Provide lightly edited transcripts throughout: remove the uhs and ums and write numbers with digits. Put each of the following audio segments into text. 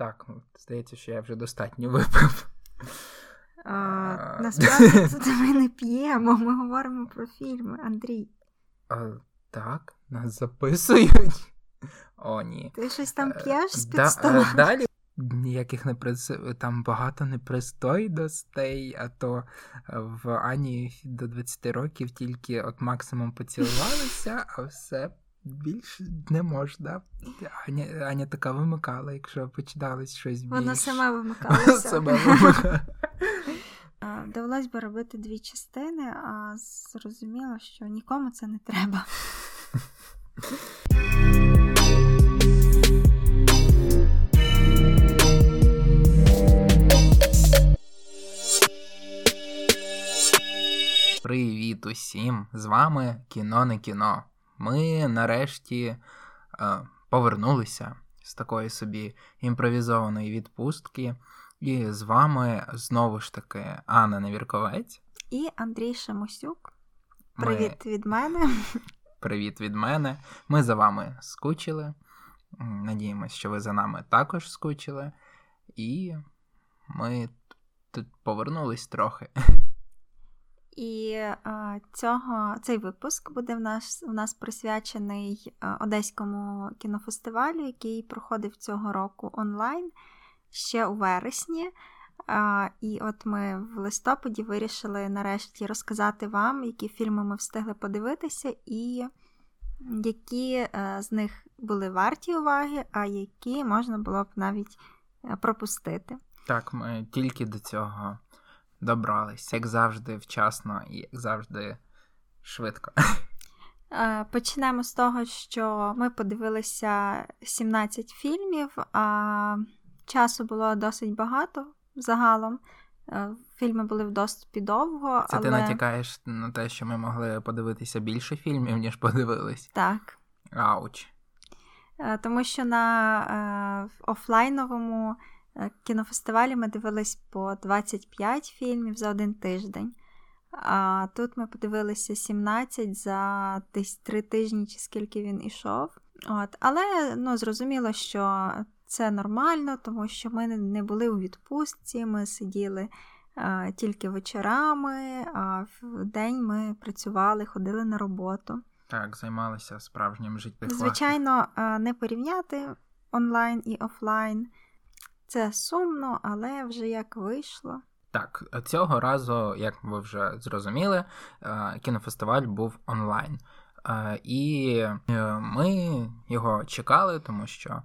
Так, здається, що я вже достатньо випив. Насправді, тут ми не п'ємо, ми говоримо про фільми, Андрій. Так, нас записують. О, ні. Ти щось там п'єш з-під стола? Далі ніяких там багато непристойностей, а то в Ані до 20 років тільки от максимум поцілувалися, а все більше не можна. Аня така вимикала, якщо починалось щось більше. Вона сама вимикалася. Довелось би робити дві частини, а зрозуміло, що нікому це не треба. Привіт усім! З вами Кіно не кіно. Ми нарешті повернулися з такої собі імпровізованої відпустки. І з вами знову ж таки Анна Невірковець. І Андрій Шамусюк. Привіт від мене. Привіт від мене. Ми за вами скучили. Надіємось, що ви за нами також скучили. І ми тут повернулись трохи. І цей випуск буде у нас присвячений Одеському кінофестивалю, який проходив цього року онлайн ще у вересні. І от ми в листопаді вирішили нарешті розказати вам, які фільми ми встигли подивитися і які з них були варті уваги, а які можна було б навіть пропустити. Так, ми тільки до цього добрались, як завжди, вчасно і, як завжди, швидко. Почнемо з того, що ми подивилися 17 фільмів, а часу було досить багато загалом. Фільми були в доступі довго, але... Це ти натякаєш на те, що ми могли подивитися більше фільмів, ніж подивились? Так. Ауч. Тому що на офлайновому кінофестивалі ми дивились по 25 фільмів за один тиждень. А тут ми подивилися 17 за десь 3 тижні, чи скільки він ішов. От. Але зрозуміло, що це нормально, тому що ми не були у відпустці, ми сиділи тільки вечорами, а в день ми працювали, ходили на роботу. Так, займалися справжнім життям. Звичайно, не порівняти онлайн і офлайн. Це сумно, але вже як вийшло. Так, цього разу, як ви вже зрозуміли, кінофестиваль був онлайн. І ми його чекали, тому що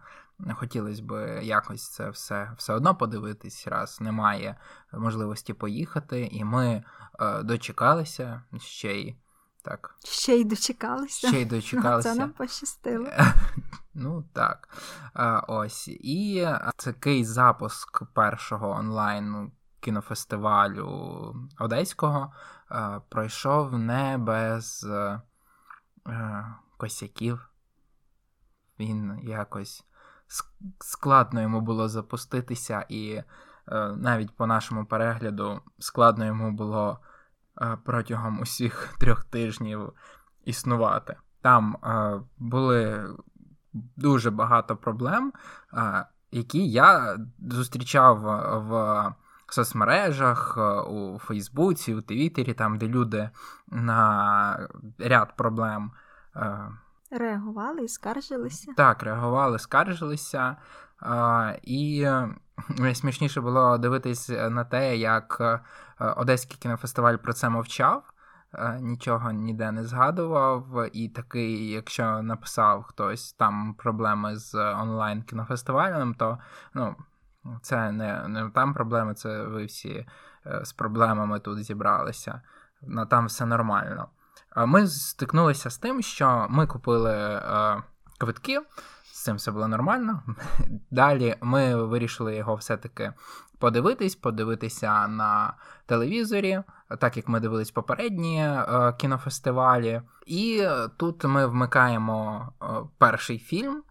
хотілося б якось це все одно подивитись, раз немає можливості поїхати. І ми дочекалися ще й так. Ще й дочекалися. Ще й дочекалися. Це нам пощастило. Так. Ось. І такий запуск першого онлайн кінофестивалю одеського пройшов не без косяків. Він якось складно йому було запуститися, і навіть по нашому перегляду складно йому було протягом усіх 3 тижнів існувати. Там були дуже багато проблем, які я зустрічав в соцмережах, у Фейсбуці, у Твіттері, там, де люди на ряд проблем реагували і скаржилися. Так, реагували, скаржилися. І найсмішніше було дивитись на те, як Одеський кінофестиваль про це мовчав, нічого ніде не згадував. І такий, якщо написав хтось там проблеми з онлайн-кінофестивалем, то це не там проблеми, це ви всі з проблемами тут зібралися. Там все нормально. Ми стикнулися з тим, що ми купили квитки, з цим все було нормально. Далі ми вирішили його все-таки подивитися на телевізорі, так як ми дивились попередні кінофестивалі. І тут ми вмикаємо перший фільм,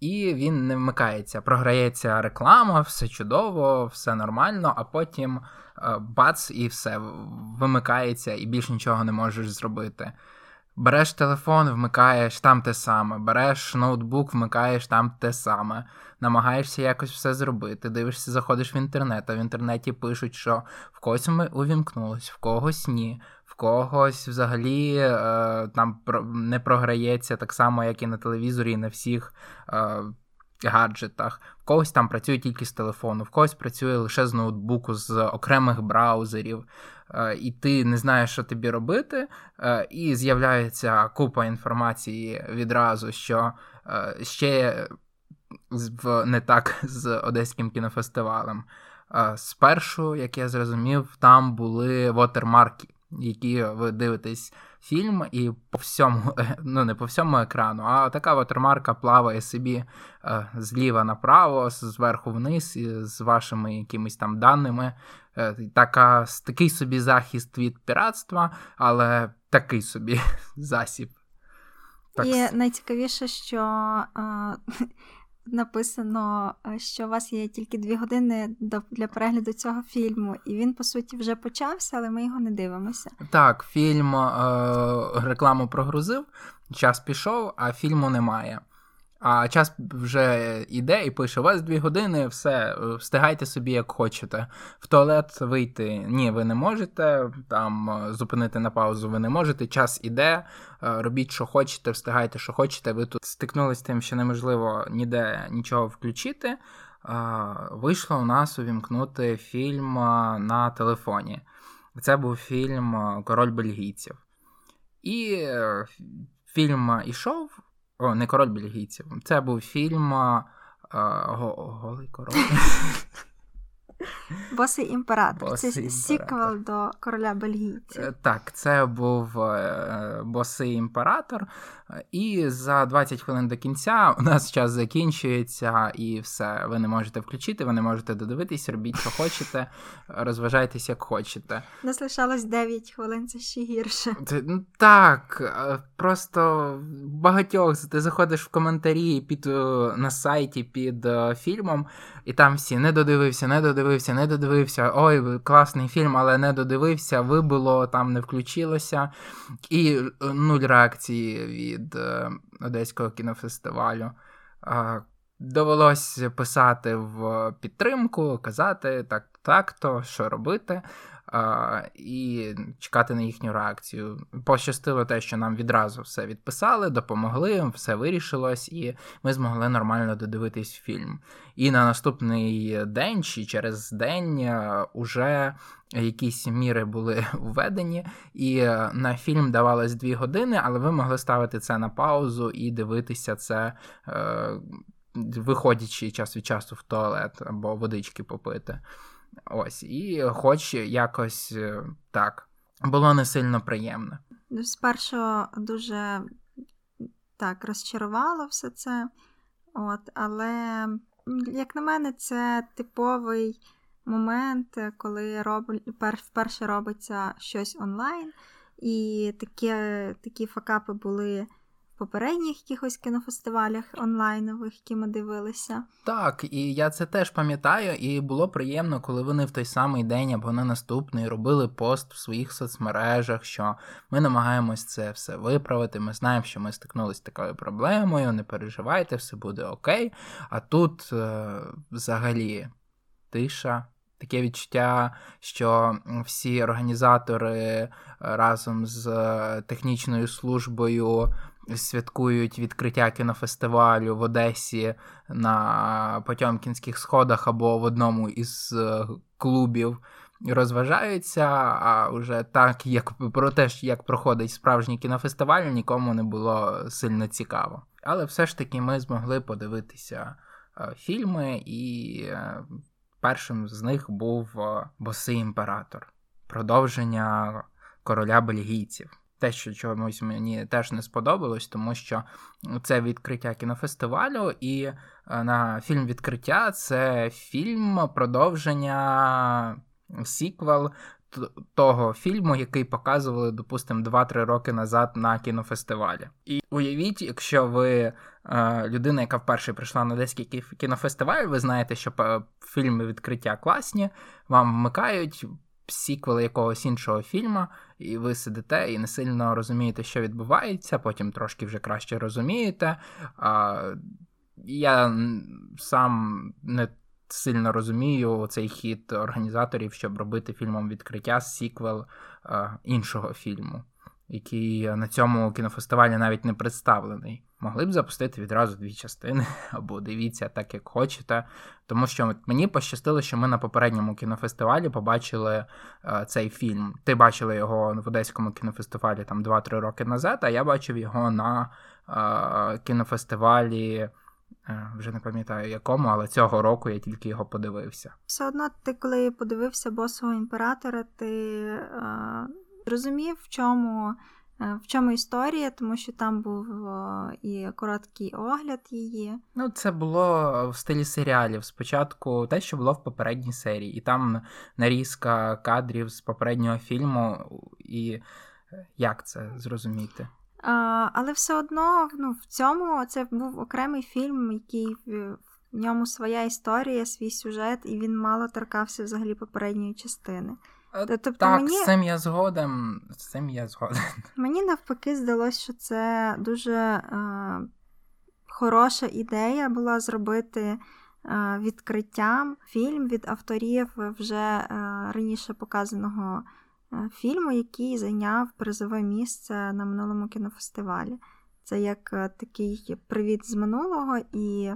і він не вмикається. Програється реклама, все чудово, все нормально, а потім бац, і все, вимикається, і більш нічого не можеш зробити. Береш телефон, вмикаєш, там те саме. Береш ноутбук, вмикаєш, там те саме. Намагаєшся якось все зробити. Дивишся, заходиш в інтернет, а в інтернеті пишуть, що в когось увімкнулось, в когось ні. В когось взагалі там не програється так само, як і на телевізорі, і на всіх гаджетах. В когось там працює тільки з телефону, в когось працює лише з ноутбуку, з окремих браузерів. І ти не знаєш, що тобі робити, і з'являється купа інформації відразу, що ще не так з Одеським кінофестивалем. Спершу, як я зрозумів, там були вотермарки, які ви дивитесь фільм, і по всьому, ну не по всьому екрану, а така вотермарка плаває собі зліва направо, зверху вниз, з вашими якимись там даними. Такий собі захист від піратства, але такий собі засіб. Так. І найцікавіше, що написано, що у вас є тільки 2 години для перегляду цього фільму, і він, по суті, вже почався, але ми його не дивимося. Так, фільм рекламу прогрузив, час пішов, а фільму немає. А час вже йде і пише, у вас 2 години, все, встигайте собі як хочете. В туалет вийти, ні, ви не можете, там зупинити на паузу ви не можете, час іде, робіть, що хочете, встигайте, що хочете. Ви тут стикнулись з тим, що неможливо ніде нічого включити. Вийшло у нас увімкнути фільм на телефоні. Це був фільм «Король бельгійців». І фільм ішов. О, не «Король бельгійців». Це був фільм «Голий король». «Босий імператор». Це сіквел до «Короля бельгійців». Так, це був «Босий імператор». І за 20 хвилин до кінця у нас час закінчується і все. Ви не можете включити, ви не можете додивитись, робіть, що хочете, розважайтесь, як хочете. Нас лишалось 9 хвилин, це ще гірше. Так, просто багатьох, ти заходиш в коментарі на сайті під фільмом, і там всі не додивився, ой, класний фільм, але не додивився, вибило, там не включилося. І 0 реакції від Одеського кінофестивалю. Довелось писати в підтримку, казати так-то, що робити, і чекати на їхню реакцію. Пощастило те, що нам відразу все відписали, допомогли, все вирішилось, і ми змогли нормально додивитись фільм. І на наступний день, чи через день, уже якісь міри були введені, і на фільм давалось 2 години, але ви могли ставити це на паузу і дивитися це, виходячи час від часу в туалет або водички попити. Ось, і хоч якось так, було не сильно приємно. Спершу дуже так розчарувало все це, але, як на мене, це типовий момент, коли вперше робиться щось онлайн, і такі факапи були в попередніх якихось кінофестивалях онлайнових, які ми дивилися. Так, і я це теж пам'ятаю, і було приємно, коли вони в той самий день або на наступний робили пост в своїх соцмережах, що ми намагаємось це все виправити, ми знаємо, що ми стикнулися з такою проблемою, не переживайте, все буде окей. А тут взагалі тиша. Таке відчуття, що всі організатори разом з технічною службою святкують відкриття кінофестивалю в Одесі на Потьомкінських сходах або в одному із клубів, розважаються, а вже так, як про те, як проходить справжній кінофестиваль, нікому не було сильно цікаво. Але все ж таки ми змогли подивитися фільми, і першим з них був «Босий імператор», продовження «Короля бельгійців». Те, що чомусь мені теж не сподобалось, тому що це відкриття кінофестивалю, і на фільм «Відкриття» це фільм продовження, сіквел того фільму, який показували, допустимо, 2-3 роки назад на кінофестивалі. І уявіть, якщо ви людина, яка вперше прийшла на Одеський кінофестиваль, ви знаєте, що фільми «Відкриття» класні, вам вмикають, сіквел якогось іншого фільма, і ви сидите і не сильно розумієте, що відбувається, потім трошки вже краще розумієте. Я сам не сильно розумію цей хід організаторів, щоб робити фільмом відкриття сіквел іншого фільму, який на цьому кінофестивалі навіть не представлений. Могли б запустити відразу дві частини, або дивіться так, як хочете. Тому що мені пощастило, що ми на попередньому кінофестивалі побачили цей фільм. Ти бачила його в Одеському кінофестивалі там 2-3 роки назад, а я бачив його на кінофестивалі, вже не пам'ятаю якому, але цього року я тільки його подивився. Все одно ти, коли подивився «Босого імператора», ти розумів, в чому історія, тому що там був і короткий огляд її. Ну, це було в стилі серіалів. Спочатку те, що було в попередній серії. І там нарізка кадрів з попереднього фільму. І як це зрозуміти? Але все одно, в цьому це був окремий фільм, який в ньому своя історія, свій сюжет, і він мало торкався взагалі попередньої частини. Тобто так, мені... з цим я згоден. Мені навпаки здалося, що це дуже хороша ідея була зробити відкриттям фільм від авторів вже раніше показаного фільму, який зайняв призове місце на минулому кінофестивалі. Це як такий привіт з минулого, і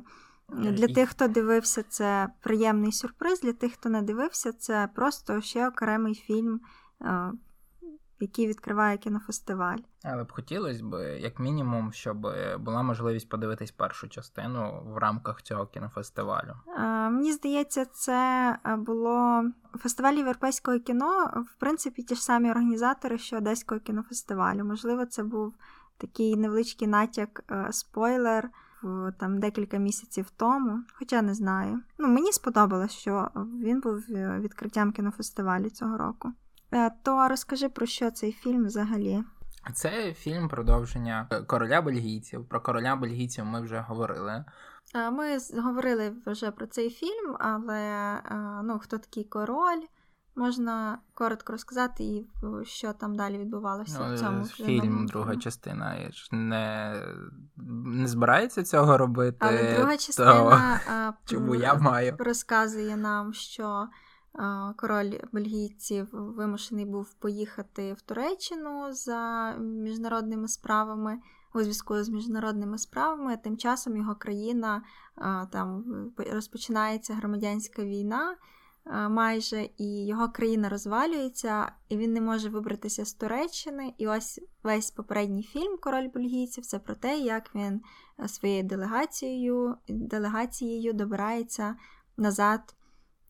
для тих, хто дивився, це приємний сюрприз, для тих, хто не дивився, це просто ще окремий фільм, який відкриває кінофестиваль. Але б хотілося б, як мінімум, щоб була можливість подивитись першу частину в рамках цього кінофестивалю. Мені здається, це було... Фестиваль європейського кіно, в принципі, ті ж самі організатори, що Одеського кінофестивалю. Можливо, це був такий невеличкий натяк, спойлер, там декілька місяців тому, хоча не знаю. Мені сподобалось, що він був відкриттям кінофестивалю цього року. То розкажи, про що цей фільм взагалі? Це фільм продовження «Короля бельгійців». Про «Короля бельгійців» ми вже говорили. Ми говорили вже про цей фільм, але хто такий король? Можна коротко розказати, і що там далі відбувалося в цьому фільмі. Друга частина не збирається цього робити. Але друга частина чому я маю? Розказує нам, що король бельгійців вимушений був поїхати в Туреччину за міжнародними справами, у зв'язку з міжнародними справами. Тим часом його країна, там розпочинається громадянська війна, майже, і його країна розвалюється, і він не може вибратися з Туреччини. І ось весь попередній фільм «Король бельгійців» – це про те, як він своєю делегацією добирається назад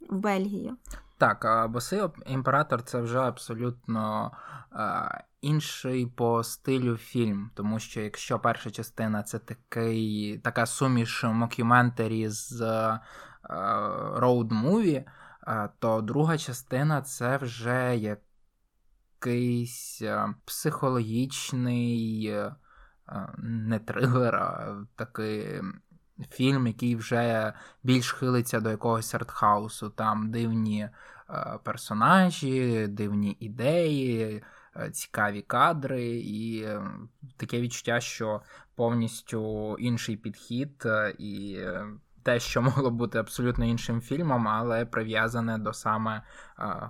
в Бельгію. Так, «Босий імператор» – це вже абсолютно інший по стилю фільм, тому що якщо перша частина – це така суміш мокюментарі з роуд-муві, то друга частина – це вже якийсь психологічний, не трилер, а такий фільм, який вже більш хилиться до якогось артхаусу. Там дивні персонажі, дивні ідеї, цікаві кадри і таке відчуття, що повністю інший підхід і... Те, що могло бути абсолютно іншим фільмом, але прив'язане до саме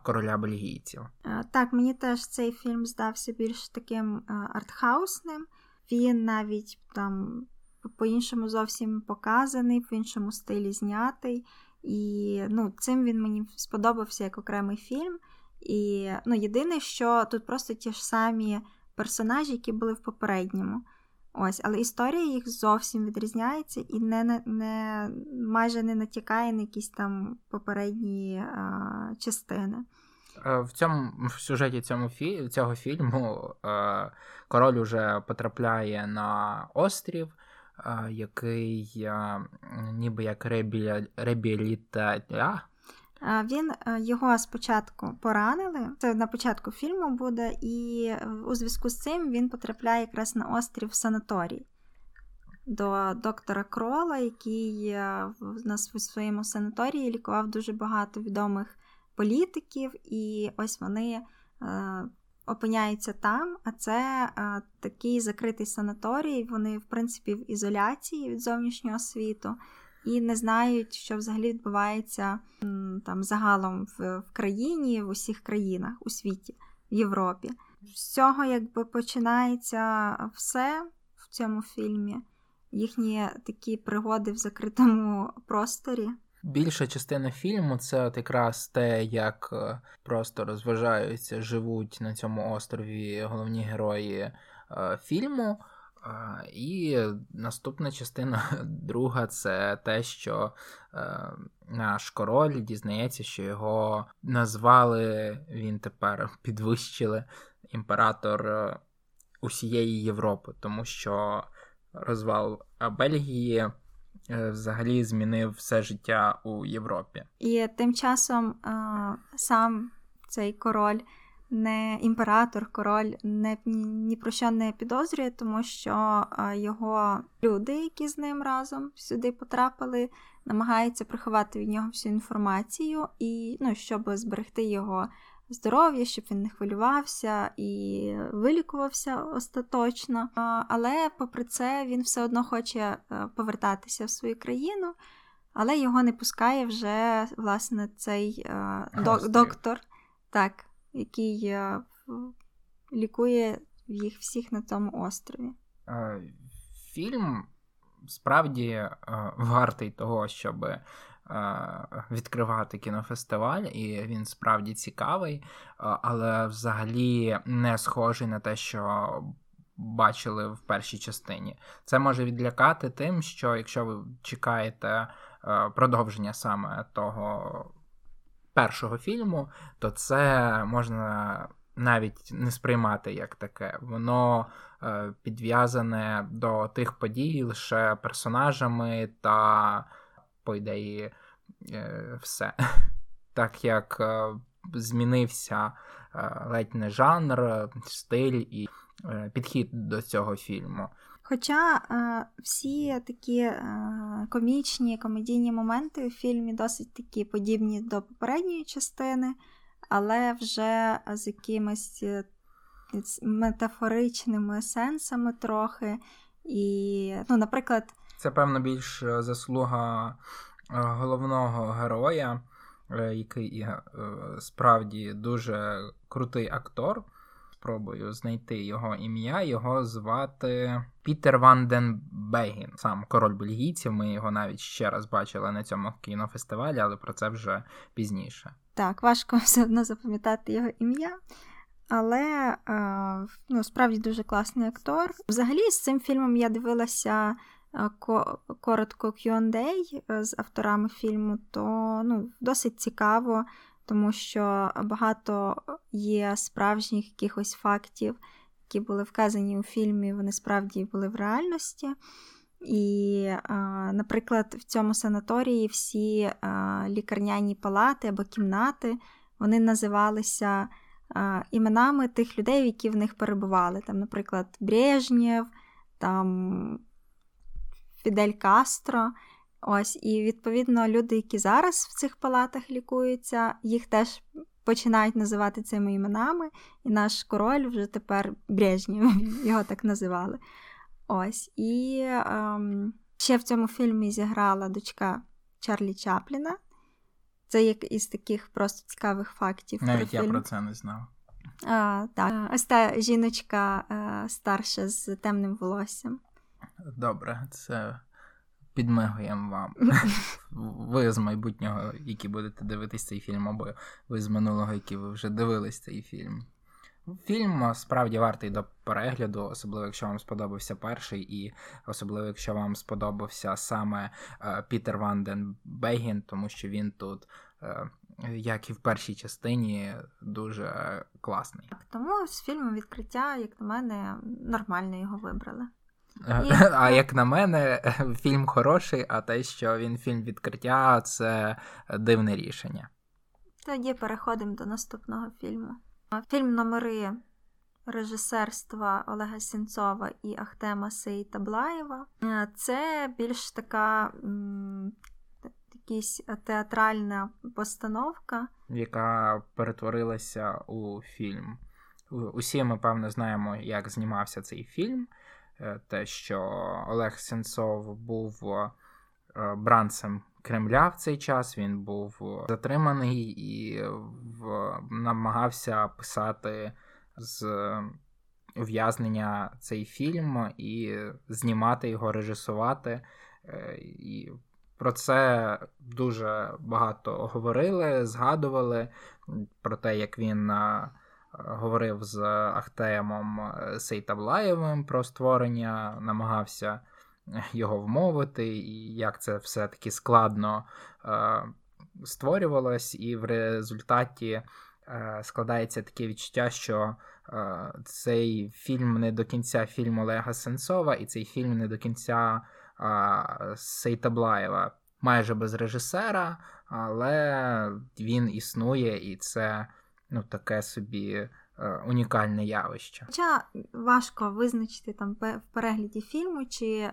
«Короля бельгійців». Так, мені теж цей фільм здався більш таким артхаусним. Він навіть там по-іншому зовсім показаний, в іншому стилі знятий. І цим він мені сподобався як окремий фільм. І єдине, що тут просто ті ж самі персонажі, які були в попередньому. Ось, але історія їх зовсім відрізняється і майже не натякає на якісь там попередні частини. В сюжеті цього фільму король уже потрапляє на острів, який ніби як реабілітація. Він його спочатку поранили, це на початку фільму буде, і у зв'язку з цим він потрапляє якраз на острів санаторій до доктора Крола, який у нас у своєму санаторії лікував дуже багато відомих політиків, і ось вони опиняються там, а це такий закритий санаторій, вони, в принципі, в ізоляції від зовнішнього світу, і не знають, що взагалі відбувається там загалом в країні, в усіх країнах, у світі, в Європі. З цього, якби, починається все в цьому фільмі. Їхні такі пригоди в закритому просторі. Більша частина фільму – це от якраз те, як просто розважаються, живуть на цьому острові головні герої фільму. І наступна частина, друга, це те, що наш король дізнається, що його назвали, він тепер підвищили, імператор усієї Європи, тому що розвал Бельгії взагалі змінив все життя у Європі. І тим часом сам цей король, не імператор, король ні про що не підозрює, тому що його люди, які з ним разом сюди потрапили, намагаються приховати від нього всю інформацію, і, ну, щоб зберегти його здоров'я, щоб він не хвилювався і вилікувався остаточно. Але попри це він все одно хоче повертатися в свою країну, але його не пускає вже, власне, цей доктор, так, який лікує їх всіх на тому острові. Фільм справді вартий того, щоб відкривати кінофестиваль, і він справді цікавий, але взагалі не схожий на те, що бачили в першій частині. Це може відлякати тим, що якщо ви чекаєте продовження саме того першого фільму, то це можна навіть не сприймати як таке. Воно підв'язане до тих подій лише персонажами та, по ідеї, все. Так як змінився ледь не жанр, стиль і підхід до цього фільму. Хоча всі такі комічні, комедійні моменти у фільмі досить такі подібні до попередньої частини, але вже з якимись метафоричними сенсами трохи. І, ну, наприклад... Це, певно, більш заслуга головного героя, який справді дуже крутий актор. Спробую знайти його ім'я. Його звати Пітер Ванден Бегін. Сам король бельгійців. Ми його навіть ще раз бачили на цьому кінофестивалі, але про це вже пізніше. Так, важко все одно запам'ятати його ім'я. Але, ну, справді дуже класний актор. Взагалі, з цим фільмом я дивилася коротко Q&A з авторами фільму, то, ну, досить цікаво, тому що багато є справжніх якихось фактів, які були вказані у фільмі, вони справді були в реальності. І, наприклад, в цьому санаторії всі лікарняні палати або кімнати, вони називалися іменами тих людей, які в них перебували. Там, наприклад, Брежнєв, там Фідель Кастро. Ось, і, відповідно, люди, які зараз в цих палатах лікуються, їх теж починають називати цими іменами, і наш король вже тепер Брежнєв, його так називали. Ось, і ще в цьому фільмі зіграла дочка Чарлі Чапліна. Це як із таких просто цікавих фактів. Навіть я про це не знав. Так, ось та жіночка старша з темним волоссям. Добре, це... Підмигуємо вам. Ви з майбутнього, які будете дивитись цей фільм, або ви з минулого, які ви вже дивились цей фільм. Фільм справді вартий до перегляду, особливо якщо вам сподобався перший, і особливо якщо вам сподобався саме Пітер Ванден Бегін, тому що він тут, як і в першій частині, дуже класний. Тому з фільмом «Відкриття», як на мене, нормально його вибрали. А як на мене, фільм хороший, а те, що він фільм «Відкриття», це дивне рішення. Тоді переходимо до наступного фільму. Фільм «Номери» режисерства Олега Сенцова і Ахтема Сейтаблаєва. Це більш така якась театральна постановка. Яка перетворилася у фільм. Усі ми, певно, знаємо, як знімався цей фільм. Те, що Олег Сенцов був бранцем Кремля в цей час, він був затриманий і намагався писати з ув'язнення цей фільм і знімати його, режисувати. І про це дуже багато говорили, згадували, про те, як він говорив з Ахтемом Сейтаблаєвим про створення, намагався його вмовити, і як це все-таки складно створювалось, і в результаті складається таке відчуття, що цей фільм не до кінця фільм Олега Сенцова, і цей фільм не до кінця Сейтаблаєва. Майже без режисера, але він існує, і це таке собі унікальне явище. Хоча важко визначити там в перегляді фільму, чи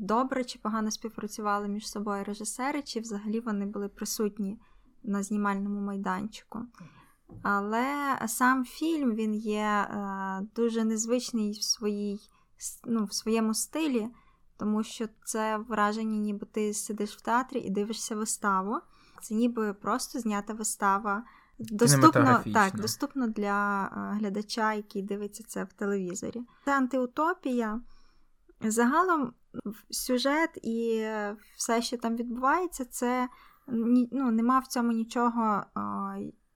добре, чи погано співпрацювали між собою режисери, чи взагалі вони були присутні на знімальному майданчику. Але сам фільм, він є дуже незвичний в своєму стилі, тому що це враження, ніби ти сидиш в театрі і дивишся виставу. Це ніби просто знята вистава. Доступно для глядача, який дивиться це в телевізорі. Це антиутопія. Загалом сюжет і все, що там відбувається, це нема в цьому нічого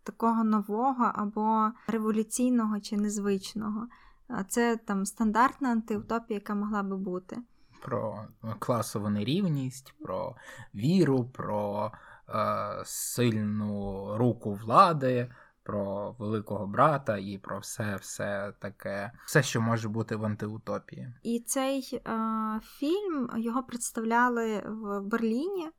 такого нового або революційного чи незвичного. Це там стандартна антиутопія, яка могла би бути. Про класову нерівність, про віру, про сильну руку влади, про великого брата і про все таке, все, що може бути в антиутопії. І цей фільм, його представляли в Берліні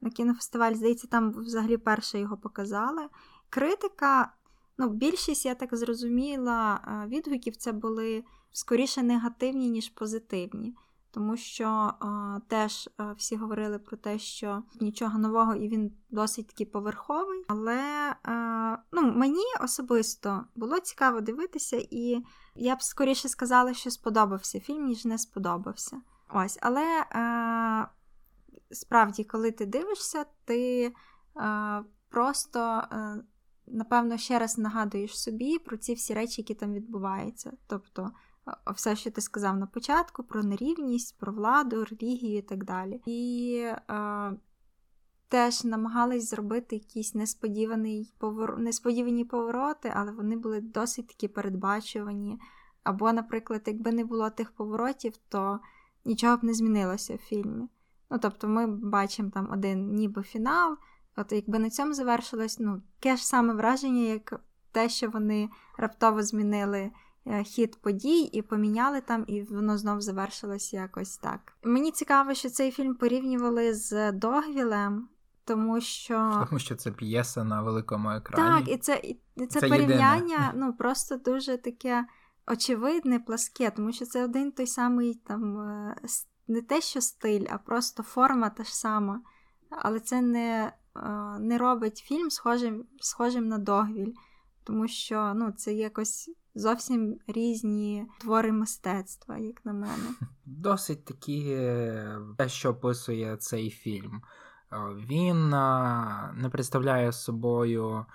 на кінофестиваль, здається, там взагалі перше його показали. Критика, більшість, я так зрозуміла, відгуків це були скоріше негативні, ніж позитивні. Тому що теж всі говорили про те, що нічого нового, і він досить таки поверховий. Але мені особисто було цікаво дивитися, і я б скоріше сказала, що сподобався фільм, ніж не сподобався. Ось, але справді, коли ти дивишся, ти просто, напевно, ще раз нагадуєш собі про ці всі речі, які там відбуваються. Тобто, все, що ти сказав на початку, про нерівність, про владу, релігію і так далі. І теж намагались зробити якісь несподівані повороти, але вони були досить таки передбачувані. Або, наприклад, якби не було тих поворотів, то нічого б не змінилося в фільмі. Тобто ми бачимо там один ніби фінал, от якби на цьому завершилось, таке ж саме враження, як те, що вони раптово змінили хід подій і поміняли там, і воно знов завершилось якось так. Мені цікаво, що цей фільм порівнювали з «Догвілем», тому що це п'єса на великому екрані. Так, і це порівняння єдине. Просто дуже таке очевидне, пласке, тому що це один той самий там, не те що стиль, а просто форма та ж сама. Але це не робить фільм схожим на «Догвіль», тому що це якось зовсім різні твори мистецтва, як на мене. Досить такі те, що описує цей фільм. Він не представляє собою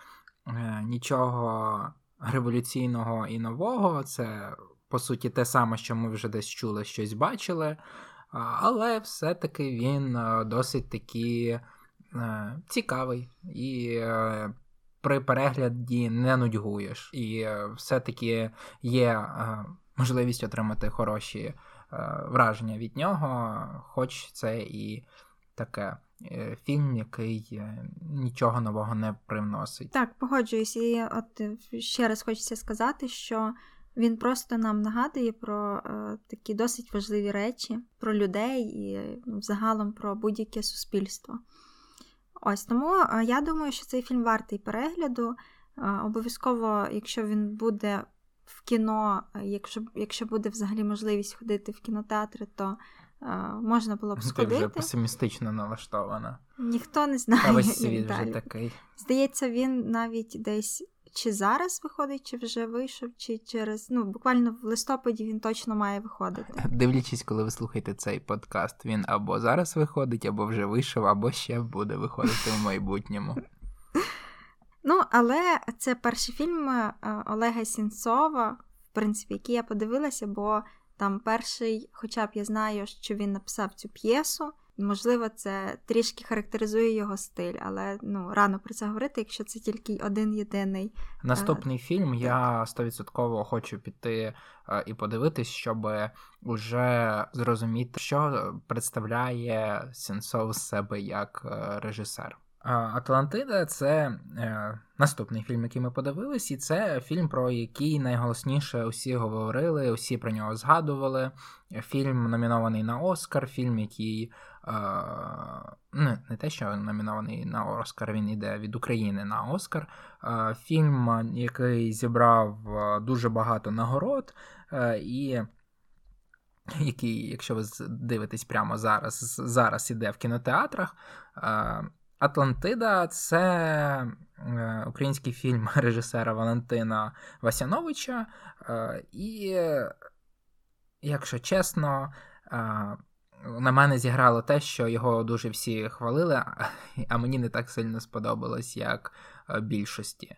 нічого революційного і нового. Це, по суті, те саме, що ми вже десь чули, щось бачили. Але все-таки він досить такі цікавий і при перегляді не нудьгуєш. І все-таки є можливість отримати хороші враження від нього, хоч це і таке фільм, який нічого нового не привносить. Так, погоджуюсь. І от ще раз хочеться сказати, що він просто нам нагадує про такі досить важливі речі, про людей і загалом про будь-яке суспільство. Ось, тому я думаю, що цей фільм вартий перегляду. Обов'язково, якщо він буде в кіно, якщо буде взагалі можливість ходити в кінотеатри, то можна було б сходити. Ти вже песимістично налаштована. Ніхто не знає. А весь світ вже такий. Здається, він навіть десь чи зараз виходить, чи вже вийшов, чи через... Ну, буквально в листопаді він точно має виходити. Дивлячись, коли ви слухаєте цей подкаст, він або зараз виходить, або вже вийшов, або ще буде виходити в майбутньому. Ну, але це перший фільм Олега Сенцова, в принципі, який я подивилася, бо там перший, хоча б я знаю, що він написав цю п'єсу. Можливо, це трішки характеризує його стиль, але рано про це говорити, якщо це тільки один-єдиний. Наступний фільм я 100% хочу піти і подивитись, щоб уже зрозуміти, що представляє Сенцов з себе як режисер. «Атлантида» – це наступний фільм, який ми подивились, і це фільм, про який найголосніше усі говорили, усі про нього згадували. Фільм номінований на «Оскар», фільм, який не те, що номінований на «Оскар», він йде від України на «Оскар». Фільм, який зібрав дуже багато нагород і... який, якщо ви дивитесь прямо зараз іде в кінотеатрах. «Атлантида» – це український фільм режисера Валентина Васяновича. І, якщо чесно, на мене зіграло те, що його дуже всі хвалили, а мені не так сильно сподобалось, як більшості.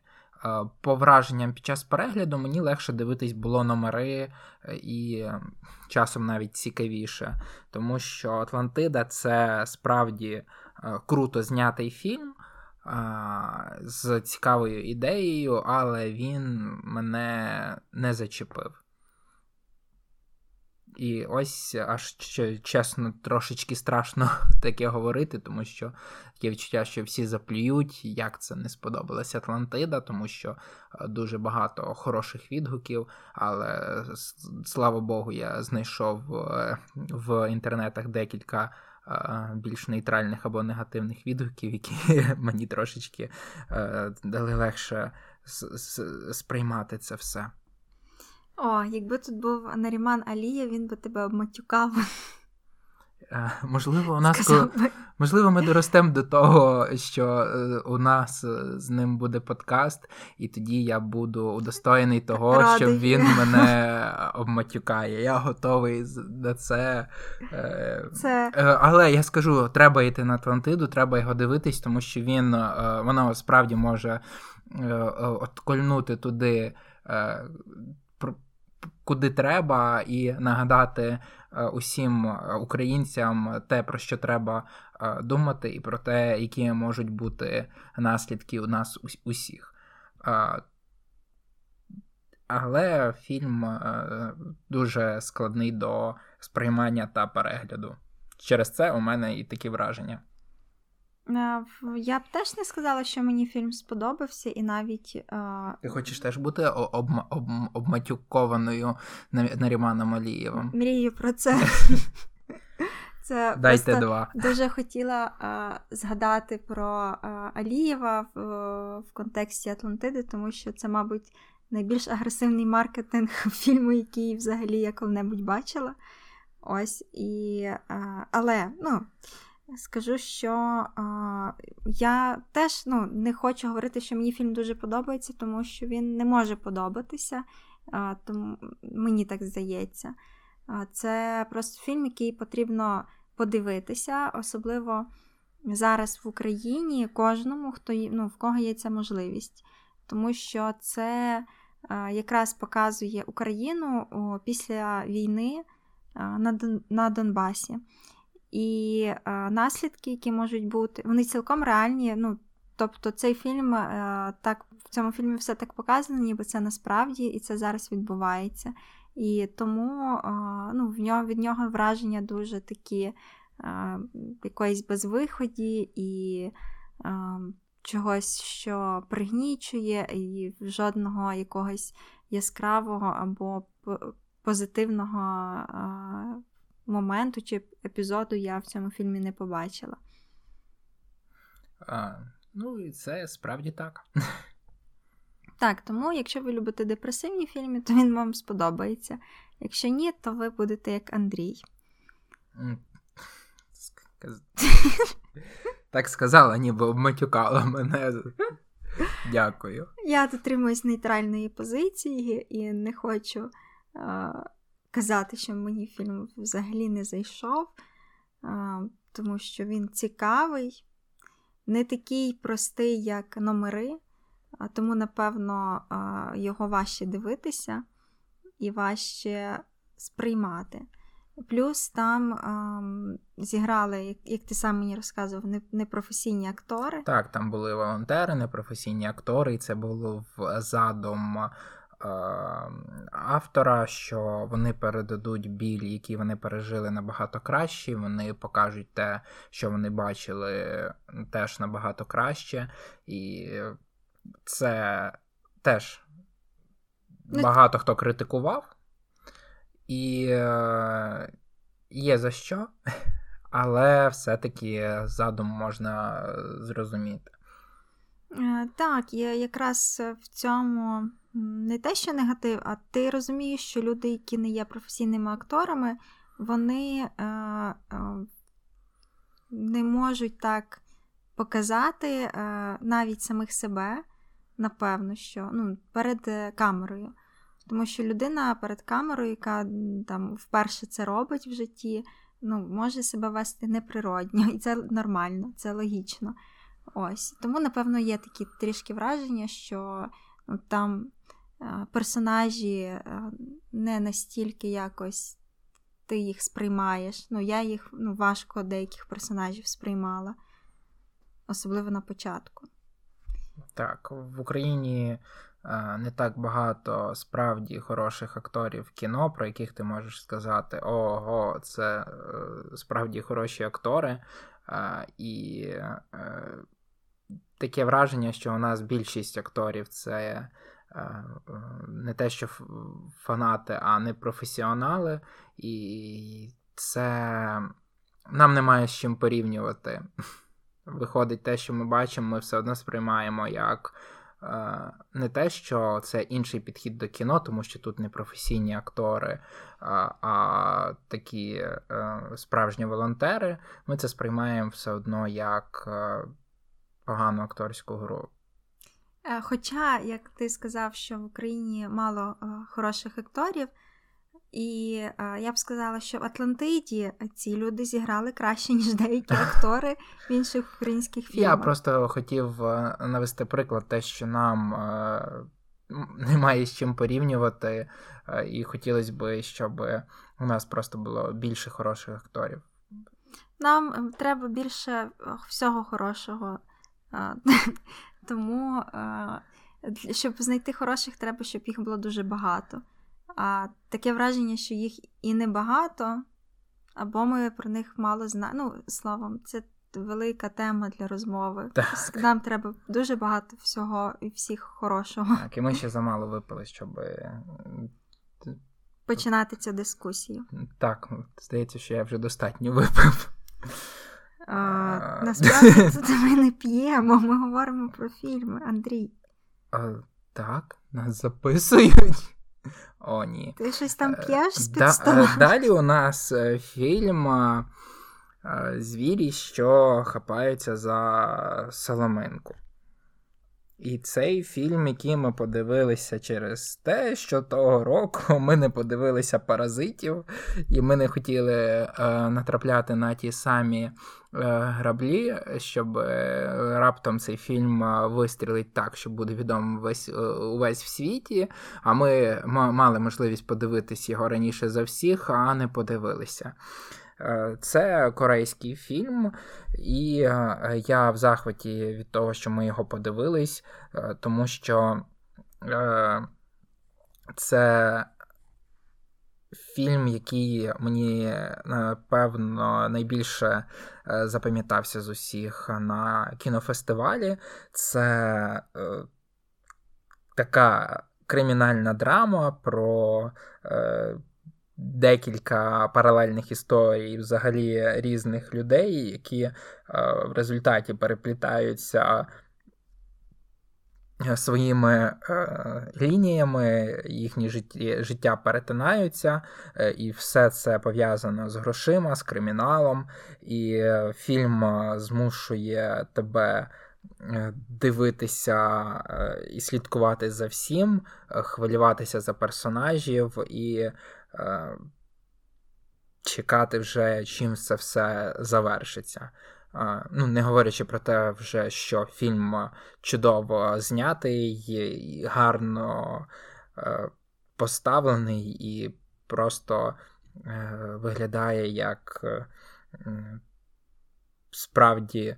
По враженням під час перегляду мені легше дивитись було номери і часом навіть цікавіше. Тому що «Атлантида» – це справді... круто знятий фільм з цікавою ідеєю, але він мене не зачепив. І ось аж чесно трошечки страшно таке говорити, тому що таке відчуття, що всі заплюють, як це не сподобалася «Атлантида», тому що дуже багато хороших відгуків, але, слава Богу, я знайшов в інтернетах декілька більш нейтральних або негативних відгуків, які мені трошечки дали легше сприймати це все. О, якби тут був Наріман Алієв, він би тебе обматюкав. Можливо, можливо, ми доростемо до того, що у нас з ним буде подкаст, і тоді я буду удостоєний того, що він мене обматюкає. Я готовий на це. Але я скажу, треба йти на «Атлантиду», треба його дивитись, тому що воно справді може откольнути туди, куди треба, і нагадати усім українцям те, про що треба думати, і про те, які можуть бути наслідки у нас усіх. Але фільм дуже складний до сприймання та перегляду. Через це у мене і такі враження. Я б теж не сказала, що мені фільм сподобався, і навіть... Ти хочеш теж бути обматюкованою Наріманом Алієвим? Мрію про це. Це Дайте два. Дуже хотіла згадати про Алієва в контексті «Атлантиди», тому що це, мабуть, найбільш агресивний маркетинг фільму, який взагалі я коли-небудь бачила. Ось, і... Але, скажу, що я теж не хочу говорити, що мені фільм дуже подобається, тому що він не може подобатися, тому мені так здається. Це просто фільм, який потрібно подивитися, особливо зараз в Україні кожному, хто, в кого є ця можливість. Тому що це якраз показує Україну після війни на Донбасі. І наслідки, які можуть бути, вони цілком реальні. Тобто цей фільм, в цьому фільмі все так показано, ніби це насправді, і це зараз відбувається. І тому від нього враження дуже такі якоїсь безвиході і чогось, що пригнічує, і жодного якогось яскравого або позитивного моменту чи епізоду я в цьому фільмі не побачила. І це справді так. Так, тому якщо ви любите депресивні фільми, то він вам сподобається. Якщо ні, то ви будете як Андрій. Так сказала, ніби обматюкала мене. Дякую. Я дотримуюсь нейтральної позиції і не хочу казати, що мені фільм взагалі не зайшов, тому що він цікавий, не такий простий, як номери, тому, напевно, його важче дивитися і важче сприймати. Плюс там зіграли, як ти сам мені розказував, непрофесійні актори. Так, там були волонтери, непрофесійні актори, і це було в задум автора, що вони передадуть біль, який вони пережили, набагато краще, вони покажуть те, що вони бачили, теж набагато краще, і це теж багато хто критикував. І є за що, але все-таки задум можна зрозуміти. Так, я якраз в цьому не те, що негатив, а ти розумієш, що люди, які не є професійними акторами, вони не можуть так показати навіть самих себе, напевно, що перед камерою. Тому що людина перед камерою, яка там вперше це робить в житті, може себе вести неприродньо. І це нормально, це логічно. Ось. Тому, напевно, є такі трішки враження, що там персонажі не настільки якось ти їх сприймаєш. Я їх важко деяких персонажів сприймала. Особливо на початку. Так, в Україні не так багато справді хороших акторів кіно, про яких ти можеш сказати, ого, це справді хороші актори. І таке враження, що у нас більшість акторів це не те, що фанати, а не професіонали. І це нам немає з чим порівнювати. Виходить, те, що ми бачимо, ми все одно сприймаємо як не те, що це інший підхід до кіно, тому що тут не професійні актори, а такі справжні волонтери. Ми це сприймаємо все одно як погану акторську гру. Хоча, як ти сказав, що в Україні мало хороших акторів, і я б сказала, що в «Атлантиді» ці люди зіграли краще, ніж деякі актори в інших українських фільмах. Я просто хотів навести приклад те, що нам немає з чим порівнювати, і хотілося б, щоб у нас просто було більше хороших акторів. Нам треба більше всього хорошого, тому щоб знайти хороших, треба, щоб їх було дуже багато. А таке враження, що їх і небагато, або ми про них мало знаємо. Словом, це велика тема для розмови. Так. Нам треба дуже багато всього і всіх хорошого. Так, і ми ще замало випили, щоб починати цю дискусію. Так, здається, що я вже достатньо випив. Насправді, тут ми не п'ємо, ми говоримо про фільми, Андрій. Так, нас записують. О, ні. Ти щось там п'єш з-під стола? Далі у нас фільм «Звірі, що хапаються за соломинку». І цей фільм, який ми подивилися через те, що того року ми не подивилися «Паразитів», і ми не хотіли натрапляти на ті самі граблі, щоб раптом цей фільм вистрілить так, що буде відомий увесь в світі, а ми мали можливість подивитись його раніше за всіх, а не подивилися. Це корейський фільм, і я в захваті від того, що ми його подивились, тому що це фільм, який мені, напевно, найбільше запам'ятався з усіх на кінофестивалі. Це така кримінальна драма про декілька паралельних історій взагалі різних людей, які в результаті переплітаються своїми лініями, їхні життя перетинаються, і все це пов'язано з грошима, з криміналом, і фільм змушує тебе дивитися і слідкувати за всім, хвилюватися за персонажів і чекати вже, чим це все завершиться. Ну, не говорячи про те вже, що фільм чудово знятий, гарно поставлений і просто виглядає як справді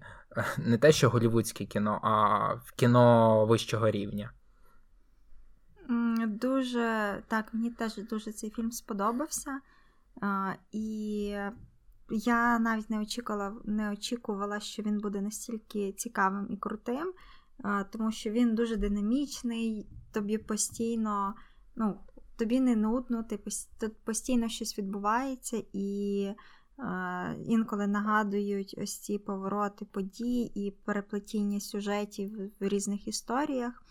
не те, що голівудське кіно, а кіно вищого рівня. Дуже, так, мені теж дуже цей фільм сподобався. І я навіть не очікувала, що він буде настільки цікавим і крутим, тому що він дуже динамічний, тобі постійно, ну, тобі не нудно, ти постійно щось відбувається, і інколи нагадують ось ці повороти подій і переплетіння сюжетів в різних історіях.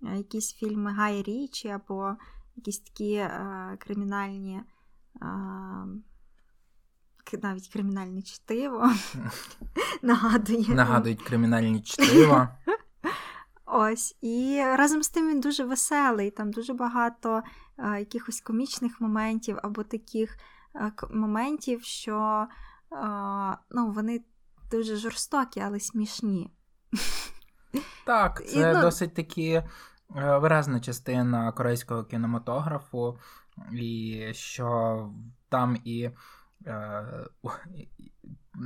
Якісь фільми Гай Річі або якісь такі кримінальні, навіть кримінальне чтиво нагадують кримінальні чтива. Ось, і разом з тим він дуже веселий, там дуже багато якихось комічних моментів або таких моментів, що ну, вони дуже жорстокі, але смішні. Так, це і, ну, досить таки виразна частина корейського кінематографу, і що там і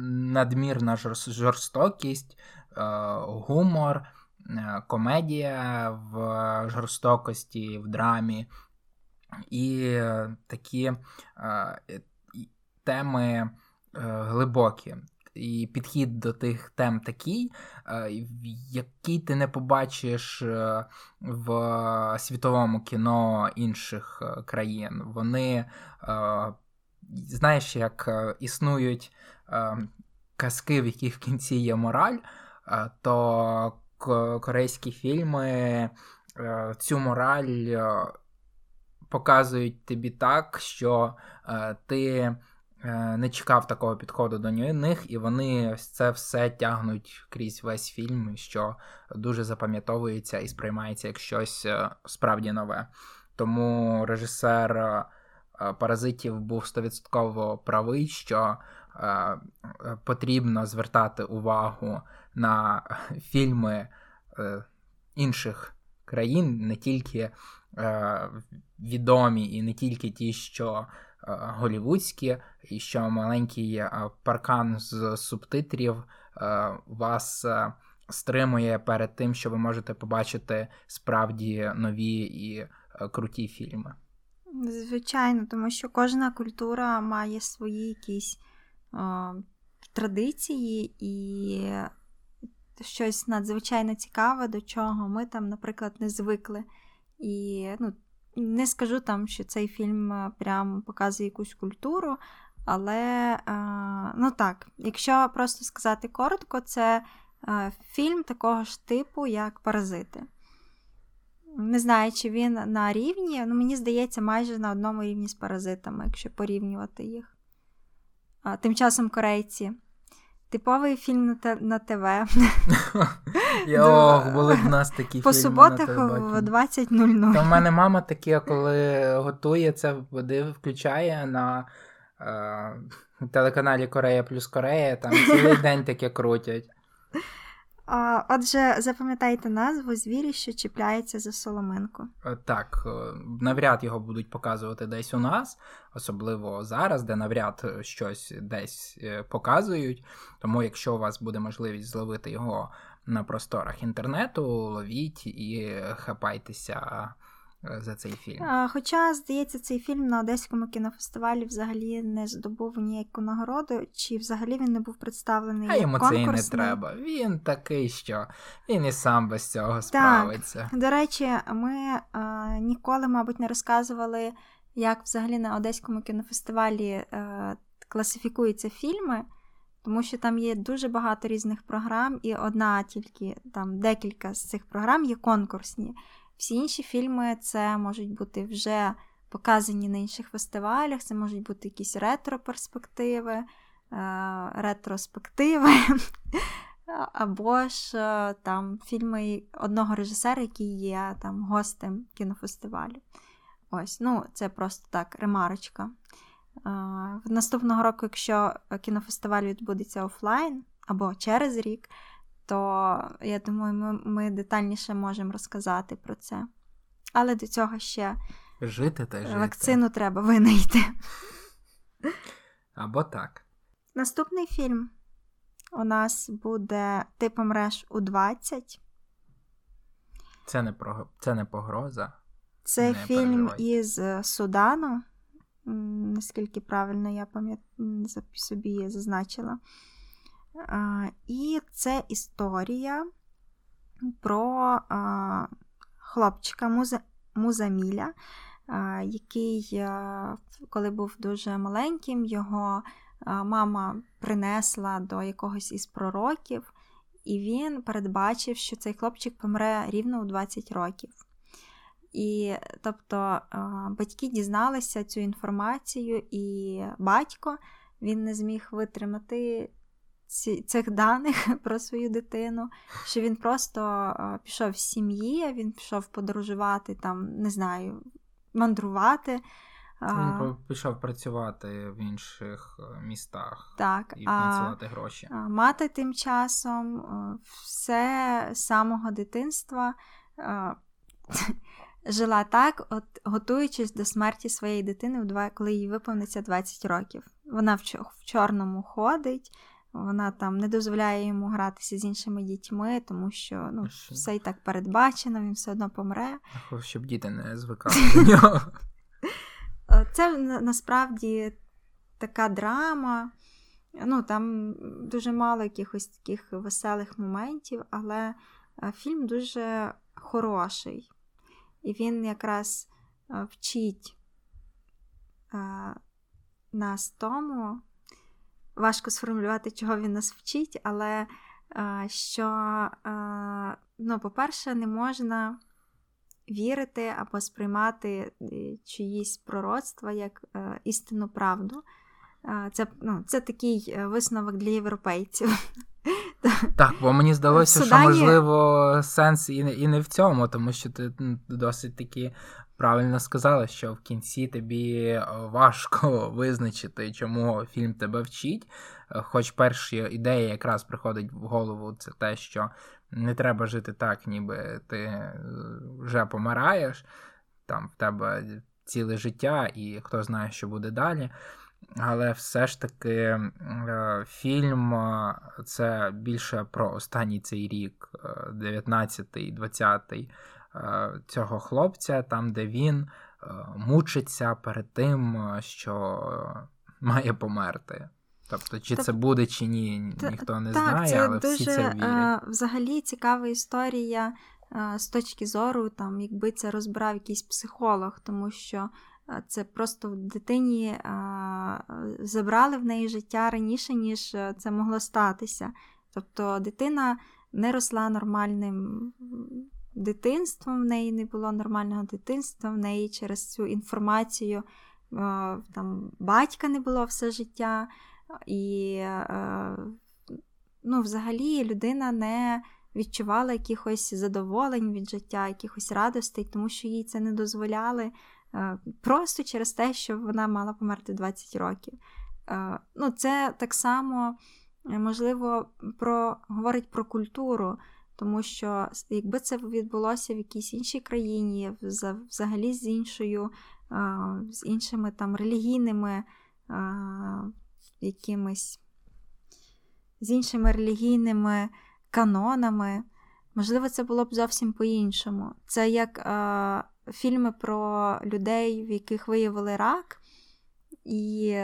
надмірна жорстокість, гумор, комедія в жорстокості, в драмі і такі теми глибокі. І підхід до тих тем такий, який ти не побачиш в світовому кіно інших країн. Вони, знаєш, як існують казки, в яких в кінці є мораль, то корейські фільми цю мораль показують тобі так, що ти не чекав такого підходу до них, і вони це все тягнуть крізь весь фільм, що дуже запам'ятовується і сприймається як щось справді нове. Тому режисер «Паразитів» був 100% правий, що потрібно звертати увагу на фільми інших країн, не тільки відомі і не тільки ті, що голівудські, і що маленький паркан з субтитрів вас стримує перед тим, що ви можете побачити справді нові і круті фільми. Звичайно, тому що кожна культура має свої якісь традиції і щось надзвичайно цікаве, до чого ми там, наприклад, не звикли. І, ну, не скажу там, що цей фільм прям показує якусь культуру, але, ну так, якщо просто сказати коротко, це фільм такого ж типу, як «Паразити». Не знаю, чи він на рівні, ну, мені здається, майже на одному рівні з «Паразитами», якщо порівнювати їх. А тим часом корейці. Типовий фільм на ТВ. Йох, були б в нас такі фільми. По суботах в 20:00. Та в мене мама такі, коли готує це, включає на телеканалі «Корея плюс Корея», там цілий день таке крутять. Отже, запам'ятайте назву «Звірі, що чіпляються за соломинку». Так, навряд його будуть показувати десь у нас, особливо зараз, де навряд щось десь показують. Тому якщо у вас буде можливість зловити його на просторах інтернету, ловіть і хапайтеся за цей фільм. Хоча, здається, цей фільм на Одеському кінофестивалі взагалі не здобув ніяку нагороду, чи взагалі він не був представлений як конкурсний. А йому це і не треба. Він такий, що він і сам без цього справиться. Так. До речі, ми ніколи, мабуть, не розказували, як взагалі на Одеському кінофестивалі класифікуються фільми. Тому що там є дуже багато різних програм, і одна тільки, там декілька з цих програм є конкурсні. Всі інші фільми це можуть бути вже показані на інших фестивалях, це можуть бути якісь ретро-перспективи, ретроспективи, або ж там фільми одного режисера, який є там гостем кінофестивалю. Ось, ну, це просто так, ремарочка. Наступного року, якщо кінофестиваль відбудеться офлайн, або через рік, то, я думаю, ми детальніше можемо розказати про це. Але до цього ще вакцину треба винайти. Або так. Наступний фільм у нас буде «Ти помреш у 20». Це не погроза. Це фільм із Судану, наскільки правильно я собі зазначила. І це історія про хлопчика Музаміля, який, коли був дуже маленьким, його мама принесла до якогось із пророків, і він передбачив, що цей хлопчик помре рівно у 20 років. І, тобто, батьки дізналися цю інформацію, і батько, він не зміг витримати цих даних про свою дитину, що він просто пішов з сім'ї, він пішов подорожувати, там, не знаю, мандрувати. Він пішов працювати в інших містах, так, і працювати гроші. А мати тим часом все з самого дитинства жила так, от, готуючись до смерті своєї дитини, коли їй виповниться 20 років. Вона в чорному ходить, вона там не дозволяє йому гратися з іншими дітьми, тому що ну, все і так передбачено, він все одно помре. Щоб діти не звикали до нього. Це насправді така драма. Ну, там дуже мало якихось таких веселих моментів, але фільм дуже хороший. І він якраз вчить нас тому, важко сформулювати, чого він нас вчить, але що, ну, по-перше, не можна вірити або сприймати чиїсь пророцтва як істинну правду. Це, ну, це такий висновок для європейців. Так, бо мені здалося, що, можливо, сенс і не в цьому, тому що ти досить таки правильно сказала, що в кінці тобі важко визначити, чому фільм тебе вчить. Хоч перша ідея якраз приходить в голову, це те, що не треба жити так, ніби ти вже помираєш, там в тебе ціле життя і хто знає, що буде далі. Але все ж таки фільм – це більше про останній цей рік, 19-й, 20-й, цього хлопця, там, де він мучиться перед тим, що має померти. Тобто, чи це буде, чи ні, ніхто не знає, але всі це вірять. Так, це дуже, взагалі, цікава історія з точки зору, там, якби це розбирав якийсь психолог, тому що це просто в дитині забрали в неї життя раніше, ніж це могло статися. Тобто дитина не росла нормальним дитинством, в неї не було нормального дитинства, в неї через цю інформацію там, батька не було все життя. І ну, взагалі людина не відчувала якихось задоволень від життя, якихось радостей, тому що їй це не дозволяли. Просто через те, що вона мала померти 20 років. Ну, це так само, можливо, говорить про культуру, тому що якби це відбулося в якійсь іншій країні, взагалі з іншими там релігійними якимись, з іншими релігійними канонами, можливо, це було б зовсім по-іншому. Це як фільми про людей, в яких виявили рак, і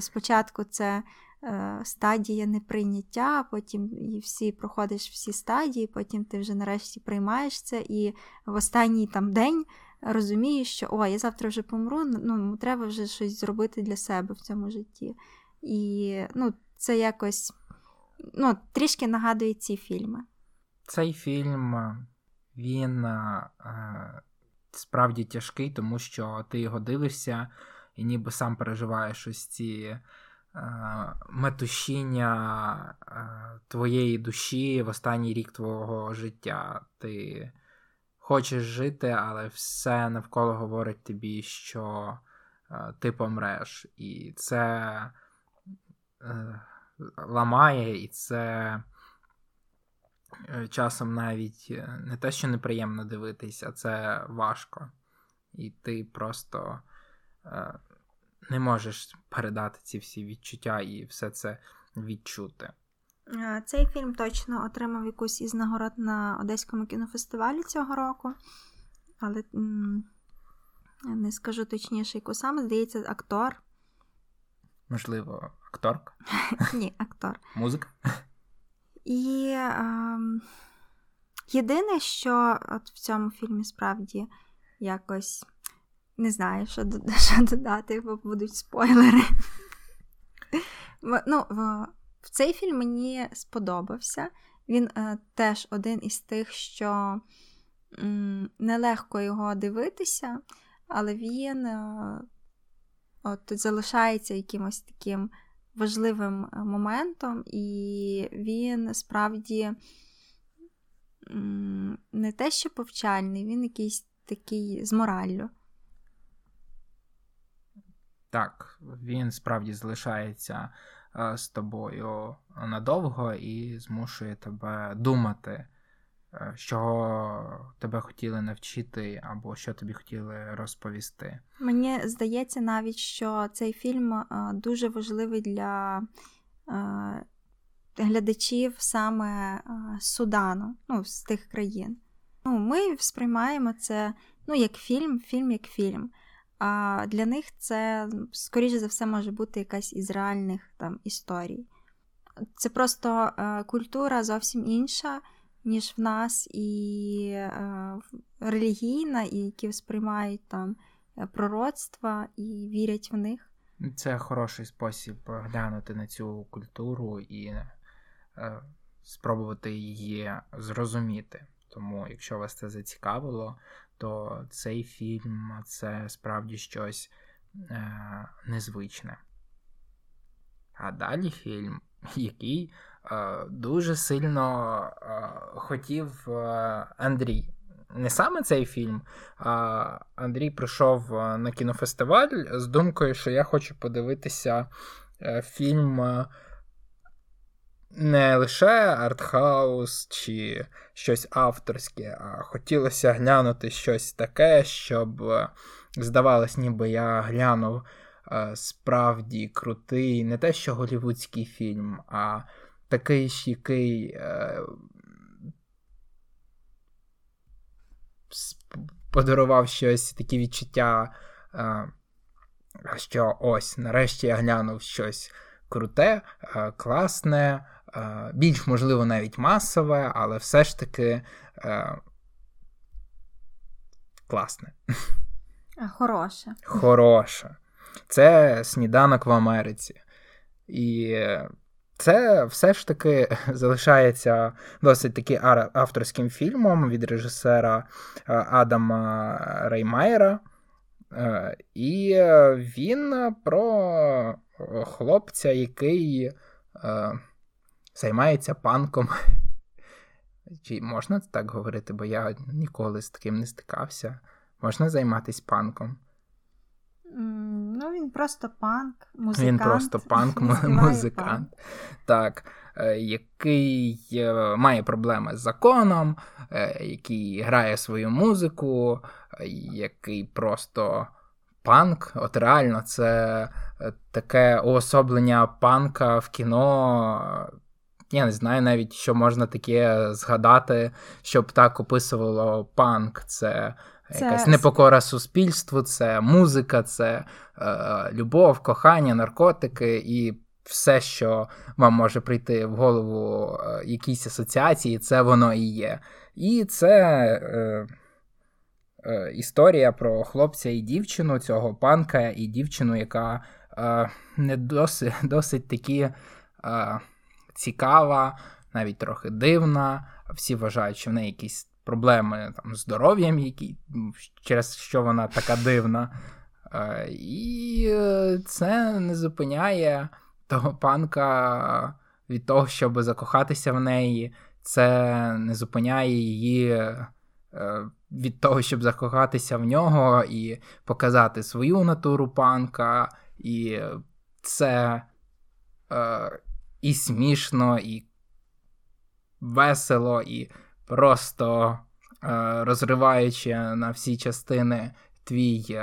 спочатку це стадія неприйняття, потім проходиш всі стадії, потім ти вже нарешті приймаєш це, і в останній там день розумієш, що я завтра вже помру, ну, треба вже щось зробити для себе в цьому житті. І, ну, це якось ну, трішки нагадує ці фільми. Цей фільм, він справді тяжкий, тому що ти його дивишся і ніби сам переживаєш ось ці метушіння твоєї душі в останній рік твого життя. Ти хочеш жити, але все навколо говорить тобі, що ти помреш. І це ламає, і це часом навіть не те, що неприємно дивитися, а це важко. І ти просто не можеш передати ці всі відчуття і все це відчути. Цей фільм точно отримав якусь із нагород на Одеському кінофестивалі цього року. Але не скажу точніше, яку саме. Здається, актор. Можливо, акторка? Ні, актор. Музика? І єдине, що от в цьому фільмі справді якось не знаю, що додати, бо будуть спойлери. Ну, в цей фільм мені сподобався. Він теж один із тих, що нелегко його дивитися, але він от залишається якимось таким важливим моментом, і він справді не те, що повчальний, він якийсь такий з мораллю. Так, він справді залишається з тобою надовго і змушує тебе думати, що тебе хотіли навчити або що тобі хотіли розповісти. Мені здається навіть, що цей фільм дуже важливий для глядачів саме Судану, ну, з тих країн. Ну, ми сприймаємо це, ну, як фільм. А для них це, скоріше за все, може бути якась із реальних там історій. Це просто культура зовсім інша, ніж в нас, і релігійна, і які сприймають там пророцтва і вірять в них. Це хороший спосіб глянути на цю культуру і спробувати її зрозуміти. Тому, якщо вас це зацікавило, то цей фільм – це справді щось незвичне. А далі фільм, який дуже сильно хотів Андрій. Не саме цей фільм, а Андрій прийшов на кінофестиваль з думкою, що я хочу подивитися фільм не лише артхаус чи щось авторське, а хотілося глянути щось таке, щоб здавалось, ніби я глянув справді крутий, не те що голівудський фільм, а такий ж, який подарував щось, такі відчуття, що ось, нарешті я глянув щось круте, класне, більш, можливо, навіть масове, але все ж таки класне. Хороше. Хороше. Це «Сніданок в Америці». І це все ж таки залишається досить таки авторським фільмом від режисера Адама Раймайера. І він про хлопця, який займається панком. Чи можна так говорити, бо я ніколи з таким не стикався. Можна займатися панком? Ну, він просто панк, музикант. Він просто панк, музикант. Так, який має проблеми з законом, який грає свою музику, який просто панк. От реально, це таке уособлення панка в кіно. Я не знаю навіть, що можна таке згадати, щоб так описувало панк. Це якась непокора суспільству, це музика, це любов, кохання, наркотики і все, що вам може прийти в голову якісь асоціації, це воно і є. І це історія про хлопця і дівчину, цього панка і дівчину, яка не досить такі цікава, навіть трохи дивна. Всі вважають, що в неї якісь проблеми там, з здоров'ям, які, через що вона така дивна. І це не зупиняє того панка від того, щоб закохатися в неї. Це не зупиняє її від того, щоб закохатися в нього і показати свою натуру панка. І це і смішно, і весело, і просто розриваючи на всі частини твій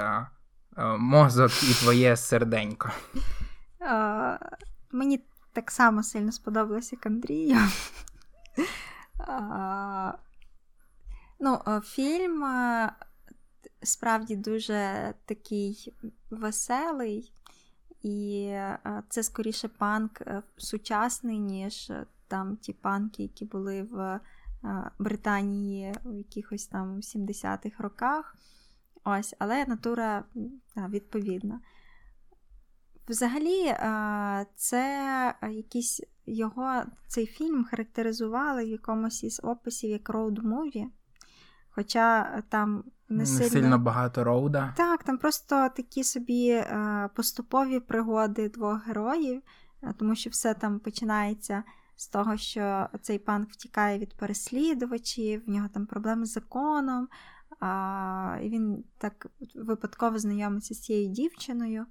мозок і твоє серденько. Мені так само сильно сподобалося, як Андрію. Фільм справді дуже такий веселий, і це скоріше панк сучасний, ніж там ті панки, які були в Британії в якихось там 70-х роках. Ось, але натура відповідна. Взагалі, це якийсь його, цей фільм характеризували в якомусь із описів як роуд-муві, хоча там не сильно багато роуда. Так, там просто такі собі поступові пригоди двох героїв, тому що все там починається з того, що цей панк втікає від переслідувачів, в нього там проблеми з законом, і він так випадково знайомиться з цією дівчиною,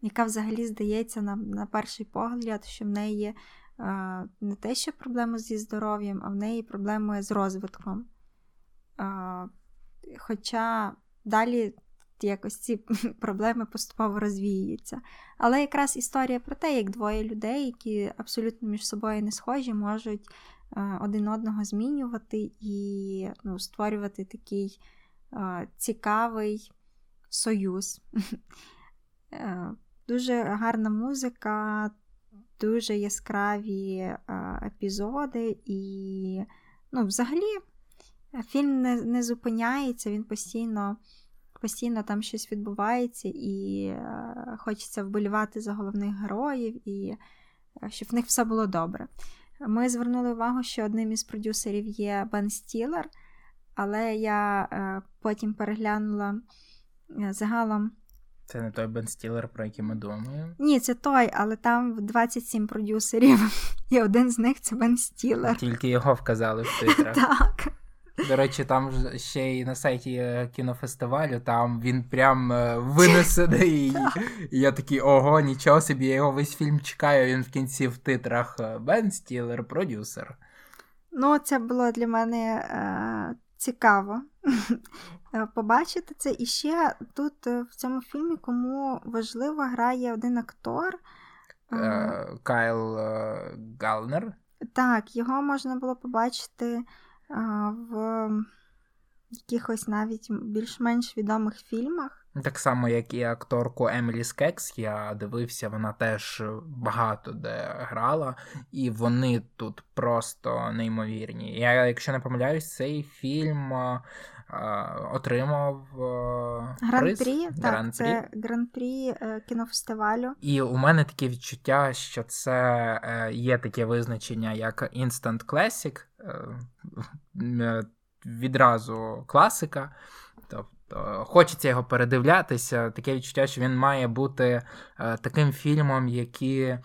яка взагалі здається на перший погляд, що в неї є не те, що проблеми зі здоров'ям, а в неї проблеми з розвитком. Хоча далі якось ці проблеми поступово розвіюються. Але якраз історія про те, як двоє людей, які абсолютно між собою не схожі, можуть один одного змінювати і створювати такий цікавий союз. Дуже гарна музика, дуже яскраві епізоди і взагалі фільм не зупиняється, він постійно там щось відбувається і хочеться вболівати за головних героїв і щоб в них все було добре. Ми звернули увагу, що одним із продюсерів є Бен Стілер, але я потім переглянула загалом. Це не той Бен Стілер, про який ми думаємо? Ні, це той, але там 27 продюсерів, і один з них це Бен Стілер. Тільки його вказали в титрах. Так. До речі, там ще й на сайті кінофестивалю, там він прям винесений. І я такий, ого, нічого собі, я його весь фільм чекаю, він в кінці в титрах Бен Стілер, продюсер. Це було для мене цікаво побачити це. І ще тут в цьому фільмі, кому важливо, грає один актор. Кайл Галнер. Так, його можна було побачити в якихось навіть більш-менш відомих фільмах. Так само, як і акторку Емілі Скекс, я дивився, вона теж багато де грала, і вони тут просто неймовірні. Я, якщо не помиляюсь, цей фільм отримав приз. Гран-прі. Це гран-прі кінофестивалю. І у мене таке відчуття, що це є таке визначення, як Instant Classic, відразу класика. Тобто хочеться його передивлятися. Таке відчуття, що він має бути таким фільмом, які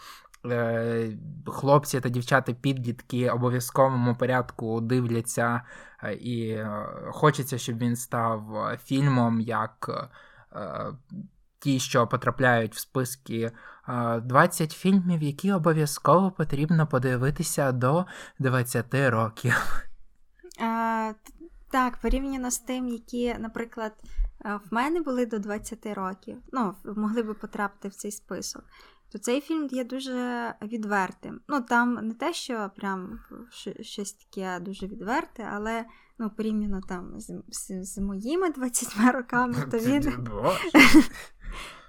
хлопці та дівчата-підлітки в обов'язковому порядку дивляться, і хочеться, щоб він став фільмом, як ті, що потрапляють в списки 20 фільмів, які обов'язково потрібно подивитися до 20 років. Так, порівняно з тим, які, наприклад, в мене були до 20 років, могли би потрапити в цей список, то цей фільм є дуже відвертим. Там не те, що прям щось таке дуже відверте, але, порівняно там з моїми 20 роками, то він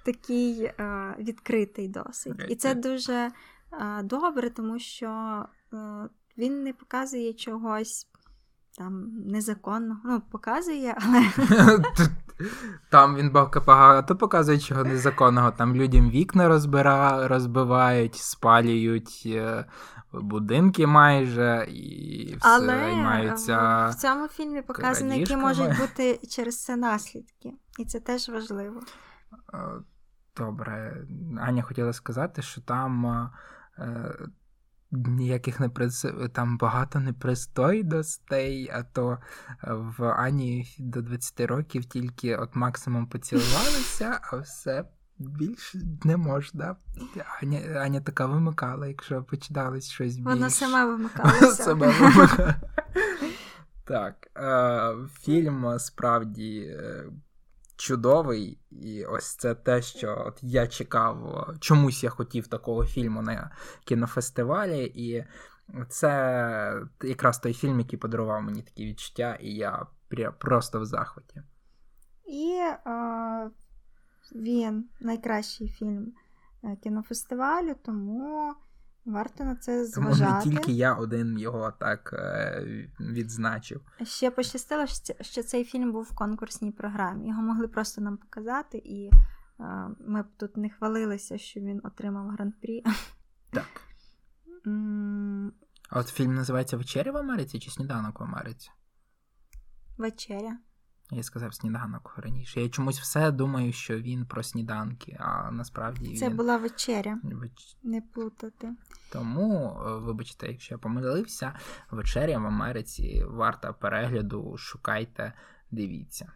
такий відкритий досить. І це дуже добре, тому що він не показує чогось там незаконно, показує, але Там він багато показує чого незаконного. Там людям вікна розбивають, спалюють будинки майже, і все. Але в цьому фільмі показано, які можуть бути через це наслідки. І це теж важливо. Добре. Аня хотіла сказати, що там... ніяких там багато непристойностей, а то в Ані до 20 років тільки от максимум поцілувалися, а все більше не можна. Аня така вимикала, якщо починалось щось більше. Вона сама вимикалася. Так, фільм справді чудовий, і ось це те, що от я чекав, чомусь я хотів такого фільму на кінофестивалі, і це якраз той фільм, який подарував мені такі відчуття, і я просто в захваті. І він найкращий фільм кінофестивалю, тому варто на це зважати. Тому не тільки я один його так відзначив. Ще пощастило, що цей фільм був в конкурсній програмі. Його могли просто нам показати, і ми б тут не хвалилися, що він отримав гран-прі. Так. А от фільм називається «Вечеря в Америці» чи «Сніданок в Америці»? «Вечеря». Я сказав «Сніданок» раніше. Я чомусь все думаю, що він про сніданки, а насправді це була вечеря. Не плутати. Тому, вибачте, якщо я помилився, «Вечеря в Америці» варта перегляду, шукайте, дивіться.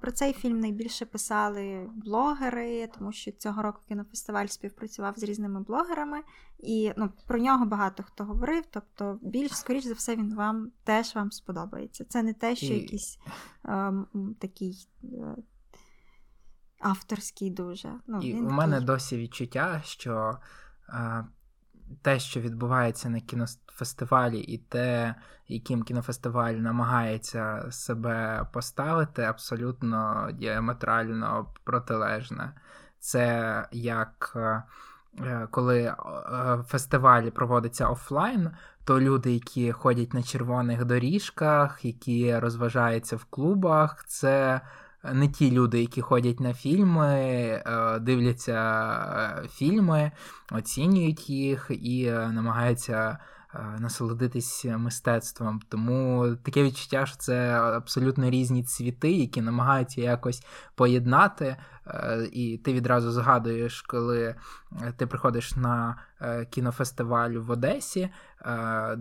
Про цей фільм найбільше писали блогери, тому що цього року кінофестиваль співпрацював з різними блогерами, і про нього багато хто говорив, тобто скоріш за все, він вам сподобається. Це не те, що якийсь такий авторський дуже. У мене досі відчуття, що те, що відбувається на кінофестивалі, і те, яким кінофестиваль намагається себе поставити, абсолютно діаметрально протилежне. Це як коли фестиваль проводиться офлайн, то люди, які ходять на червоних доріжках, які розважаються в клубах, це не ті люди, які ходять на фільми, дивляться фільми, оцінюють їх і намагаються насолодитись мистецтвом. Тому таке відчуття, що це абсолютно різні світи, які намагаються якось поєднати. І ти відразу згадуєш, коли ти приходиш на кінофестиваль в Одесі,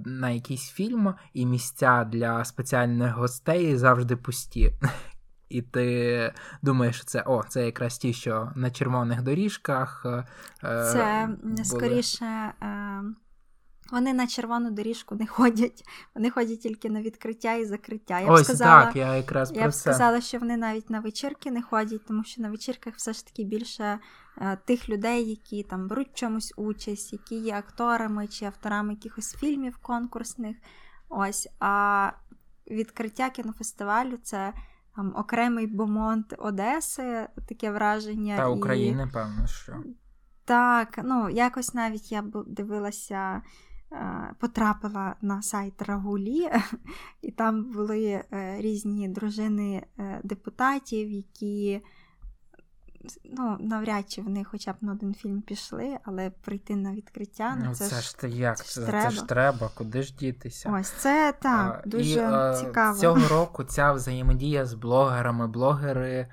на якийсь фільм, і місця для спеціальних гостей завжди пусті. І ти думаєш, що це якраз ті, що на червоних доріжках. Це скоріше, вони на червону доріжку не ходять. Вони ходять тільки на відкриття і закриття. Я б сказала, що вони навіть на вечірки не ходять, тому що на вечірках все ж таки більше тих людей, які там беруть в чомусь участь, які є акторами чи авторами якихось фільмів конкурсних. Ось. А відкриття кінофестивалю – це окремий бомонд Одеси, таке враження. Та України, певно, що. Так, якось навіть я дивилася, потрапила на сайт Рагулі, і там були різні дружини депутатів, які, навряд чи вони хоча б на один фільм пішли, але прийти на відкриття, це ж треба, куди ж дітися. Ось це, так, дуже цікаво. Цього року ця взаємодія з блогерами, блогери,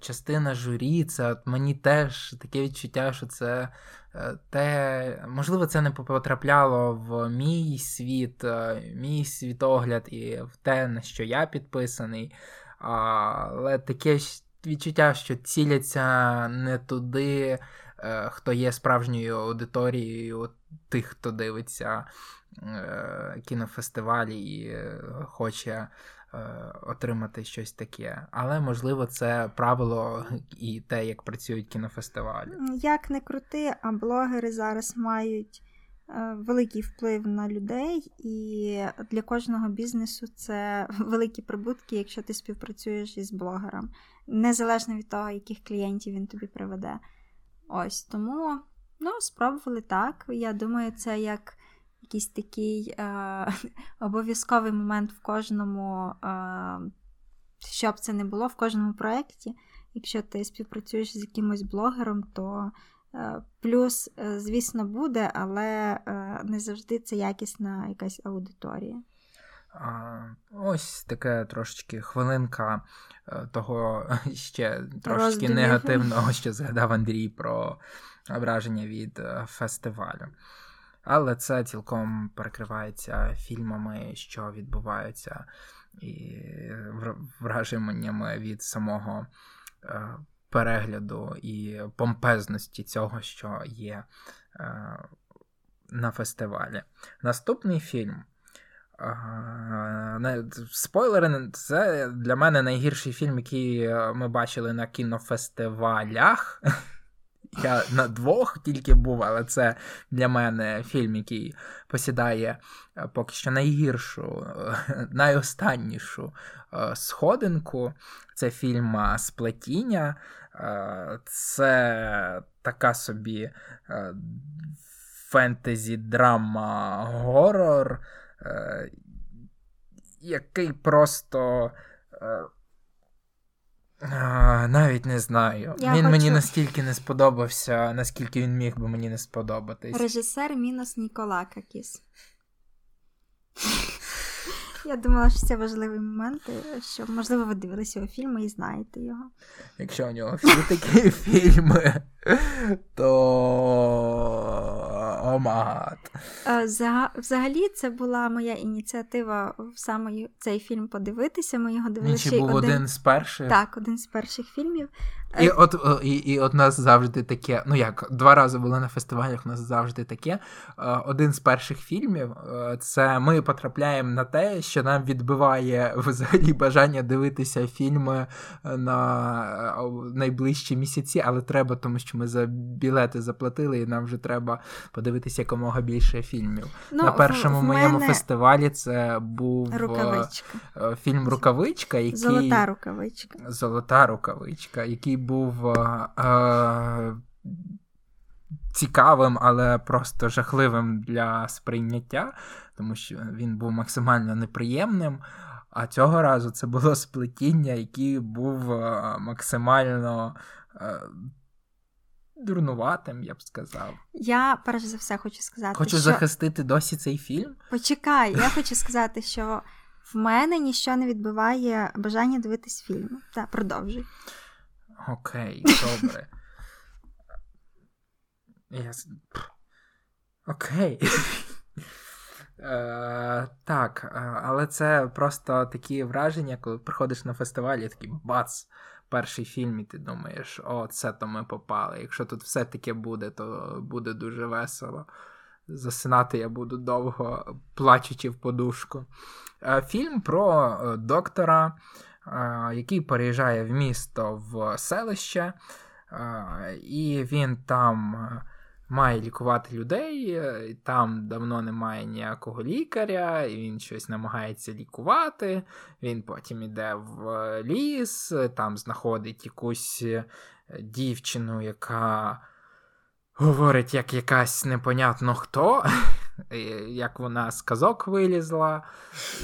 частина журі, це от мені теж таке відчуття, що це те, можливо, це не потрапляло в мій світ, мій світогляд і в те, на що я підписаний, але таке відчуття, що ціляться не туди, хто є справжньою аудиторією тих, хто дивиться кінофестивалі і хоче отримати щось таке. Але, можливо, це правило і те, як працюють кінофестивалі. Як не крути, а блогери зараз мають великий вплив на людей, і для кожного бізнесу це великі прибутки, якщо ти співпрацюєш із блогером. Незалежно від того, яких клієнтів він тобі приведе. Ось, тому, спробували так. Я думаю, це як якийсь такий обов'язковий момент в кожному що б це не було в кожному проєкті. Якщо ти співпрацюєш з якимось блогером, то плюс, звісно, буде, але не завжди це якісна якась аудиторія. Ось таке трошечки хвилинка того ще трошечки роздумів. Негативного, що згадав Андрій про враження від фестивалю. Але це цілком перекривається фільмами, що відбуваються, і враженнями від самого перегляду і помпезності цього, що є на фестивалі. Наступний фільм. Спойлери, це для мене найгірший фільм, який ми бачили на кінофестивалях. Я на двох тільки був, але це для мене фільм, який посідає поки що найгіршу, найостаннішу сходинку. Це фільм «Сплетіння». Це така собі фентезі, драма, горор, який просто... навіть не знаю. Мені настільки не сподобався, наскільки він міг би мені не сподобатись. Режисер Мінус Нікола Какіс. Я думала, що це важливий момент, що, можливо, ви дивилися його фільми і знаєте його. Якщо у нього всі такі фільми, то... омагат. Взагалі, це була моя ініціатива саме цей фільм подивитися. Ми його дивилися. Він був один з перших? Так, один з перших фільмів. І от нас завжди таке, ну як, два рази були на фестивалях, у нас завжди таке. Один з перших фільмів, це ми потрапляємо на те, що нам відбиває взагалі бажання дивитися фільми на найближчі місяці, але треба, тому що ми за білети заплатили, і нам вже треба подивитися якомога більше фільмів. Ну, на першому моєму фестивалі це був фільм «Рукавичка», який... «Золота рукавичка». «Золота рукавичка», який був цікавим, але просто жахливим для сприйняття, тому що він був максимально неприємним. А цього разу це було «Сплетіння», який був максимально дурнуватим, я б сказав. Я, перш за все, хочу сказати, хочу захистити досі цей фільм? Почекай, я хочу сказати, що в мене ніщо не відбиває бажання дивитись фільм. Так, продовжуй. Окей, добре. Окей. Так, але це просто такі враження, коли приходиш на фестиваль і такий бац, перший фільм, і ти думаєш, о, це то ми попали. Якщо тут все таке буде, то буде дуже весело. Засинати я буду довго, плачучи в подушку. Фільм про доктора, який переїжджає в місто, в селище, і він там має лікувати людей, там давно немає ніякого лікаря, і він щось намагається лікувати, він потім іде в ліс, там знаходить якусь дівчину, яка говорить як якась непонятно хто, як вона з казок вилізла,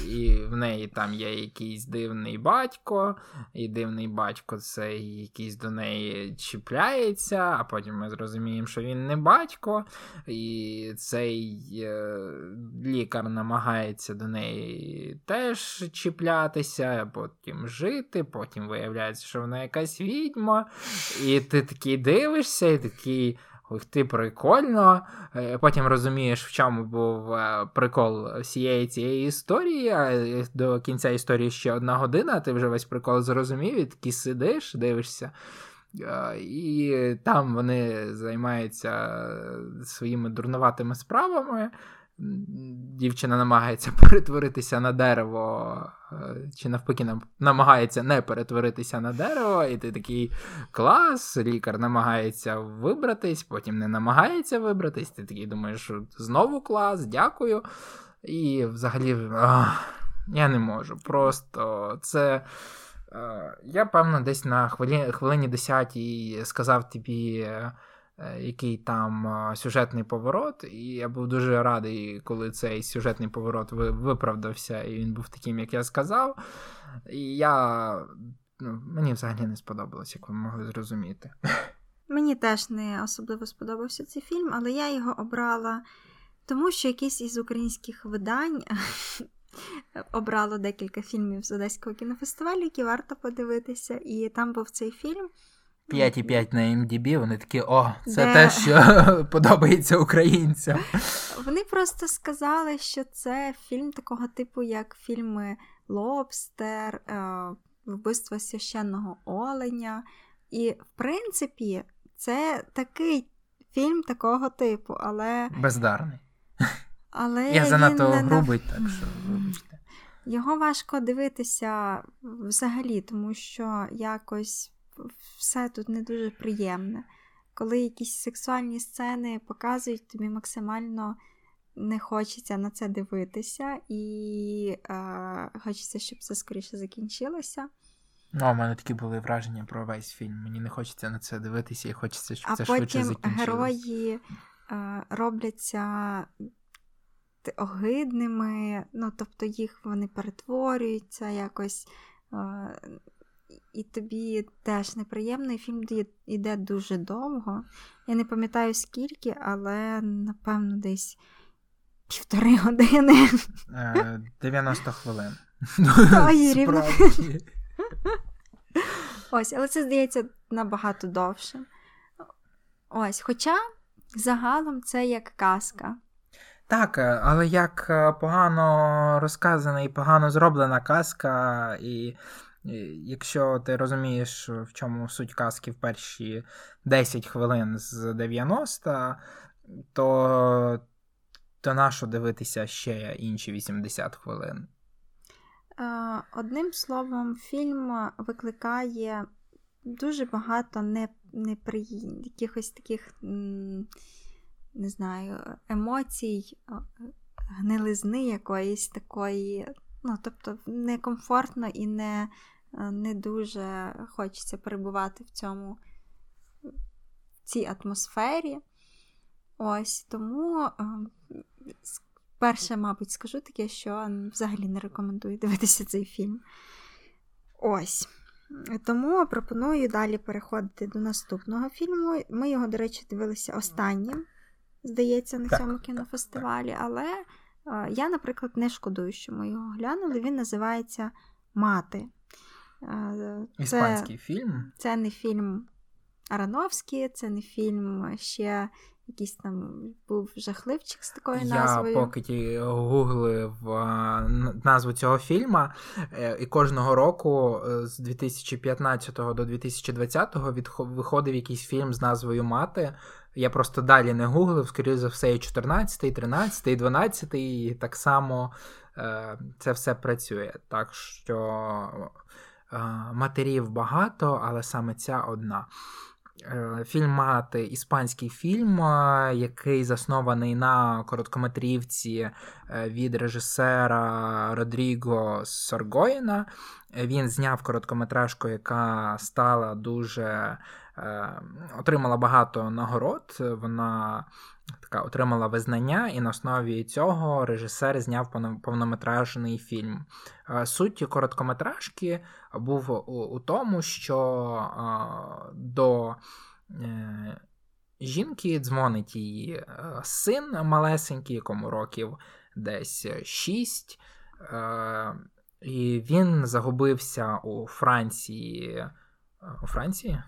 і в неї там є якийсь дивний батько, і дивний батько це якийсь до неї чіпляється, а потім ми зрозуміємо, що він не батько, і цей лікар намагається до неї теж чіплятися, потім жити, потім виявляється, що вона якась відьма, і ти такий дивишся, і такий... Ух ти, прикольно. Потім розумієш, в чому був прикол всієї цієї історії. До кінця історії ще 1 година, ти вже весь прикол зрозумів, і таки сидиш, дивишся. І там вони займаються своїми дурнуватими справами. Дівчина намагається перетворитися на дерево, чи навпаки намагається не перетворитися на дерево, і ти такий клас, лікар намагається вибратись, потім не намагається вибратись, ти такий думаєш, знову клас, дякую, і взагалі я не можу, просто це... Я, певно, десь на хвилині 10 сказав тобі який там сюжетний поворот, і я був дуже радий, коли цей сюжетний поворот виправдався, і він був таким, як я сказав. І я... мені взагалі не сподобалось, як ви могли зрозуміти. Мені теж не особливо сподобався цей фільм, але я його обрала, тому що якийсь із українських видань обрало декілька фільмів з Одеського кінофестивалю, які варто подивитися, і там був цей фільм. 5,5 на IMDb, вони такі, о, це те, що подобається українцям. Вони просто сказали, що це фільм такого типу, як фільми «Лобстер», «Вбивство священного оленя». І, в принципі, це такий фільм такого типу, але... бездарний. Але я занадто грубий, так що вибачте. Його важко дивитися взагалі, тому що якось все тут не дуже приємне. Коли якісь сексуальні сцени показують, тобі максимально не хочеться на це дивитися, і хочеться, щоб це скоріше закінчилося. Ну, у мене такі були враження про весь фільм. Мені не хочеться на це дивитися, і хочеться, щоб це швидше закінчилося. А потім герої робляться огидними, ну, тобто їх вони перетворюються якось, і тобі теж неприємно, і фільм йде дуже довго. Я не пам'ятаю скільки, але, напевно, десь 1,5 години. 90 хвилин. Ой, рівно. Ось, але це здається набагато довше. Ось, хоча загалом це як казка. Так, але як погано розказана і погано зроблена казка, і якщо ти розумієш, в чому суть казки в перші 10 хвилин з 90, то нащо дивитися ще інші 80 хвилин? Одним словом, фільм викликає дуже багато якихось таких, не знаю, емоцій, гнилизни якоїсь такої, ну, тобто некомфортно і не дуже хочеться перебувати в цій атмосфері. Ось, тому перше, мабуть, скажу таке, що взагалі не рекомендую дивитися цей фільм. Ось. Тому пропоную далі переходити до наступного фільму. Ми його, до речі, дивилися останнім, здається, на цьому кінофестивалі. Але я, наприклад, не шкодую, що ми його глянули. Він називається «Мати». Іспанський фільм? Це не фільм Аронофський, це не фільм ще... якийсь там був жахливчик з такою назвою. Я поки гуглив назву цього фільма, і кожного року з 2015 до 2020 виходив якийсь фільм з назвою «Мати». Я просто далі не гуглив, скоріше за все, і 14, і 13, і 12, і так само це все працює. Так що матерів багато, але саме ця одна. Фільм «Мати» – іспанський фільм, який заснований на короткометрівці від режисера Родріго Соргоєна. Він зняв короткометражку, яка стала дуже... отримала багато нагород, вона така отримала визнання, і на основі цього режисер зняв повнометражний фільм. Суть короткометражки був у тому, що до жінки дзвонить її син малесенький, якому років десь 6, і він загубився у Франції. У Франції?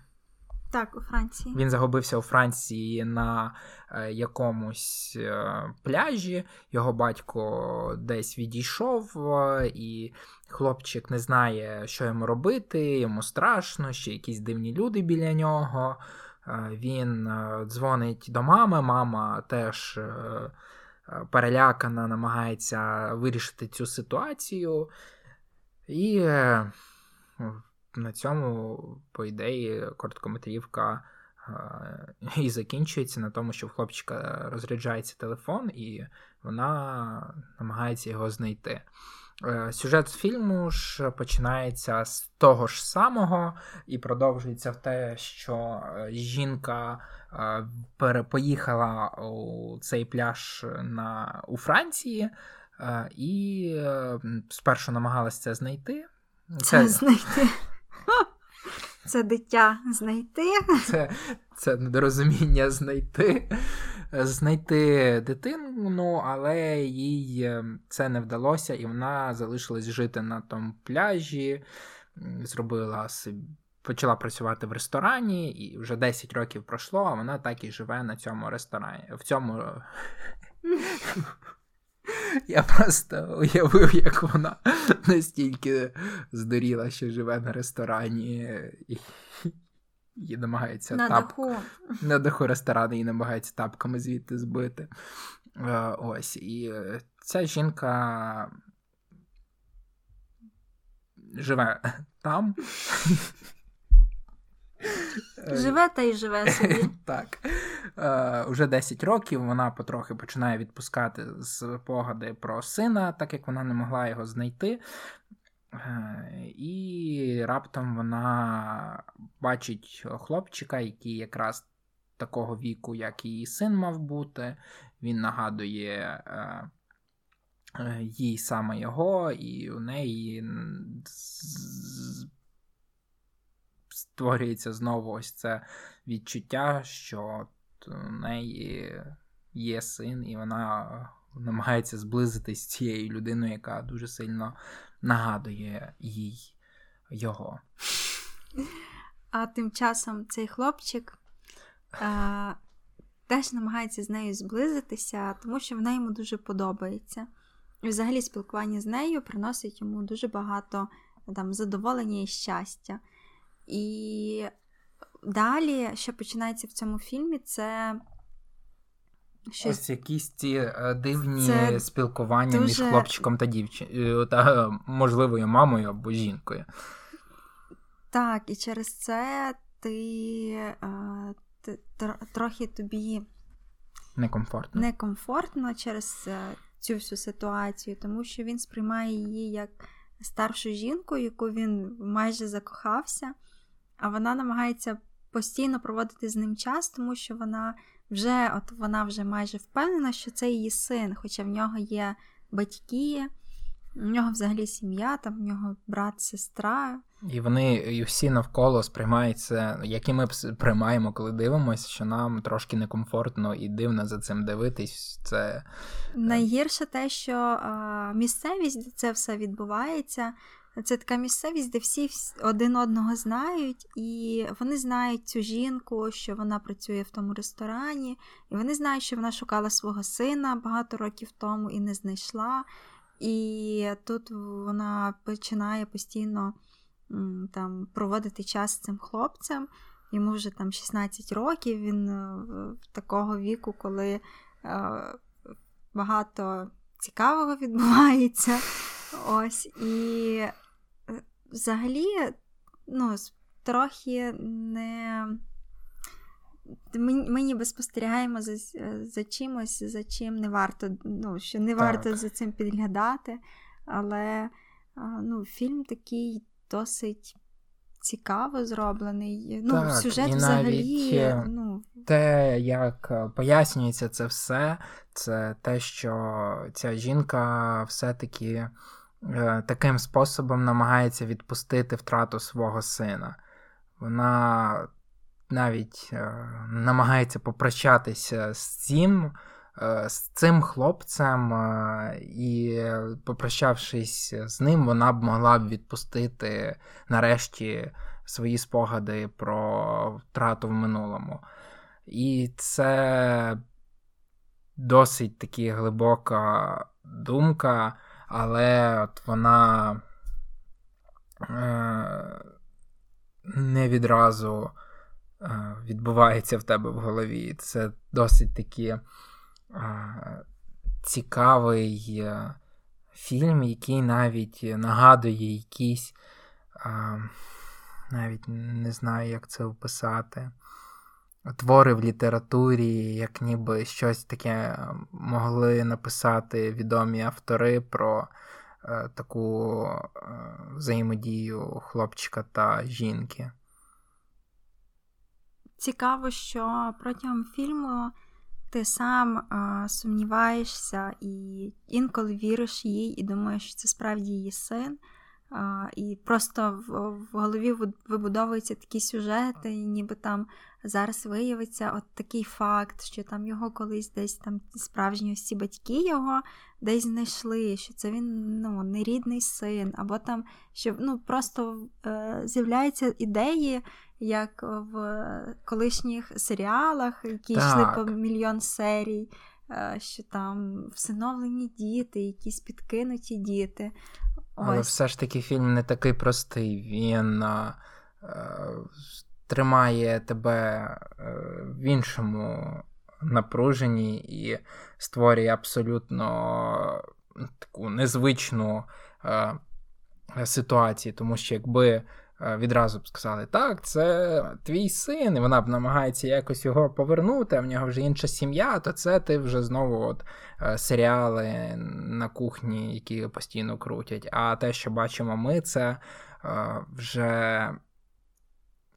Так, у Франції. Він загубився у Франції на якомусь пляжі, його батько десь відійшов, і хлопчик не знає, що йому робити, йому страшно, ще якісь дивні люди біля нього. Він дзвонить до мами, мама теж перелякана, намагається вирішити цю ситуацію, і... на цьому, по ідеї, короткометрівка і закінчується на тому, що в хлопчика розряджається телефон, і вона намагається його знайти. Сюжет фільму ж починається з того ж самого і продовжується в те, що жінка перепоїхала у цей пляж у Франції і спершу намагалась це знайти. Це дитя знайти. Це недорозуміння знайти. Знайти дитину, але їй це не вдалося, і вона залишилась жити на тому пляжі, почала працювати в ресторані, і вже 10 років пройшло, а вона так і живе на цьому ресторані. В цьому... Я просто уявив, як вона настільки здуріла, що живе на ресторані і намагається на даху ресторану і намагається тапками звідти збити. Ось. І ця жінка живе там. Живе та й живе собі. Так. Уже 10 років вона потрохи починає відпускати спогади про сина, так як вона не могла його знайти. І раптом вона бачить хлопчика, який якраз такого віку, як її син мав бути. Він нагадує їй саме його, і у неї створюється знову ось це відчуття, що у неї є син, і вона намагається зблизитись з цією людиною, яка дуже сильно нагадує їй його. А тим часом цей хлопчик теж намагається з нею зблизитися, тому що вона йому дуже подобається. І взагалі спілкування з нею приносить йому дуже багато задоволення і щастя. І далі, що починається в цьому фільмі, це... щось... ось якісь ці дивні спілкування дуже... між хлопчиком та дівчиною, та можливою мамою або жінкою. Так, і через це ти трохи тобі некомфортно через цю всю ситуацію, тому що він сприймає її як старшу жінку, яку він майже закохався, а вона намагається постійно проводити з ним час, тому що вона вже майже впевнена, що це її син, хоча в нього є батьки, в нього взагалі сім'я, там в нього брат, сестра. І вони, і всі навколо сприймаються, які ми приймаємо, коли дивимося, що нам трошки некомфортно і дивно за цим дивитись. Це... Найгірше те, що місцевість, де це все відбувається, це така місцевість, де всі один одного знають, і вони знають цю жінку, що вона працює в тому ресторані, і вони знають, що вона шукала свого сина багато років тому і не знайшла. І тут вона починає постійно проводити час з цим хлопцем. Йому вже 16 років, він такого віку, коли багато цікавого відбувається. Ось, і взагалі, трохи не... Ми ніби спостерігаємо за чимось, за чим не варто, що не варто за цим підглядати, але фільм такий досить цікаво зроблений. Так, сюжет і взагалі... Те, як пояснюється це все, це те, що ця жінка все-таки таким способом намагається відпустити втрату свого сина. Вона навіть намагається попрощатися з цим хлопцем, і попрощавшись з ним, вона б могла відпустити нарешті свої спогади про втрату в минулому. І це досить таки глибока думка, але от вона не відразу відбувається в тебе в голові. Це досить таки цікавий фільм, який навіть нагадує якісь, навіть не знаю, як це описати, твори в літературі, як ніби щось таке могли написати відомі автори про таку взаємодію хлопчика та жінки. Цікаво, що протягом фільму ти сам сумніваєшся і інколи віриш їй і думаєш, що це справді її син. І просто в голові вибудовуються такі сюжети, ніби там зараз виявиться от такий факт, що там його колись десь там справжні ось ці батьки його десь знайшли, що це він, ну, нерідний син, або там, що, ну, просто з'являються ідеї, як в колишніх серіалах, які йшли по мільйон серій, що там всиновлені діти, якісь підкинуті діти. Ось. Але все ж таки фільм не такий простий, він тримає тебе в іншому напруженні і створює абсолютно таку незвичну ситуацію, тому що якби відразу б сказали, так, це твій син, і вона б намагається якось його повернути, а в нього вже інша сім'я, то це ти вже знову от серіали на кухні, які постійно крутять. А те, що бачимо ми, це вже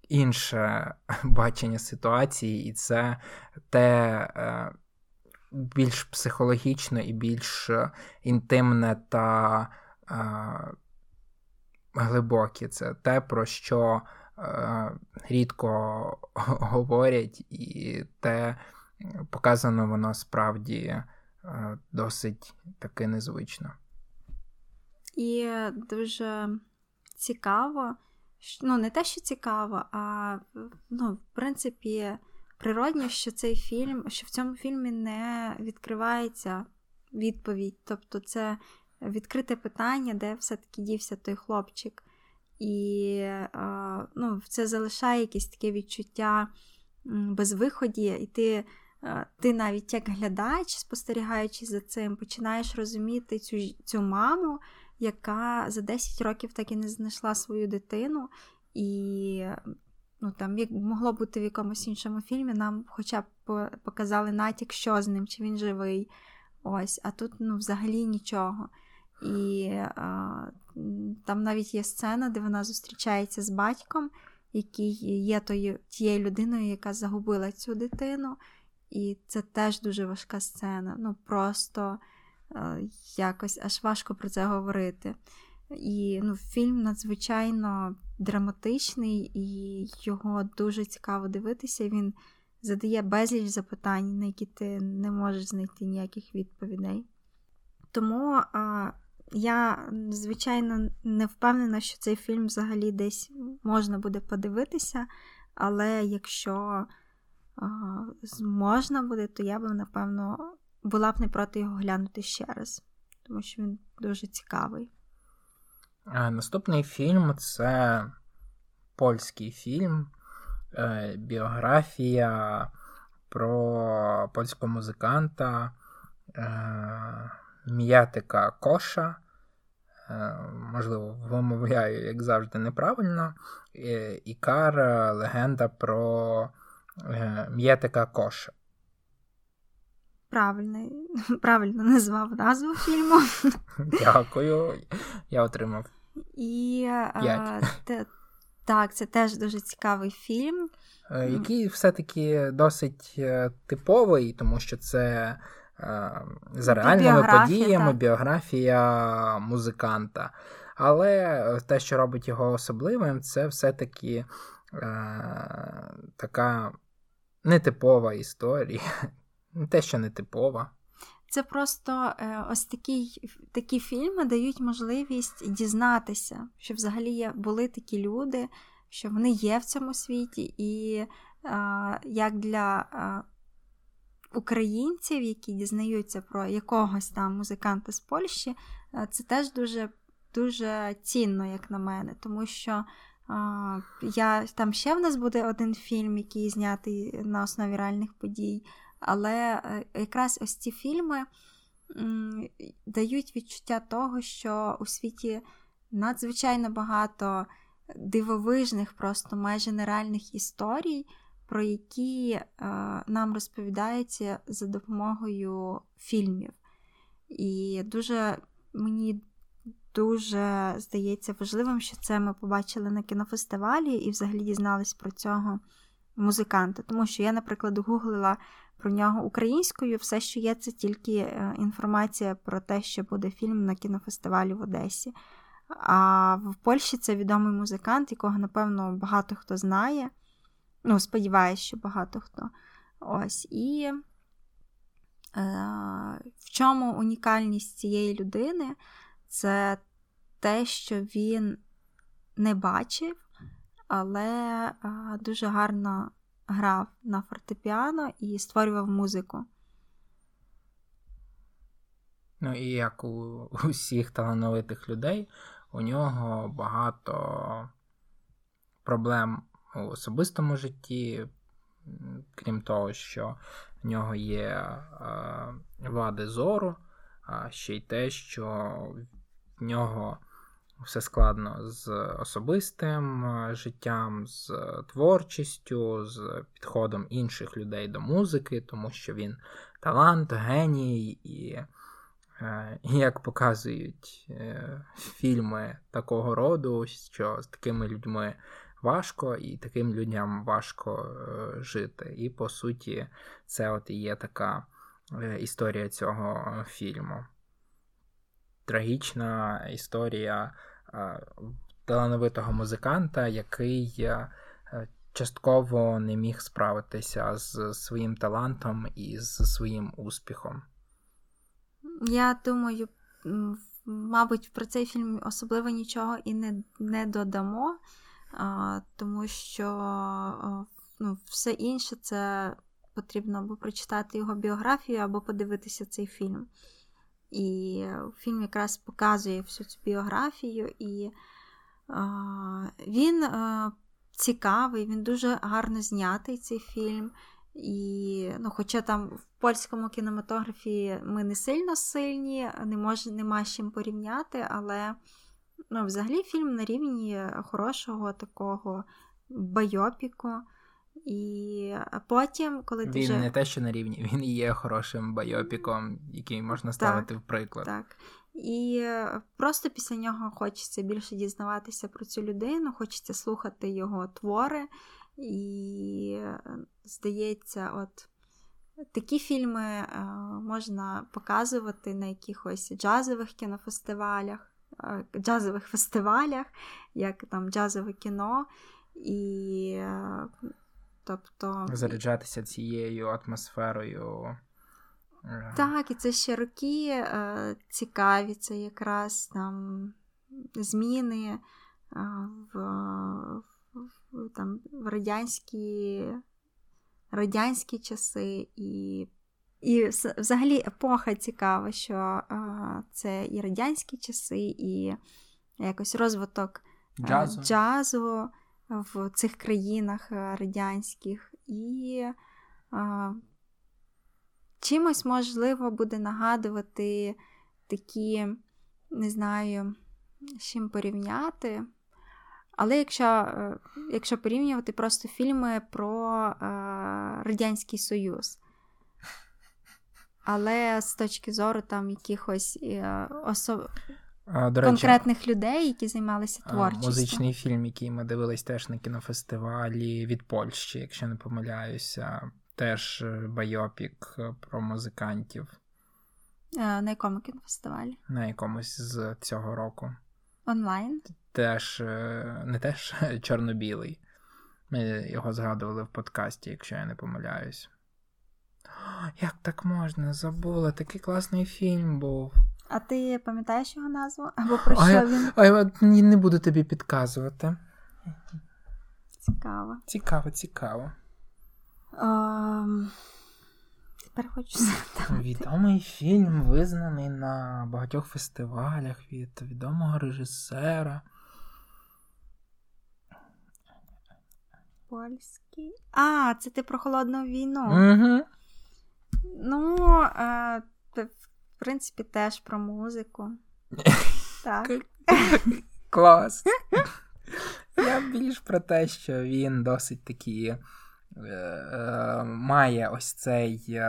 інше бачення ситуації, і це те більш психологічно і більш інтимне та глибокі. Це те, про що рідко говорять, і те показано воно справді досить таки незвично. І дуже цікаво, ну не те, що цікаво, а ну, в принципі природно, що цей фільм, що в цьому фільмі не відкривається відповідь. Тобто це відкрите питання, де все-таки дівся той хлопчик. І ну, це залишає якесь таке відчуття безвиході. І ти навіть як глядач, спостерігаючи за цим, починаєш розуміти цю маму, яка за 10 років так і не знайшла свою дитину. І ну, там, як могло бути в якомусь іншому фільмі, нам хоча б показали натяк, що з ним, чи він живий. Ось, а тут, ну, взагалі нічого. І там навіть є сцена, де вона зустрічається з батьком, який є тією людиною, яка загубила цю дитину. І це теж дуже важка сцена. Ну, просто якось аж важко про це говорити. І, ну, фільм надзвичайно драматичний, і його дуже цікаво дивитися. Він задає безліч запитань, на які ти не можеш знайти ніяких відповідей. Тому я, звичайно, не впевнена, що цей фільм взагалі десь можна буде подивитися, але якщо можна буде, то я б, напевно, була б не проти його глянути ще раз, тому що він дуже цікавий. Наступний фільм – це польський фільм, біографія про польського музиканта Міятика Коша. Можливо, вимовляю, як завжди, неправильно. Ікар, легенда про Міятика Коша. Правильно назвав назву фільму. Дякую. Я отримав 5. Так, це теж дуже цікавий фільм. Який все-таки досить типовий, тому що це за реальними подіями біографія музиканта. Але те, що робить його особливим, це все-таки така нетипова історія. Не те, що нетипова. Це просто ось такі фільми дають можливість дізнатися, що взагалі були такі люди, що вони є в цьому світі. І як для українців, які дізнаються про якогось там музиканта з Польщі, це теж дуже, дуже цінно, як на мене. Тому що там ще в нас буде один фільм, який знятий на основі реальних подій. Але якраз ось ці фільми дають відчуття того, що у світі надзвичайно багато дивовижних, просто майже нереальних історій, про які нам розповідаються за допомогою фільмів. І дуже мені дуже, здається, важливим, що це ми побачили на кінофестивалі і взагалі дізнались про цього музиканта. Тому що я, наприклад, гуглила про нього українською, все, що є, це тільки інформація про те, що буде фільм на кінофестивалі в Одесі. А в Польщі це відомий музикант, якого, напевно, багато хто знає. Ну, сподіваюся, що багато хто. Ось. І в чому унікальність цієї людини? Це те, що він не бачив, але дуже гарно грав на фортепіано і створював музику. Ну і як у усіх талановитих людей, у нього багато проблем у особистому житті, крім того, що в нього є вади зору, а ще й те, що в нього все складно з особистим життям, з творчістю, з підходом інших людей до музики, тому що він талант, геній, і як показують фільми такого роду, що з такими людьми важко, і таким людям важко жити. І, по суті, це от і є така історія цього фільму. Трагічна історія талановитого музиканта, який частково не міг справитися з своїм талантом і з своїм успіхом. Я думаю, мабуть, про цей фільм особливо нічого і не додамо, тому що все інше це потрібно або прочитати його біографію, або подивитися цей фільм. І фільм якраз показує всю цю біографію, і він цікавий, він дуже гарно знятий, цей фільм. І, хоча там в польському кінематографі ми не сильно сильні, нема з чим порівняти, але взагалі фільм на рівні хорошого такого байопіку. І потім, коли ти вже... Він не те, що на рівні, він є хорошим байопіком, який можна ставити в приклад. Так. І просто після нього хочеться більше дізнаватися про цю людину, хочеться слухати його твори. І, здається, от такі фільми можна показувати на якихось джазових кінофестивалях, як там джазове кіно. І, тобто... Заряджатися цією атмосферою. Так, і це ще роки цікаві, це якраз там зміни в радянські часи, і взагалі епоха цікава, що це і радянські часи, і якось розвиток джазу в цих країнах радянських, і чимось, можливо, буде нагадувати такі, не знаю, з чим порівняти, але якщо порівнювати просто фільми про Радянський Союз, але з точки зору там якихось конкретних людей, які займалися творчістю. Музичний фільм, який ми дивились теж на кінофестивалі від Польщі, якщо не помиляюся, теж байопік про музикантів. На якому кінофестивалі? На якомусь з цього року. Онлайн? Не теж чорно-білий. Ми його згадували в подкасті, якщо я не помиляюсь. Як так можна? Забула. Такий класний фільм був. А ти пам'ятаєш його назву? Або про що він? Я не буду тобі підказувати. Цікаво. Тепер хочу згадати. Відомий фільм, визнаний на багатьох фестивалях від відомого режисера. Польський? А, це ти про Холодну війну. Угу. В принципі, теж про музику. Так. Клас. Я більш про те, що він досить такі має ось цей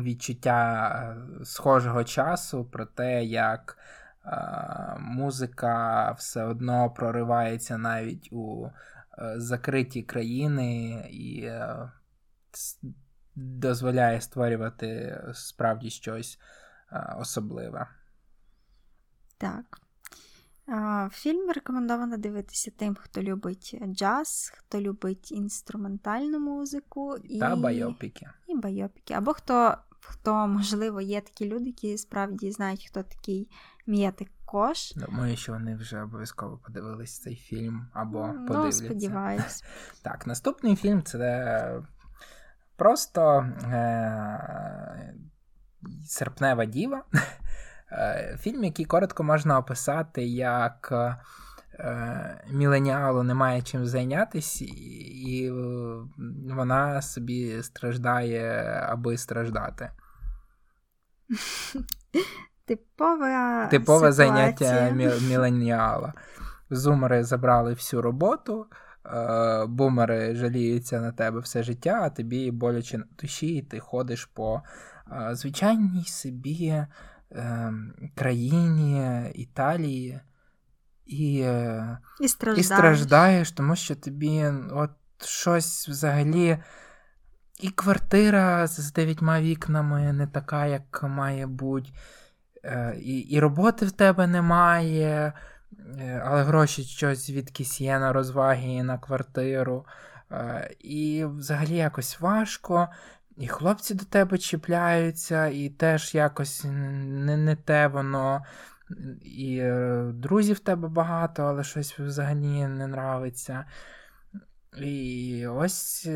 відчуття схожого часу про те, як музика все одно проривається навіть у закриті країни і дозволяє створювати справді щось особливе. Так. Фільм рекомендовано дивитися тим, хто любить джаз, хто любить інструментальну музику. Та байопіки. І байопіки. Або хто, можливо, є такі люди, які справді знають, хто такий М'єти Кош. Думаю, що вони вже обов'язково подивились цей фільм, або подивляться. Сподіваюсь. Так, наступний фільм – це просто «Серпнева діва». Фільм, який коротко можна описати як міленіалу немає чим зайнятися, і вона собі страждає, аби страждати. Типове заняття міленіала. Зумери забрали всю роботу, бумери жаліються на тебе все життя, а тобі боляче на душі, і ти ходиш по звичайній собі країні Італії і страждаєш, тому що тобі от щось взагалі і квартира з 9 вікнами не така, як має бути, і роботи в тебе немає, але гроші щось звідкись є на розваги і на квартиру, і взагалі якось важко. І хлопці до тебе чіпляються, і теж якось не те воно, і друзів в тебе багато, але щось взагалі не нравиться. І ось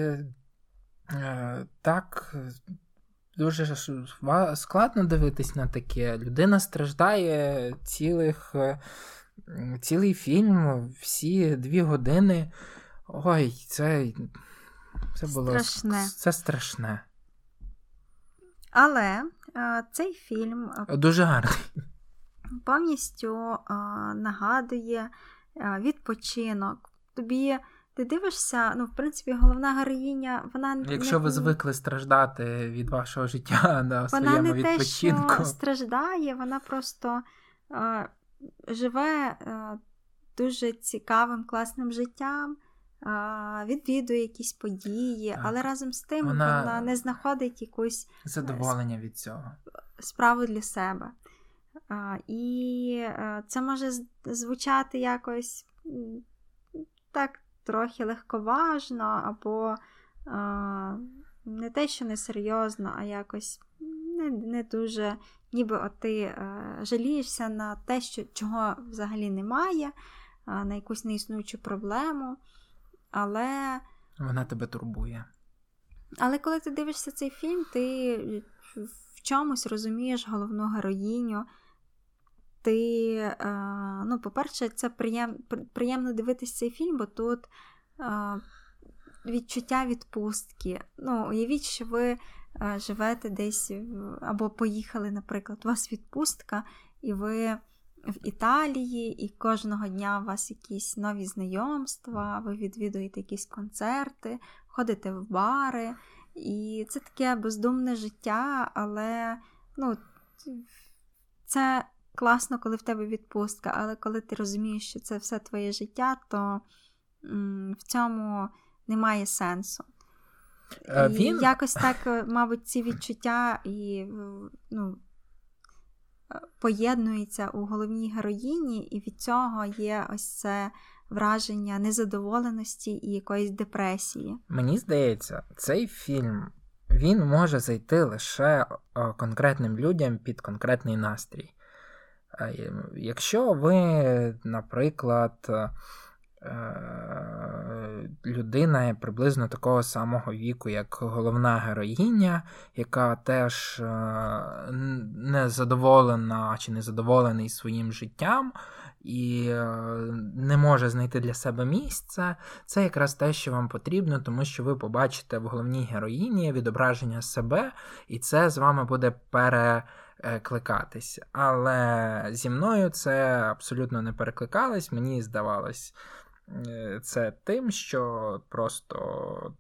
так дуже складно дивитись на таке. Людина страждає цілий фільм, всі 2 години. Ой, це було страшне. Це страшне. Але цей фільм дуже гарний. Повністю нагадує відпочинок. Ти дивишся, в принципі, головна героїня, вона... Якщо ви звикли страждати від вашого життя на своєму відпочинку. Вона не те, що страждає, вона просто живе дуже цікавим, класним життям, відвідує якісь події, так. Але разом з тим вона не знаходить якусь задоволення від цього справу для себе. І це може звучати якось так трохи легковажно, або не те, що несерйозно, а якось не дуже, ніби ти жалієшся на те, чого взагалі немає, на якусь неіснуючу проблему. Але... Вона тебе турбує. Але коли ти дивишся цей фільм, ти в чомусь розумієш головну героїню. Ти, по-перше, це приємно дивитися цей фільм, бо тут відчуття відпустки. Уявіть, що ви живете десь, або поїхали, наприклад, у вас відпустка, і ви... в Італії, і кожного дня у вас якісь нові знайомства, ви відвідуєте якісь концерти, ходите в бари, і це таке бездумне життя, але це класно, коли в тебе відпустка, але коли ти розумієш, що це все твоє життя, то в цьому немає сенсу. І якось так, мабуть, ці відчуття і, поєднується у головній героїні, і від цього є ось це враження незадоволеності і якоїсь депресії. Мені здається, цей фільм, він може зайти лише конкретним людям під конкретний настрій. Якщо ви, наприклад, людина приблизно такого самого віку, як головна героїня, яка теж незадоволена чи незадоволений своїм життям і не може знайти для себе місце, це якраз те, що вам потрібно, тому що ви побачите в головній героїні відображення себе, і це з вами буде перекликатись. Але зі мною це абсолютно не перекликалось, мені здавалось це тим, що просто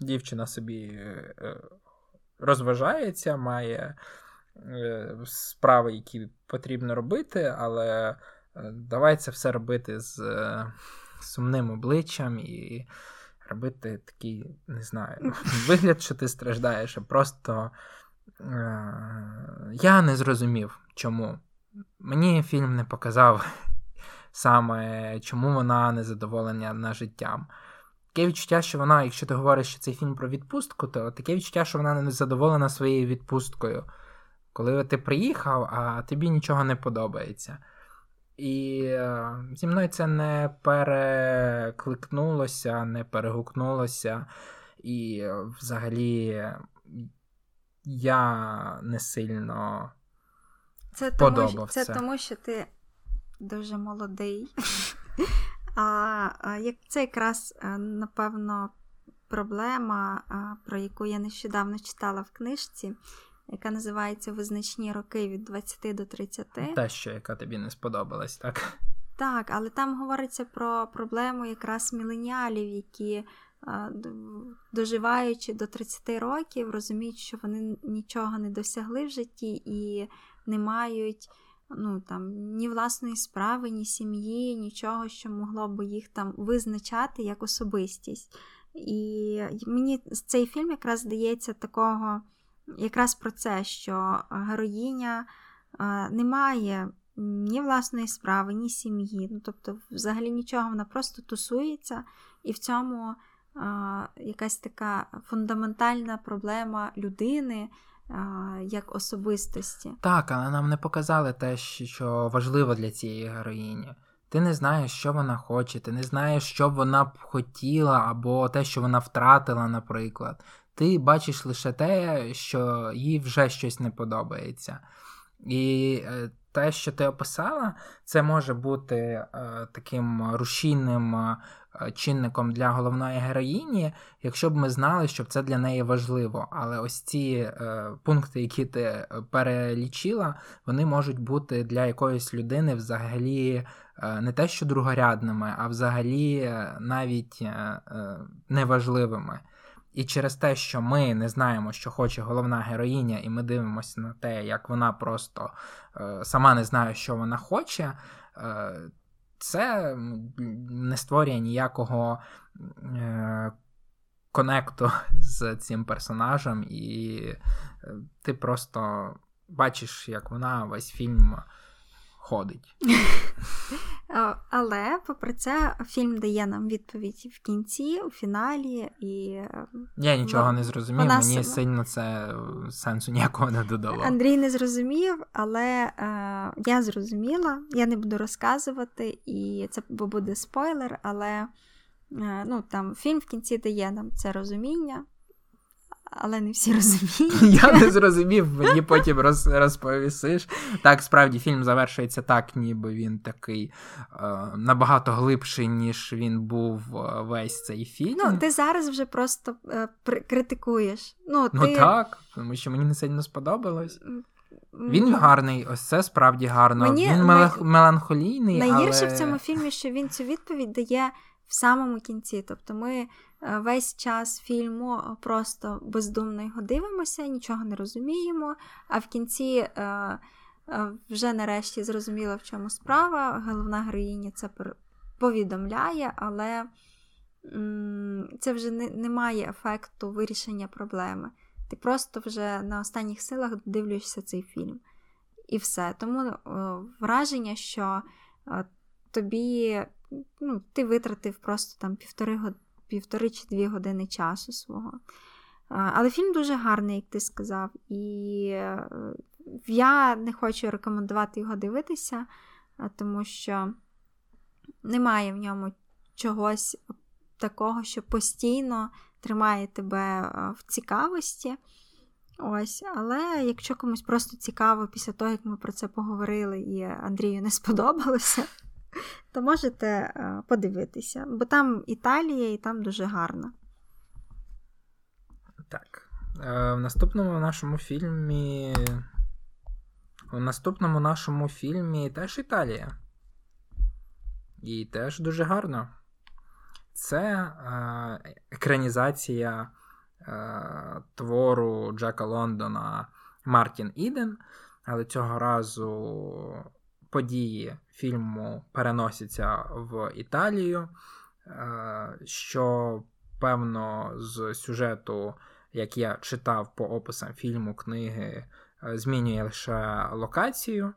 дівчина собі розважається, має справи, які потрібно робити, але давай це все робити з сумним обличчям і робити такий, не знаю, вигляд, що ти страждаєш, а просто я не зрозумів, чому. Мені фільм не показав саме, чому вона незадоволена життям. Таке відчуття, що вона, якщо ти говориш, що цей фільм про відпустку, то таке відчуття, що вона незадоволена своєю відпусткою. Коли ти приїхав, а тобі нічого не подобається. І зі мною це не перекликнулося, не перегукнулося. І взагалі я не сильно подобався. Це тому, що ти дуже молодий. А це якраз, напевно, проблема, про яку я нещодавно читала в книжці, яка називається «Визначні роки від 20 до 30». Та, що яка тобі не сподобалась, так? Так, але там говориться про проблему якраз міленіалів, які, доживаючи до 30 років, розуміють, що вони нічого не досягли в житті і не мають, ну, там, ні власної справи, ні сім'ї, нічого, що могло би їх там визначати як особистість. І мені цей фільм якраз здається такого, якраз про це, що героїня не має ні власної справи, ні сім'ї, ну, тобто взагалі нічого, вона просто тусується, і в цьому якась така фундаментальна проблема людини, як особистості. Так, але нам не показали те, що важливо для цієї героїні. Ти не знаєш, що вона хоче, ти не знаєш, що б вона б хотіла, або те, що вона втратила, наприклад. Ти бачиш лише те, що їй вже щось не подобається. І те, що ти описала, це може бути таким рушійним чинником для головної героїні, якщо б ми знали, що це для неї важливо. Але ось ці пункти, які ти перелічила, вони можуть бути для якоїсь людини взагалі не те, що другорядними, а взагалі навіть неважливими. І через те, що ми не знаємо, що хоче головна героїня, і ми дивимося на те, як вона просто сама не знає, що вона хоче, це не створює ніякого конекту з цим персонажем, і ти просто бачиш, як вона весь фільм ходить. Але, попри це, фільм дає нам відповідь в кінці, у фіналі. І я нічого не зрозумів, мені сильно це сенсу ніякого не додало. Андрій не зрозумів, але я зрозуміла, я не буду розказувати, і це буде спойлер, але ну, там, фільм в кінці дає нам це розуміння. Але не всі розуміють. Я не зрозумів, мені потім розповісиш. Так, справді, фільм завершується так, ніби він такий набагато глибший, ніж він був весь цей фільм. Ну, ти зараз вже просто критикуєш. Ну, так, тому що мені не сильно сподобалось. Він гарний, ось це справді гарно. Він меланхолійний, але... Найгірше в цьому фільмі, що він цю відповідь дає в самому кінці. Тобто ми весь час фільму просто бездумно його дивимося, нічого не розуміємо, а в кінці вже нарешті зрозуміла, в чому справа, головна героїня це повідомляє, але це вже не має ефекту вирішення проблеми. Ти просто вже на останніх силах дивишся цей фільм. І все. Тому враження, що тобі, ну, ти витратив просто там півтори чи 2 години часу свого. Але фільм дуже гарний, як ти сказав. І я не хочу рекомендувати його дивитися, тому що немає в ньому чогось такого, що постійно тримає тебе в цікавості. Ось, але якщо комусь просто цікаво після того, як ми про це поговорили і Андрію не сподобалося, то можете подивитися. Бо там Італія, і там дуже гарно. Так. У наступному нашому фільмі теж Італія. І теж дуже гарно. Це екранізація твору Джека Лондона Мартін Іден, але цього разу події фільму переносяться в Італію, що, певно, з сюжету, як я читав по описам фільму, книги, змінює лише локацію.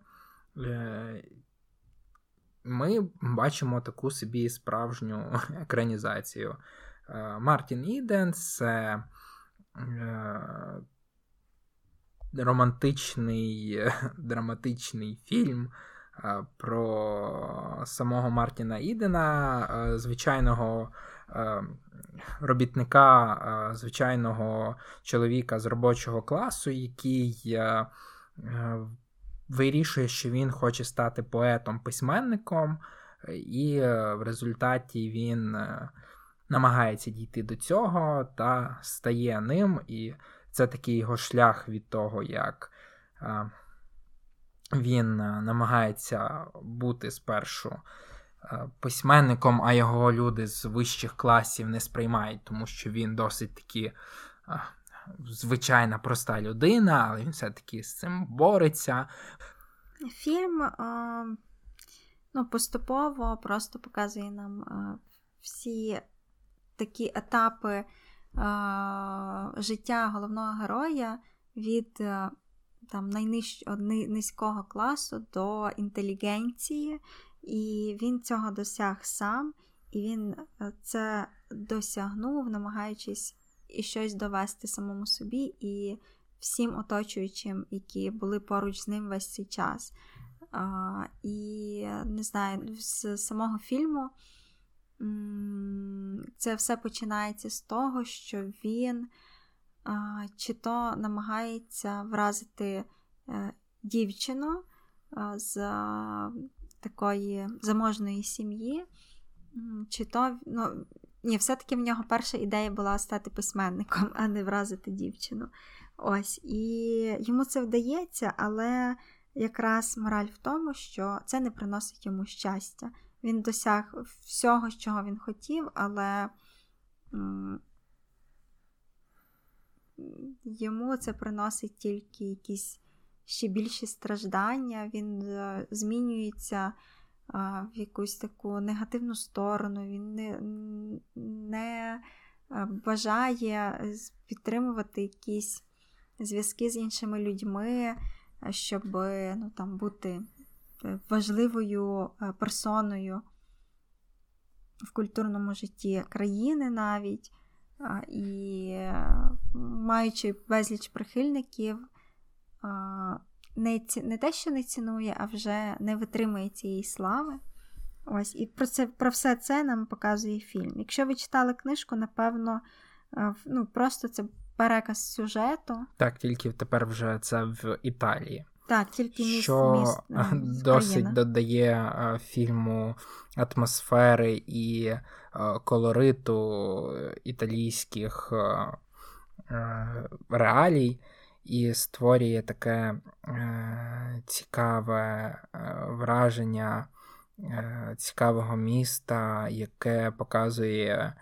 Ми бачимо таку собі справжню екранізацію. Мартін Іден – це романтичний, драматичний фільм про самого Мартіна Ідена, звичайного робітника, звичайного чоловіка з робочого класу, який вирішує, що він хоче стати поетом-письменником, і в результаті він намагається дійти до цього та стає ним, і це такий його шлях від того, як він намагається бути спершу письменником, а його люди з вищих класів не сприймають, тому що він досить таки звичайна проста людина, але він все-таки з цим бореться. Фільм поступово просто показує нам всі такі етапи життя головного героя від низького класу до інтелігенції, і він цього досяг сам, і він це досягнув, намагаючись і щось довести самому собі і всім оточуючим, які були поруч з ним весь цей час. І, не знаю, з самого фільму це все починається з того, що він чи то намагається вразити дівчину з такої заможної сім'ї, чи то... все-таки в нього перша ідея була стати письменником, а не вразити дівчину. Ось, і йому це вдається, але якраз мораль в тому, що це не приносить йому щастя. Він досяг всього, чого він хотів, але йому це приносить тільки якісь ще більші страждання, він змінюється в якусь таку негативну сторону, він не бажає підтримувати якісь зв'язки з іншими людьми, щоб бути важливою персоною в культурному житті країни навіть, і маючи безліч прихильників, не те, що не цінує, а вже не витримує цієї слави. Ось, і про все це нам показує фільм. Якщо ви читали книжку, напевно, просто це переказ сюжету. Так, тільки тепер вже це в Італії. Так, тільки міст досить країна. Додає фільму атмосфери і колориту італійських реалій. І створює таке цікаве враження цікавого міста, яке показує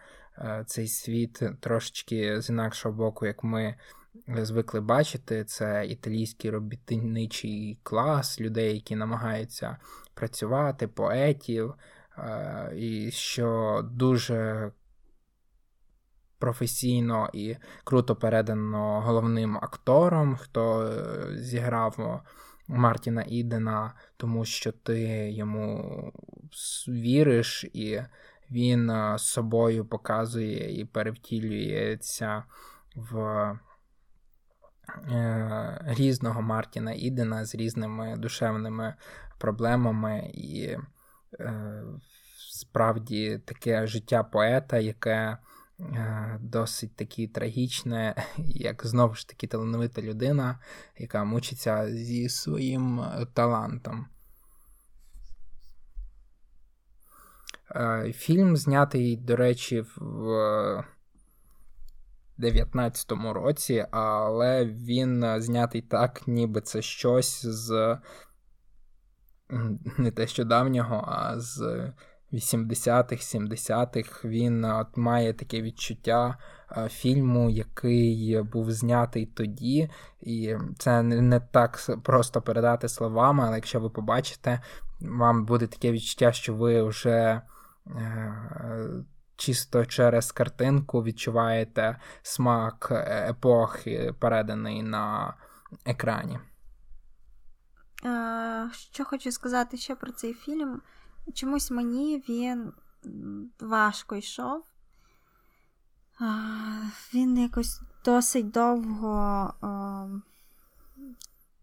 цей світ трошечки з інакшого боку, як ми звикли бачити. Це італійський робітничий клас, людей, які намагаються працювати, поетів, і що дуже професійно і круто передано головним актором, хто зіграв Мартіна Ідена, тому що ти йому віриш, і він з собою показує і перевтілюється в різного Мартіна Ідена з різними душевними проблемами, і справді таке життя поета, яке досить таки трагічне, як знову ж таки талановита людина, яка мучиться зі своїм талантом. Фільм знятий, до речі, в 19-му році, але він знятий так, ніби це щось з не те що давнього, а з 80-х, 70-х, він от має таке відчуття фільму, який був знятий тоді, і це не так просто передати словами, але якщо ви побачите, вам буде таке відчуття, що ви вже чисто через картинку відчуваєте смак епохи, переданий на екрані. Що хочу сказати ще про цей фільм. Чомусь мені він важко йшов. Він якось досить довго,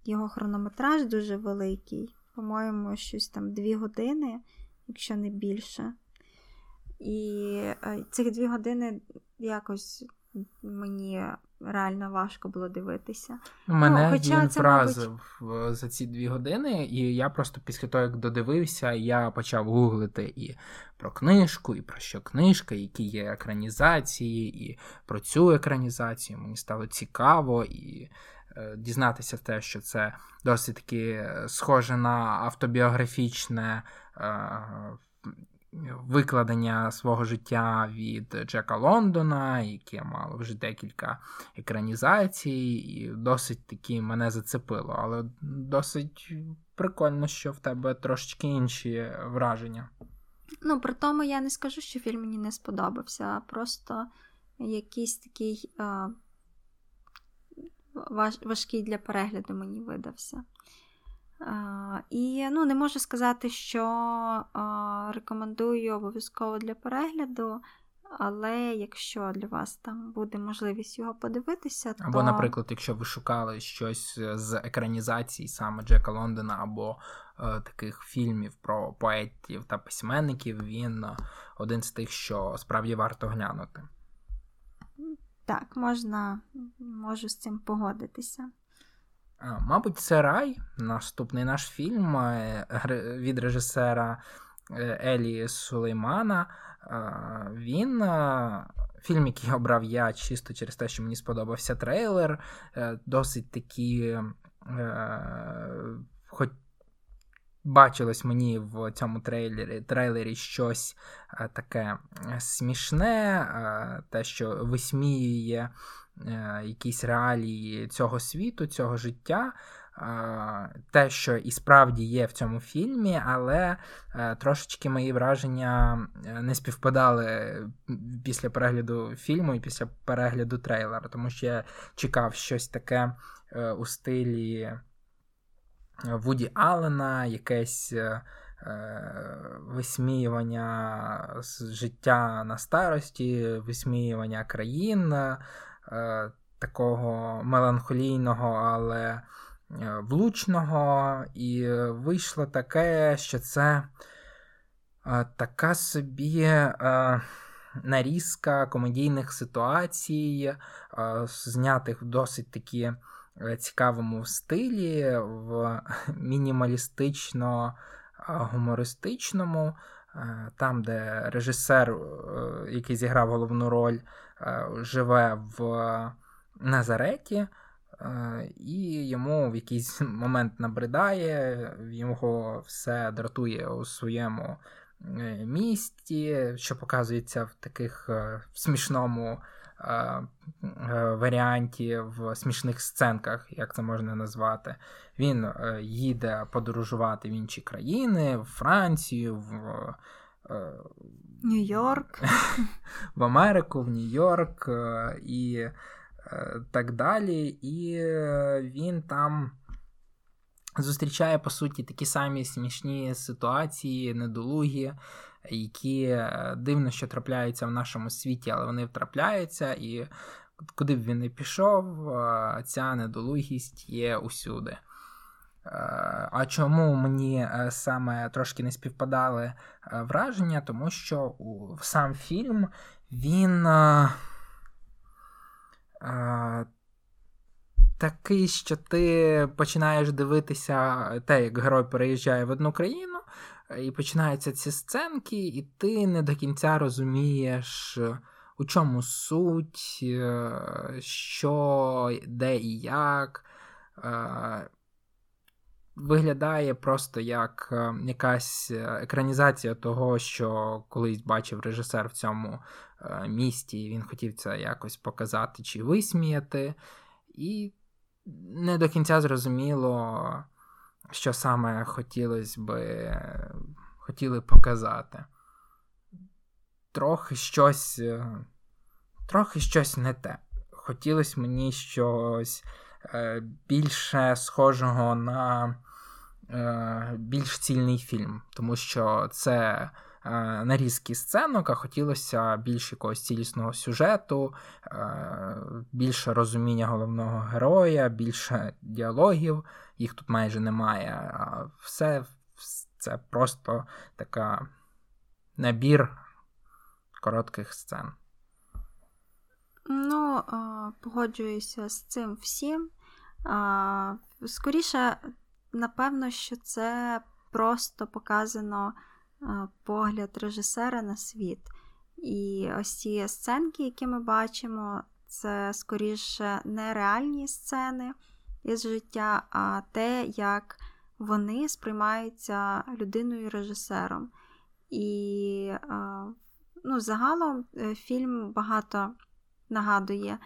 його хронометраж дуже великий. По-моєму, щось там 2 години, якщо не більше. І цих 2 години якось мені реально важко було дивитися. Мене він вразив, мабуть, за ці 2 години, і я просто після того, як додивився, я почав гуглити і про книжку, і про що книжка, які є екранізації, і про цю екранізацію. Мені стало цікаво і дізнатися те, що це досить таки схоже на автобіографічне викладення свого життя від Джека Лондона, яке мало вже декілька екранізацій, і досить таки мене зацепило, але досить прикольно, що в тебе трошечки інші враження. Ну, при тому я не скажу, що фільм мені не сподобався, а просто якийсь такий важкий для перегляду мені видався. І не можу сказати, що рекомендую обов'язково для перегляду, але якщо для вас там буде можливість його подивитися, то... Або, наприклад, якщо ви шукали щось з екранізацій саме Джека Лондона або таких фільмів про поетів та письменників, він один з тих, що справді варто глянути. Так, можу з цим погодитися. Мабуть, це «Рай», наступний наш фільм від режисера Елі Сулеймана. Він фільм, який обрав я чисто через те, що мені сподобався трейлер, досить такі, хоч бачилось мені в цьому трейлері щось таке смішне, те, що висміює якісь реалії цього світу, цього життя, те, що і справді є в цьому фільмі, але трошечки мої враження не співпадали після перегляду фільму і після перегляду трейлера, тому що я чекав щось таке у стилі Вуді Аллена, якесь висміювання життя на старості, висміювання країн, такого меланхолійного, але влучного, і вийшло таке, що це така собі нарізка комедійних ситуацій, знятих досить такі цікавому стилі, в мінімалістично-гумористичному, там, де режисер, який зіграв головну роль, живе в Назареті, і йому в якийсь момент набридає, його все дратує у своєму місті, що показується в таких смішному варіанті, в смішних сценках, як це можна назвати. Він їде подорожувати в інші країни, в Францію, в Нью-Йорк, в Америку, в Нью-Йорк і так далі. І він там зустрічає, по суті, такі самі смішні ситуації, недолугі, які дивно, що трапляються в нашому світі, але вони трапляються, і куди б він не пішов, ця недолугість є усюди. А чому мені саме трошки не співпадали враження? Тому що сам фільм, він такий, що ти починаєш дивитися те, як герой переїжджає в одну країну, і починаються ці сценки, і ти не до кінця розумієш, у чому суть, що, де і як. виглядає просто як якась екранізація того, що колись бачив режисер в цьому місті, і він хотів це якось показати чи висміяти. І не до кінця зрозуміло, що саме хотіли показати. Трохи щось не те. Хотілося мені щось більше схожого на більш цільний фільм, тому що це нарізки сценок, а хотілося більш якогось цілісного сюжету, більше розуміння головного героя, більше діалогів, їх тут майже немає, а все це просто така набір коротких сцен. Ну, погоджуюся з цим всім. Скоріше, напевно, що це просто показано погляд режисера на світ. І ось ці сценки, які ми бачимо, це скоріше не реальні сцени із життя, а те, як вони сприймаються людиною і режисером. І загалом фільм багато нагадує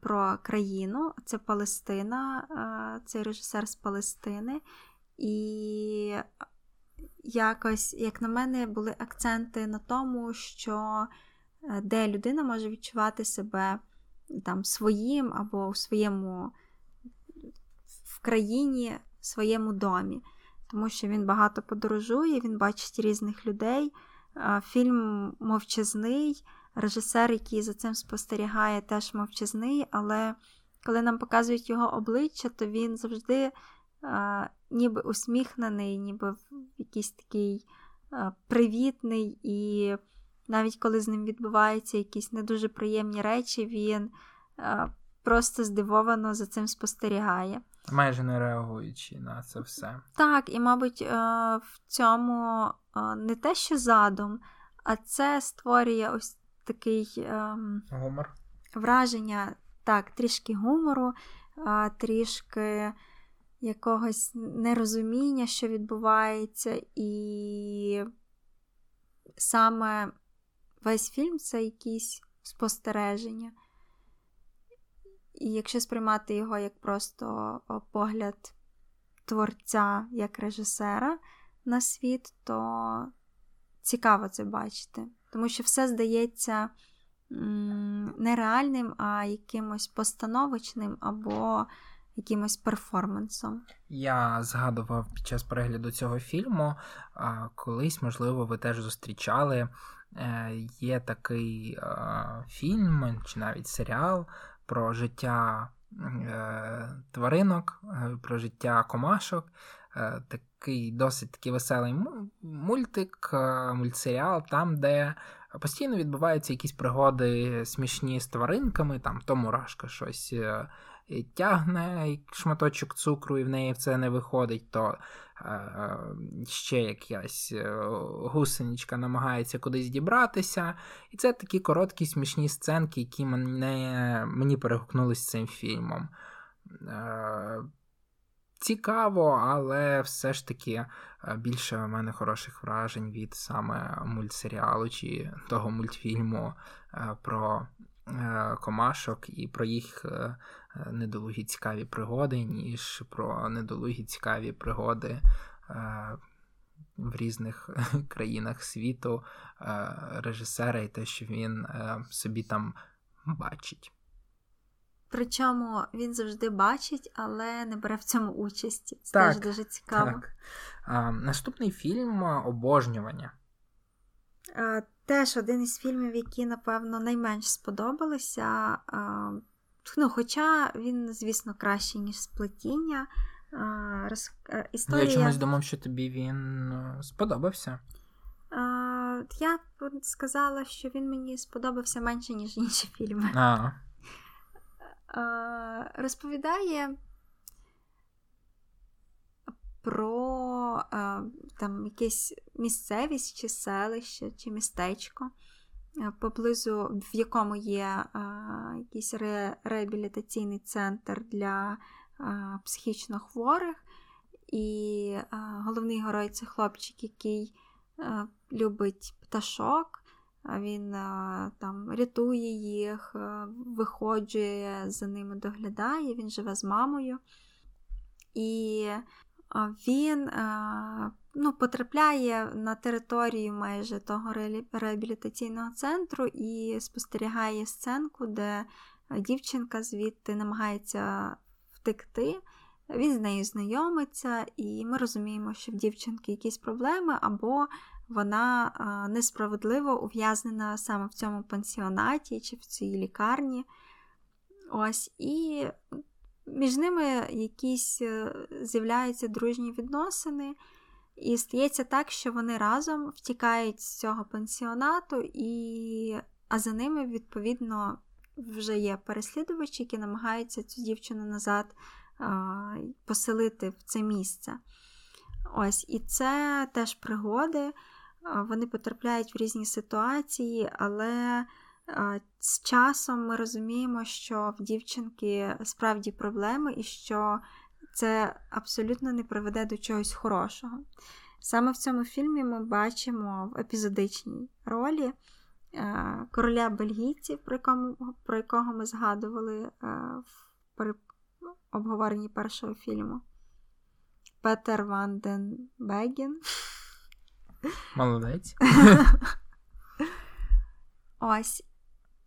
про країну. Це Палестина, цей режисер з Палестини. І якось, як на мене, були акценти на тому, що де людина може відчувати себе там своїм або у своєму в країні, в своєму домі. Тому що він багато подорожує, він бачить різних людей. Фільм мовчазний, режисер, який за цим спостерігає, теж мовчазний, але коли нам показують його обличчя, то він завжди ніби усміхнений, ніби якийсь такий привітний, і навіть коли з ним відбуваються якісь не дуже приємні речі, він просто здивовано за цим спостерігає. Майже не реагуючи на це все. Так, і, мабуть, в цьому не те, що задум, а це створює ось такий гумор. Враження, так, трішки гумору, трішки якогось нерозуміння, що відбувається, і саме весь фільм – це якісь спостереження. І якщо сприймати його як просто погляд творця, як режисера на світ, то цікаво це бачити. Тому що все здається нереальним, а якимось постановочним або якимось перформансом. Я згадував під час перегляду цього фільму, колись, можливо, ви теж зустрічали, є такий фільм чи навіть серіал про життя тваринок, про життя комашок. Такий досить такий веселий мультик, мультсеріал, там, де постійно відбуваються якісь пригоди смішні з тваринками, там то мурашка щось тягне шматочок цукру, і в неї це не виходить, то ще якась гусеничка намагається кудись дібратися. І це такі короткі смішні сценки, які мені перегукнулись з цим фільмом. Цікаво, але все ж таки більше в мене хороших вражень від саме мультсеріалу чи того мультфільму про комашок і про їх недолугі цікаві пригоди, ніж про недолугі цікаві пригоди в різних країнах світу режисера і те, що він собі там бачить. Причому він завжди бачить, але не бере в цьому участі. Це так, теж дуже цікаво. Так. Наступний фільм «Обожнювання». Теж один із фільмів, які, напевно, найменш сподобалися. Хоча він, звісно, кращий, ніж «Сплетіння». Історія... Я чомусь думав, що тобі він сподобався. Я б сказала, що він мені сподобався менше, ніж інші фільми. Розповідає про там якесь місцевість чи селище, чи містечко, поблизу в якому є якийсь реабілітаційний центр для психічно хворих, І головний герой – це хлопчик, який любить пташок. Він там рятує їх, виходжує, за ними доглядає. Він живе з мамою. І він потрапляє на територію майже того реабілітаційного центру і спостерігає сценку, де дівчинка звідти намагається втекти. Він з нею знайомиться, і ми розуміємо, що в дівчинки якісь проблеми, або вона несправедливо ув'язнена саме в цьому пансіонаті чи в цій лікарні. Ось, і між ними якісь з'являються дружні відносини, і стається так, що вони разом втікають з цього пансіонату, а за ними, відповідно, вже є переслідувачі, які намагаються цю дівчину назад поселити в це місце. Ось, і це теж пригоди, вони потрапляють в різні ситуації, але з часом ми розуміємо, що в дівчинки справді проблеми, і що це абсолютно не приведе до чогось хорошого. Саме в цьому фільмі ми бачимо в епізодичній ролі короля бельгійців, про якого ми згадували при обговоренні першого фільму. Пітер Ванден Бегін. Молодець. Ось.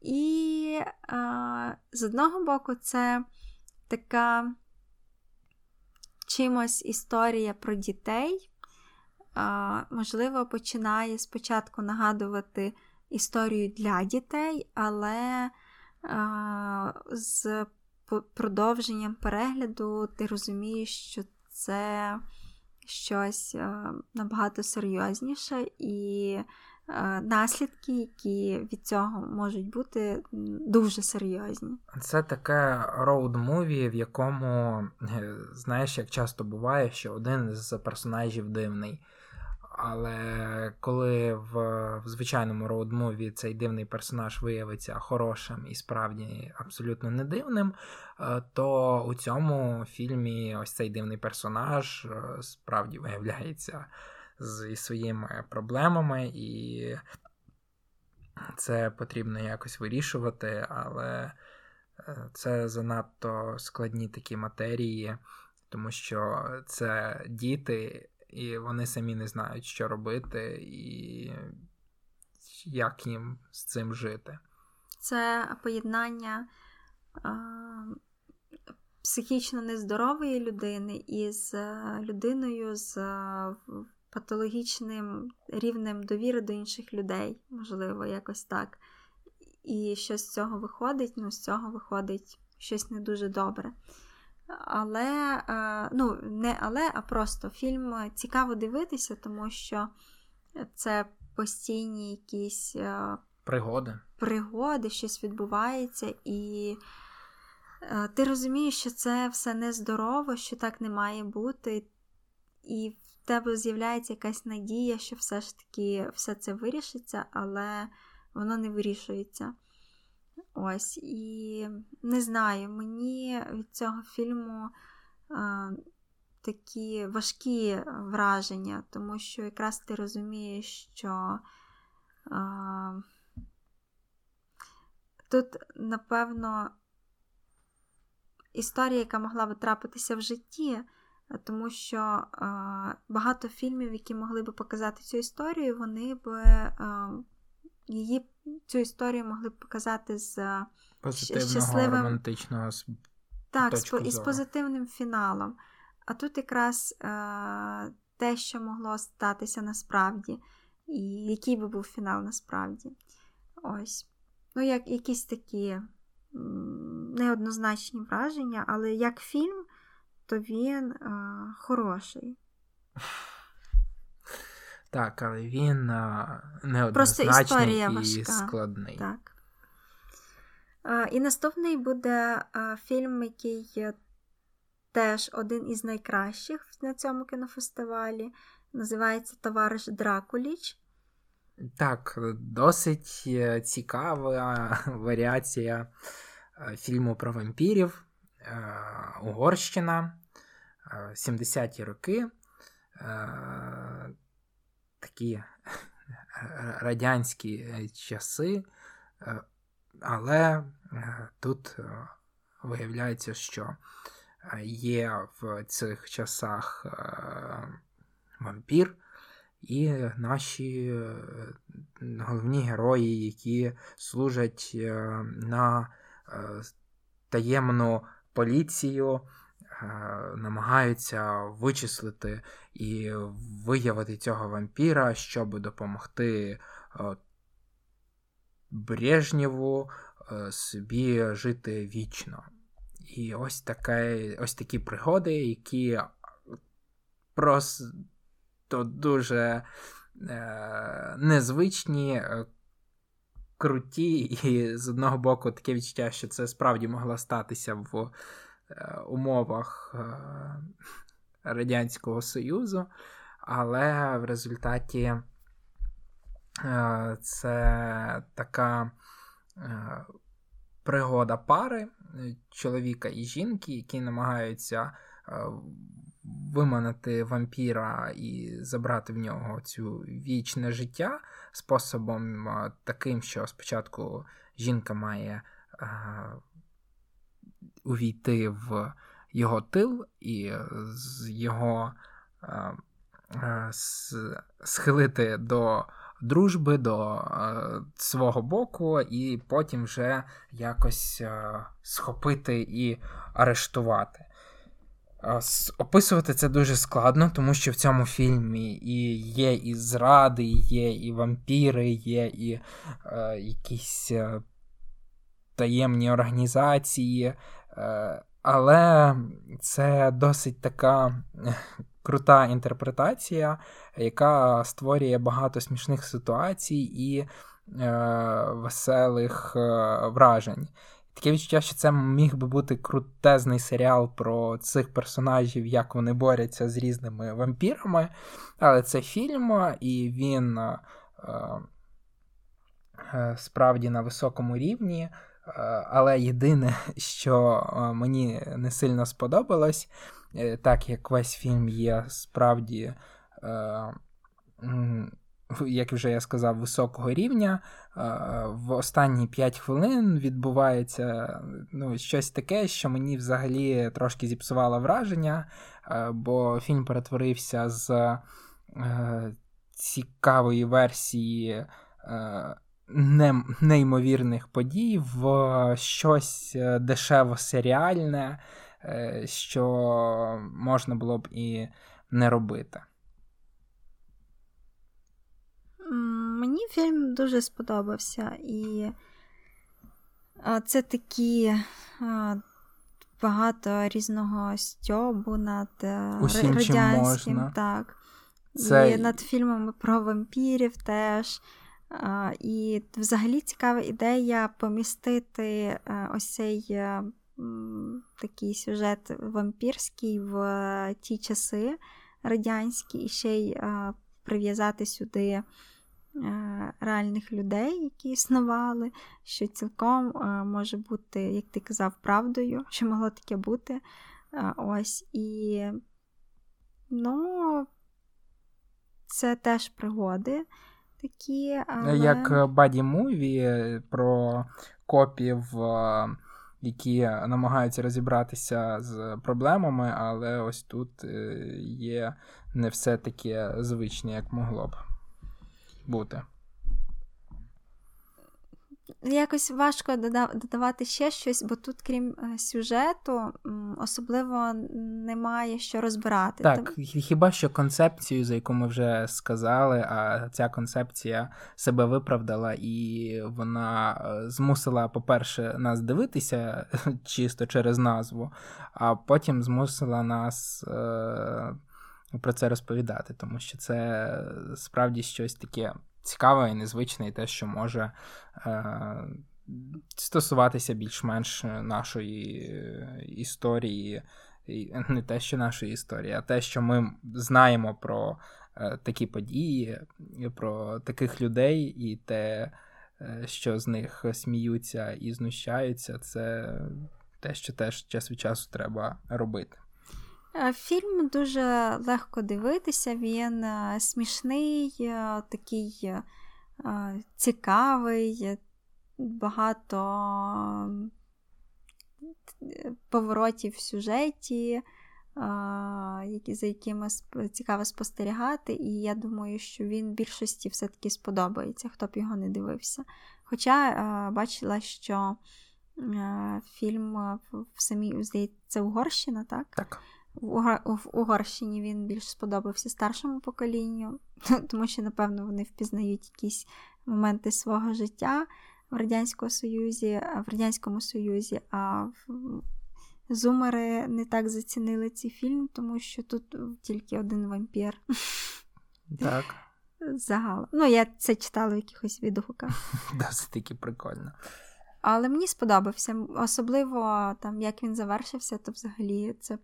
І з одного боку це така чимось історія про дітей. Можливо, починає спочатку нагадувати історію для дітей, але з продовженням перегляду ти розумієш, що це щось набагато серйозніше, і наслідки, які від цього можуть бути, дуже серйозні. Це таке роуд-муві, в якому, знаєш, як часто буває, що один з персонажів дивний. Але коли в звичайному роуд-муві цей дивний персонаж виявиться хорошим і справді абсолютно не дивним, то у цьому фільмі ось цей дивний персонаж справді виявляється зі своїми проблемами, і це потрібно якось вирішувати, але це занадто складні такі матерії, тому що це діти, і вони самі не знають, що робити і як їм з цим жити. Це поєднання психічно нездорової людини із людиною з патологічним рівнем довіри до інших людей, можливо, якось так. І що з цього виходить? Ну, з цього виходить щось не дуже добре. А просто фільм цікаво дивитися, тому що це постійні якісь пригоди, щось відбувається, і ти розумієш, що це все нездорово, що так не має бути, і в тебе з'являється якась надія, що все ж таки все це вирішиться, але воно не вирішується. Ось, і не знаю, мені від цього фільму такі важкі враження, тому що якраз ти розумієш, що тут, напевно, історія, яка могла би трапитися в житті, тому що багато фільмів, які могли би показати цю історію, вони би цю історію могли б показати з позитивного, романтичного точки зору. І з позитивним фіналом. А тут якраз те, що могло статися насправді, і який би був фінал насправді. Ось. Ну, як якісь такі неоднозначні враження, але як фільм, то він хороший. Так, але він неоднозначний і складний. Так. І наступний буде фільм, який теж один із найкращих на цьому кінофестивалі. Називається «Товариш Дракуліч». Так, досить цікава варіація фільму про вампірів. Угорщина. 70-ті роки, такі радянські часи, але тут виявляється, що є в цих часах вампір, і наші головні герої, які служать на таємну поліцію, намагаються вичислити і виявити цього вампіра, щоб допомогти Брежнєву собі жити вічно. І ось такі пригоди, які просто дуже незвичні, круті, і з одного боку таке відчуття, що це справді могло статися в умовах Радянського Союзу, але в результаті це така пригода пари, чоловіка і жінки, які намагаються виманити вампіра і забрати в нього цю вічне життя способом таким, що спочатку жінка має увійти в його тил і з його схилити до дружби, до свого боку, і потім вже якось схопити і арештувати. Описувати це дуже складно, тому що в цьому фільмі і є і зради, є і вампіри, є і якісь таємні організації, але це досить така крута інтерпретація, яка створює багато смішних ситуацій і веселих вражень. Таке відчуття, що це міг би бути крутезний серіал про цих персонажів, як вони борються з різними вампірами, але це фільм, і він справді на високому рівні. Але єдине, що мені не сильно сподобалось, так як весь фільм є справді, як вже я сказав, високого рівня, в останні 5 хвилин відбувається щось таке, що мені взагалі трошки зіпсувало враження, бо фільм перетворився з цікавої версії неймовірних подій в щось дешево-серіальне, що можна було б і не робити. Мені фільм дуже сподобався, і це такі багато різного стьобу над усім, радянським, так. Це... і над фільмами про вампірів теж. І взагалі цікава ідея помістити ось цей такий сюжет вампірський в ті часи радянські, і ще й прив'язати сюди реальних людей, які існували, що цілком може бути, як ти казав, правдою, що могло таке бути. Ось, і це теж пригоди. Такі, але... Як баді-муві про копів, які намагаються розібратися з проблемами, але ось тут є не все таке звичне, як могло б бути. Якось важко додавати ще щось, бо тут, крім сюжету, особливо немає що розбирати. Так, хіба що концепцію, за яку ми вже сказали, а ця концепція себе виправдала, і вона змусила, по-перше, нас дивитися чисто через назву, а потім змусила нас про це розповідати, тому що це справді щось таке цікаве і незвичне, і те, що може стосуватися більш-менш нашої історії, не те, що нашої історії, а те, що ми знаємо про такі події, про таких людей, і те, що з них сміються і знущаються, це те, що теж час від часу треба робити. Фільм дуже легко дивитися, він смішний, такий цікавий, багато поворотів в сюжеті, за якими цікаво спостерігати, і я думаю, що він більшості все-таки сподобається, хто б його не дивився. Хоча бачила, що фільм в самій, здається, Угорщина, так? Так. В Угорщині він більш сподобався старшому поколінню, тому що, напевно, вони впізнають якісь моменти свого життя в Радянському Союзі, а зумери не так зацінили цей фільм, тому що тут тільки один вампір. Так. Загалом. Ну, я це читала в якихось відгуках. Досить таки прикольно. Але мені сподобався. Особливо, там, як він завершився, то взагалі це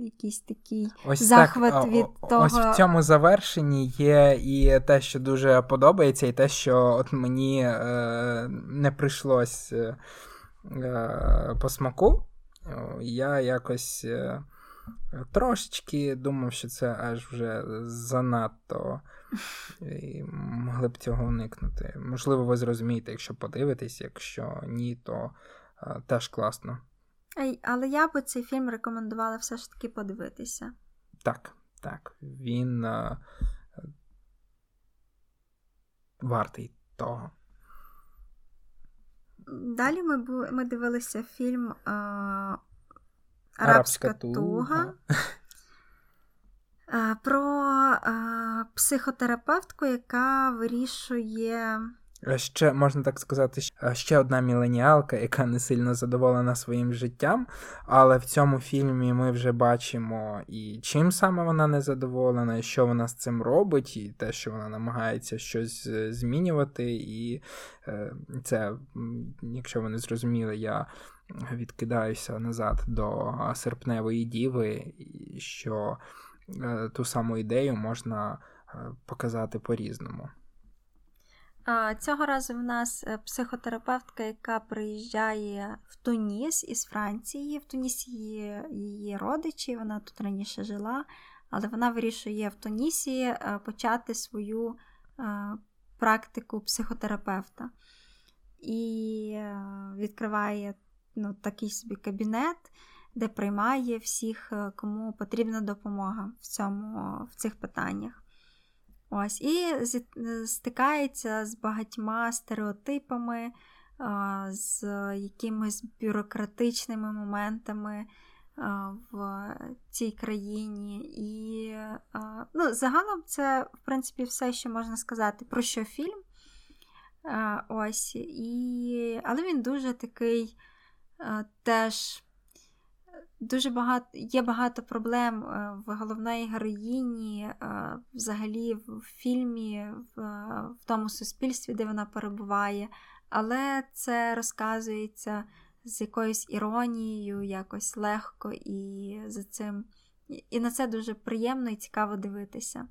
якийсь такий ось захват так, від того. Ось в цьому завершенні є і те, що дуже подобається, і те, що от мені не прийшлось по смаку. Я якось трошечки думав, що це аж вже занадто, і могли б цього уникнути. Можливо, ви зрозумієте, якщо подивитесь, якщо ні, то теж класно. Але я б цей фільм рекомендувала все ж таки подивитися. Так, так. Він вартий того. Далі ми дивилися фільм «Арабська туга» про психотерапевтку, яка вирішує... Ще, можна так сказати, ще одна міленіалка, яка не сильно задоволена своїм життям, але в цьому фільмі ми вже бачимо і чим саме вона не задоволена, і що вона з цим робить, і те, що вона намагається щось змінювати, і це, якщо ви не зрозуміли, я відкидаюся назад до Серпневої діви, що ту саму ідею можна показати по-різному. Цього разу в нас психотерапевтка, яка приїжджає в Туніс із Франції. В Тунісі є її родичі, вона тут раніше жила, але вона вирішує в Тунісі почати свою практику психотерапевта. І відкриває такий собі кабінет, де приймає всіх, кому потрібна допомога в цих питаннях. Ось, і стикається з багатьма стереотипами, з якимись бюрократичними моментами в цій країні. І загалом це, в принципі, все, що можна сказати, про що фільм. Ось, але він дуже такий теж... Є багато проблем в головної героїні, взагалі в фільмі, в тому суспільстві, де вона перебуває, але це розказується з якоюсь іронією, якось легко, і за цим і на це дуже приємно і цікаво дивитися.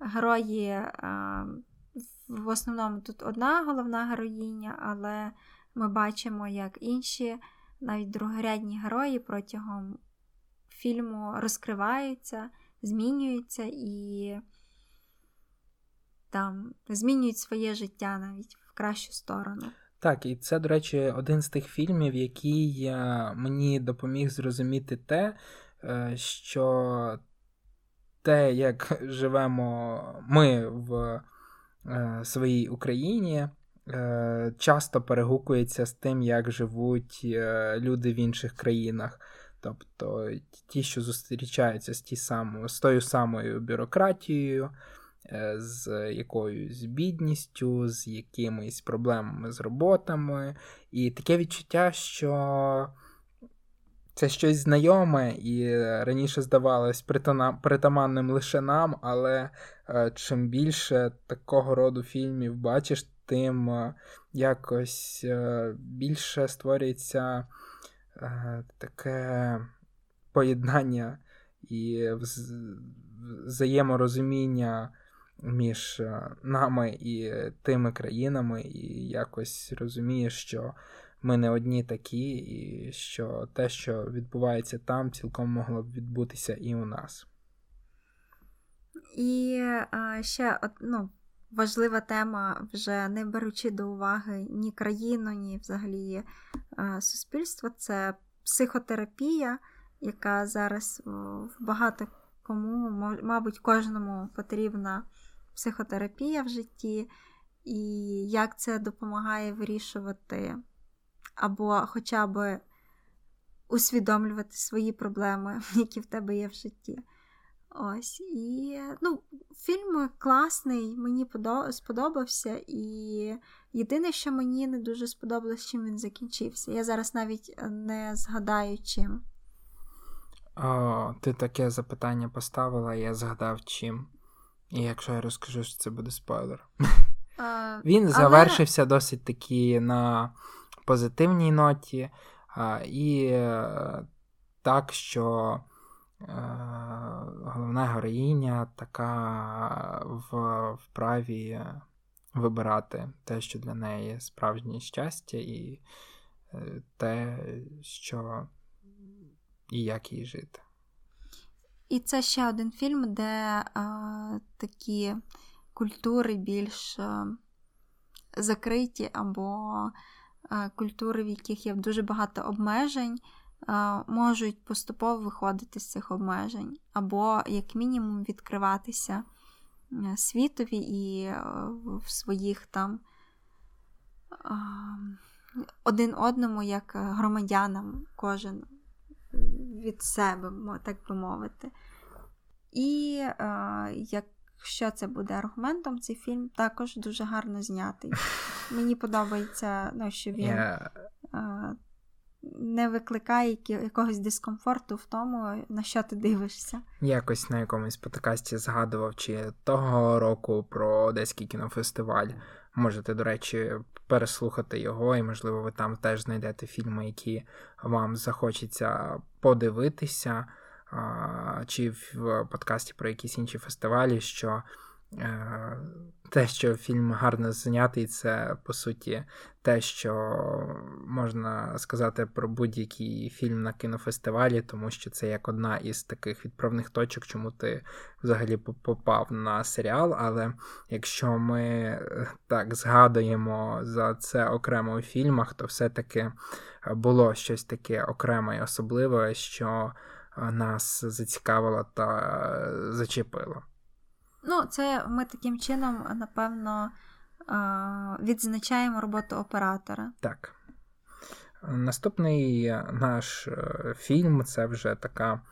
Герої, в основному тут одна головна героїня, але ми бачимо, як інші навіть другорядні герої протягом фільму розкриваються, змінюються і там змінюють своє життя навіть в кращу сторону. Так, і це, до речі, один з тих фільмів, який мені допоміг зрозуміти те, що те, як живемо ми в своїй Україні, часто перегукується з тим, як живуть люди в інших країнах. Тобто ті, що зустрічаються з тою самою бюрократією, з якоюсь бідністю, з якимись проблемами з роботами. І таке відчуття, що це щось знайоме і раніше здавалось притаманним лише нам, але чим більше такого роду фільмів бачиш, тим якось більше створюється таке поєднання і взаєморозуміння між нами і тими країнами, і якось розумієш, що ми не одні такі, і що те, що відбувається там, цілком могло б відбутися і у нас. І ще важлива тема, вже не беручи до уваги ні країну, ні взагалі суспільство, це психотерапія, яка зараз багато кому, мабуть, кожному потрібна психотерапія в житті, і як це допомагає вирішувати або хоча б усвідомлювати свої проблеми, які в тебе є в житті. Ось, і, фільм класний, мені сподобався, і єдине, що мені не дуже сподобалось, чим він закінчився. Я зараз навіть не згадаю, чим. О, ти таке запитання поставила, я згадав, чим. І якщо я розкажу, що це буде спойлер. Він завершився досить таки на позитивній ноті, і так, що головна героїня така вправі вибирати те, що для неї справжнє щастя, і те, що і як їй жити. І це ще один фільм, де такі культури більш закриті, або культури, в яких є дуже багато обмежень, можуть поступово виходити з цих обмежень, або як мінімум відкриватися світові і в своїх там один одному, як громадянам, кожен від себе, так би мовити. І якщо це буде аргументом, цей фільм також дуже гарно знятий. Мені подобається, що він не викликає якогось дискомфорту в тому, на що ти дивишся. Якось на якомусь подкасті згадував, чи того року, про Одеський кінофестиваль. Можете, до речі, переслухати його, і, можливо, ви там теж знайдете фільми, які вам захочеться подивитися, чи в подкасті про якісь інші фестивалі, що те, що фільм гарно знятий, це, по суті, те, що можна сказати про будь-який фільм на кінофестивалі, тому що це як одна із таких відправних точок, чому ти взагалі попав на серіал, але якщо ми так згадуємо за це окремо у фільмах, то все-таки було щось таке окреме і особливе, що нас зацікавило та зачепило. Це ми таким чином, напевно, відзначаємо роботу оператора. Так. Наступний наш фільм – це вже така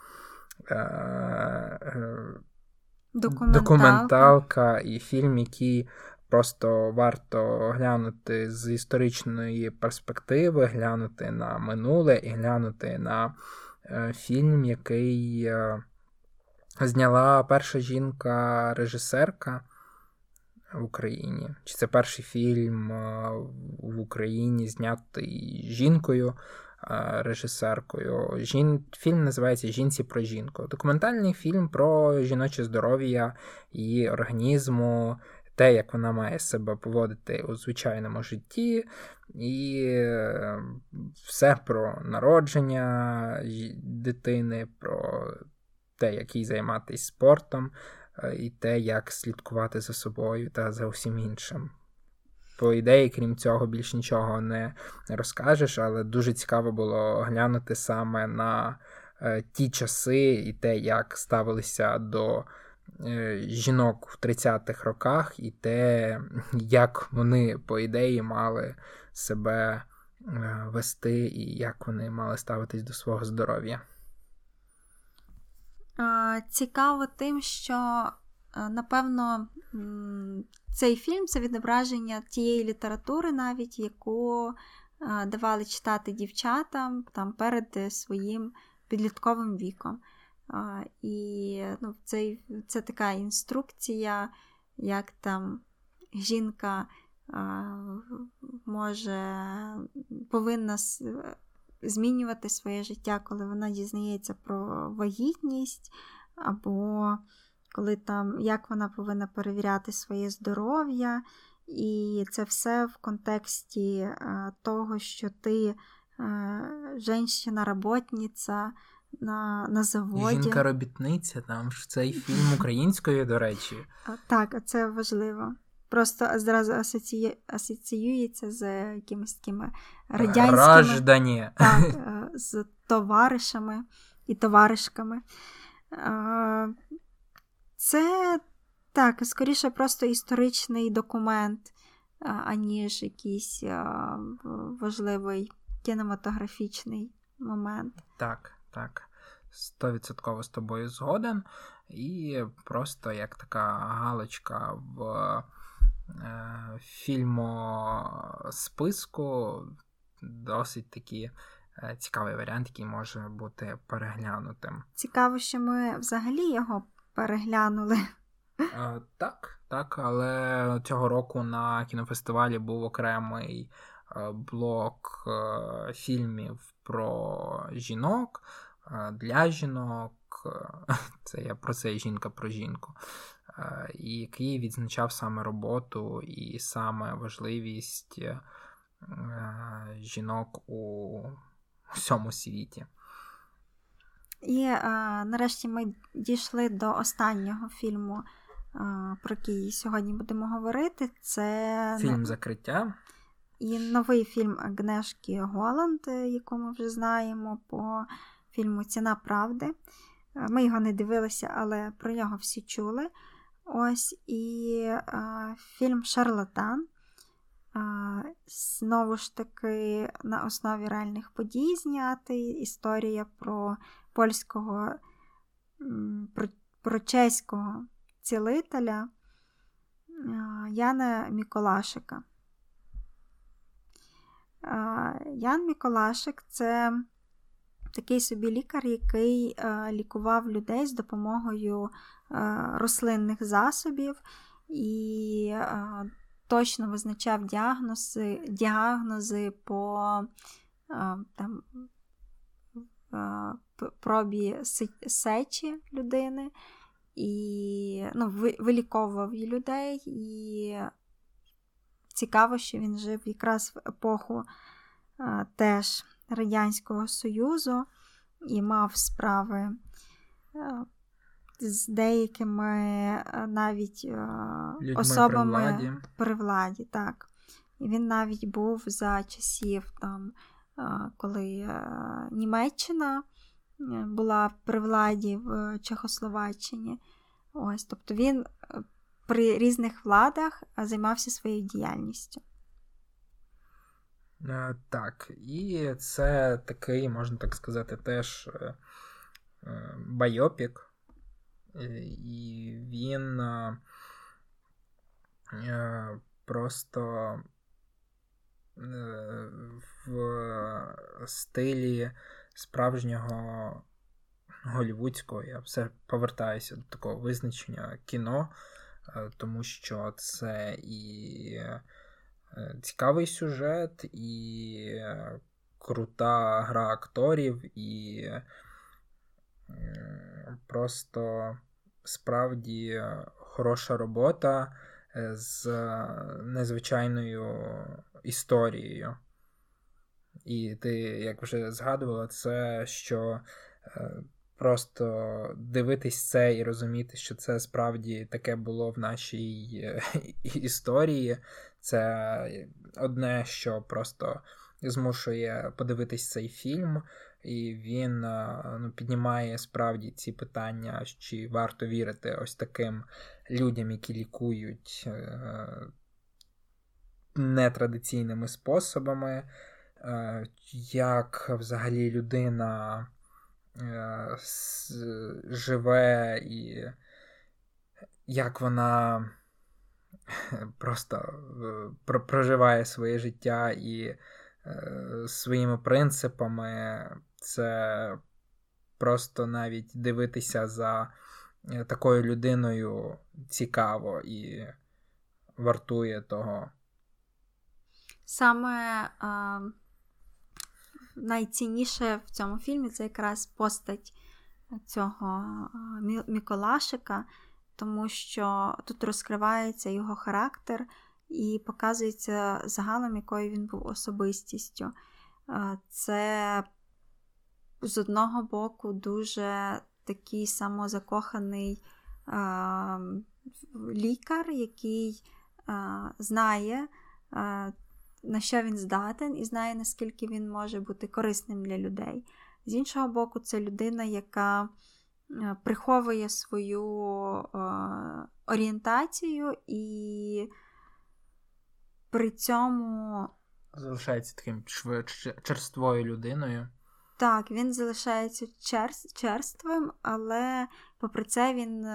документалка і фільм, який просто варто глянути з історичної перспективи, глянути на минуле і глянути на фільм, який зняла перша жінка-режисерка в Україні. Чи це перший фільм в Україні, знятий жінкою-режисеркою. Фільм називається «Жінці про жінку». Документальний фільм про жіноче здоров'я, її організму, те, як вона має себе поводити у звичайному житті, і все про народження дитини, про те, як їй займатися спортом, і те, як слідкувати за собою та за усім іншим. По ідеї, крім цього, більш нічого не розкажеш, але дуже цікаво було глянути саме на ті часи і те, як ставилися до жінок в 30-х роках, і те, як вони, по ідеї, мали себе вести, і як вони мали ставитись до свого здоров'я. Цікаво тим, що, напевно, цей фільм – це відображення тієї літератури навіть, яку давали читати дівчатам там, перед своїм підлітковим віком. І це така інструкція, як там жінка повинна змінювати своє життя, коли вона дізнається про вагітність, або коли як вона повинна перевіряти своє здоров'я, І це все в контексті того, що ти жінка-роботниця на заводі. Жінка-робітниця, там ж цей фільм українською, до речі. Так, це важливо. Просто зразу асоціюється з якимись такими радянськими... Граждані. Так, з товаришами і товаришками. Це, так, скоріше просто історичний документ, аніж якийсь важливий кінематографічний момент. Так. 100% з тобою згоден. І просто як така галочка в фільмосписку, досить такі цікавий варіант, який може бути переглянутим. Цікаво, що ми взагалі його переглянули. Так, але цього року на кінофестивалі був окремий блок фільмів про жінок, для жінок, це я про це жінка про жінку, і який відзначав саме роботу і саме важливість жінок у всьому світі. І нарешті ми дійшли до останнього фільму, про який сьогодні будемо говорити. Це фільм «Закриття». І новий фільм Агнешки Голланд, яку ми вже знаємо по фільму «Ціна правди». Ми його не дивилися, але про нього всі чули. Ось і фільм «Шарлатан». Знову ж таки на основі реальних подій знятий. Історія про польського, про чеського цілителя Яна Міколашика. Ян Міколашик – це такий собі лікар, який лікував людей з допомогою рослинних засобів і точно визначав діагнози по там, пробі сечі людини, і виліковував людей. І цікаво, що він жив якраз в епоху теж Радянського Союзу і мав справи з деякими навіть людьми особами при владі. Так. І він навіть був за часів, там, коли Німеччина була при владі в Чехословаччині. Ось, тобто він при різних владах займався своєю діяльністю. Так, і це такий, можна так сказати, теж байопік, і він просто в стилі справжнього голлівудського, я все повертаюся до такого визначення кіно, тому що це і цікавий сюжет, і крута гра акторів, і просто справді хороша робота з незвичайною історією. І ти, як вже згадувала, це, що просто дивитись це і розуміти, що це справді таке було в нашій історії, це одне, що просто змушує подивитись цей фільм, і він піднімає справді ці питання, чи варто вірити ось таким людям, які лікують нетрадиційними способами, як взагалі людина живе і як вона просто проживає своє життя і своїми принципами. Це просто навіть дивитися за такою людиною цікаво і вартує того. Саме найцінніше в цьому фільмі це якраз постать цього Міколашика, тому що тут розкривається його характер і показується загалом, якою він був особистістю. Це, з одного боку, дуже такий самозакоханий лікар, який знає, на що він здатен, і знає, наскільки він може бути корисним для людей. З іншого боку, це людина, яка приховує свою орієнтацію і при цьому залишається таким черствою людиною. Так, він залишається черствим, але попри це він,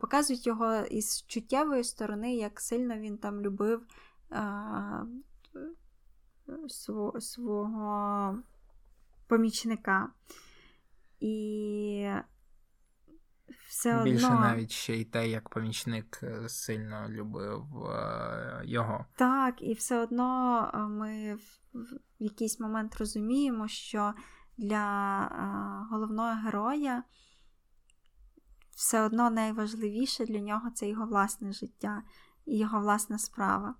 показують його із чуттєвої сторони, як сильно він там любив свого помічника. І все одно... Більше навіть ще й те, як помічник сильно любив його. Так, і все одно ми в якийсь момент розуміємо, що для головного героя все одно найважливіше для нього це його власне життя і його власна справа.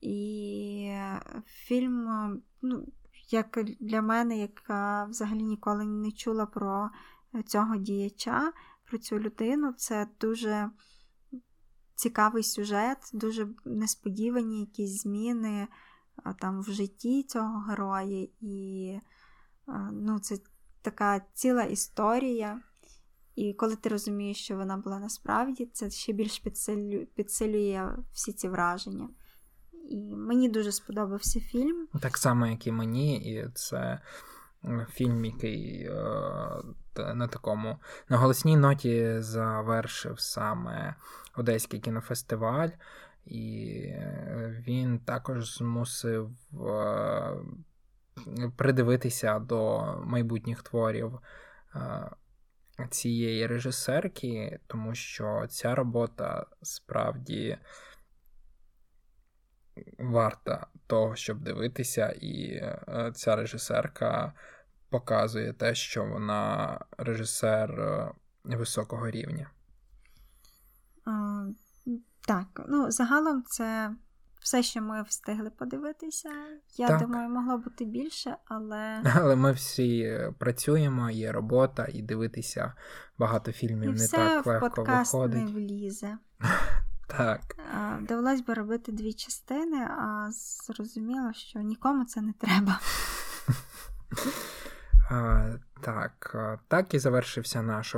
І фільм, як для мене, яка взагалі ніколи не чула про цього діяча, про цю людину, це дуже цікавий сюжет, дуже несподівані якісь зміни там в житті цього героя. І це така ціла історія. І коли ти розумієш, що вона була насправді, це ще більш підсилює всі ці враження. І мені дуже сподобався фільм. Так само, як і мені, і це фільм, який на голосній ноті завершив саме Одеський кінофестиваль, і він також змусив придивитися до майбутніх творів цієї режисерки, тому що ця робота справді варта того, щоб дивитися, і ця режисерка показує те, що вона режисер високого рівня. Так, загалом це все, що ми встигли подивитися. Я думаю, могло бути більше, але... Але ми всі працюємо, є робота, і дивитися багато фільмів не так легко виходить. І все в подкаст не влізе. Так. Довелось би робити 2 частини, а зрозуміло, що нікому це не треба. Так і завершився наш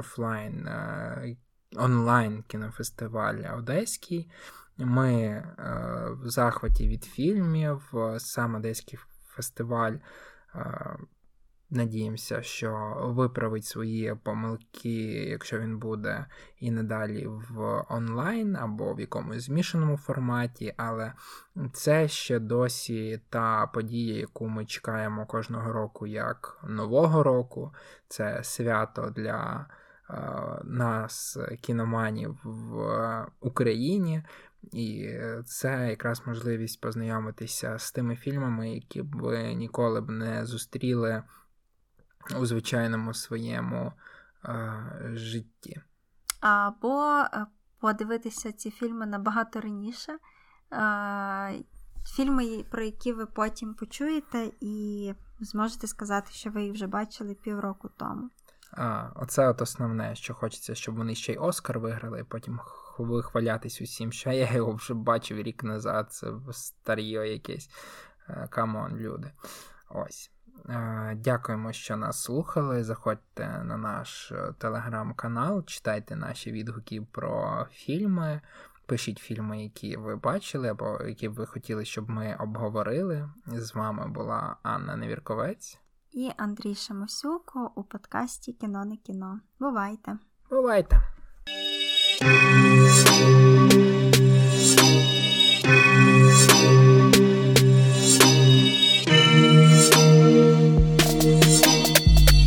онлайн кінофестиваль Одеський. Ми в захваті від фільмів, сам Одеський фестиваль, надіємося, що виправить свої помилки, якщо він буде і надалі в онлайн або в якомусь змішаному форматі, але це ще досі та подія, яку ми чекаємо кожного року як Нового року. Це свято для нас, кіноманів в Україні, і це якраз можливість познайомитися з тими фільмами, які б ви ніколи б не зустріли у звичайному своєму житті. Або подивитися ці фільми набагато раніше. Фільми, про які ви потім почуєте і зможете сказати, що ви їх вже бачили півроку тому. Оце основне, що хочеться, щоб вони ще й Оскар виграли, і потім вихвалятись усім, що я його вже бачив рік назад, це старьо якесь. Камон, люди. Ось. Дякуємо, що нас слухали. Заходьте на наш телеграм-канал, читайте наші відгуки про фільми, пишіть фільми, які ви бачили або які ви хотіли, щоб ми обговорили. З вами була Анна Невірковець і Андрій Шамосюко у подкасті «Кіно не кіно». Бувайте! Бувайте!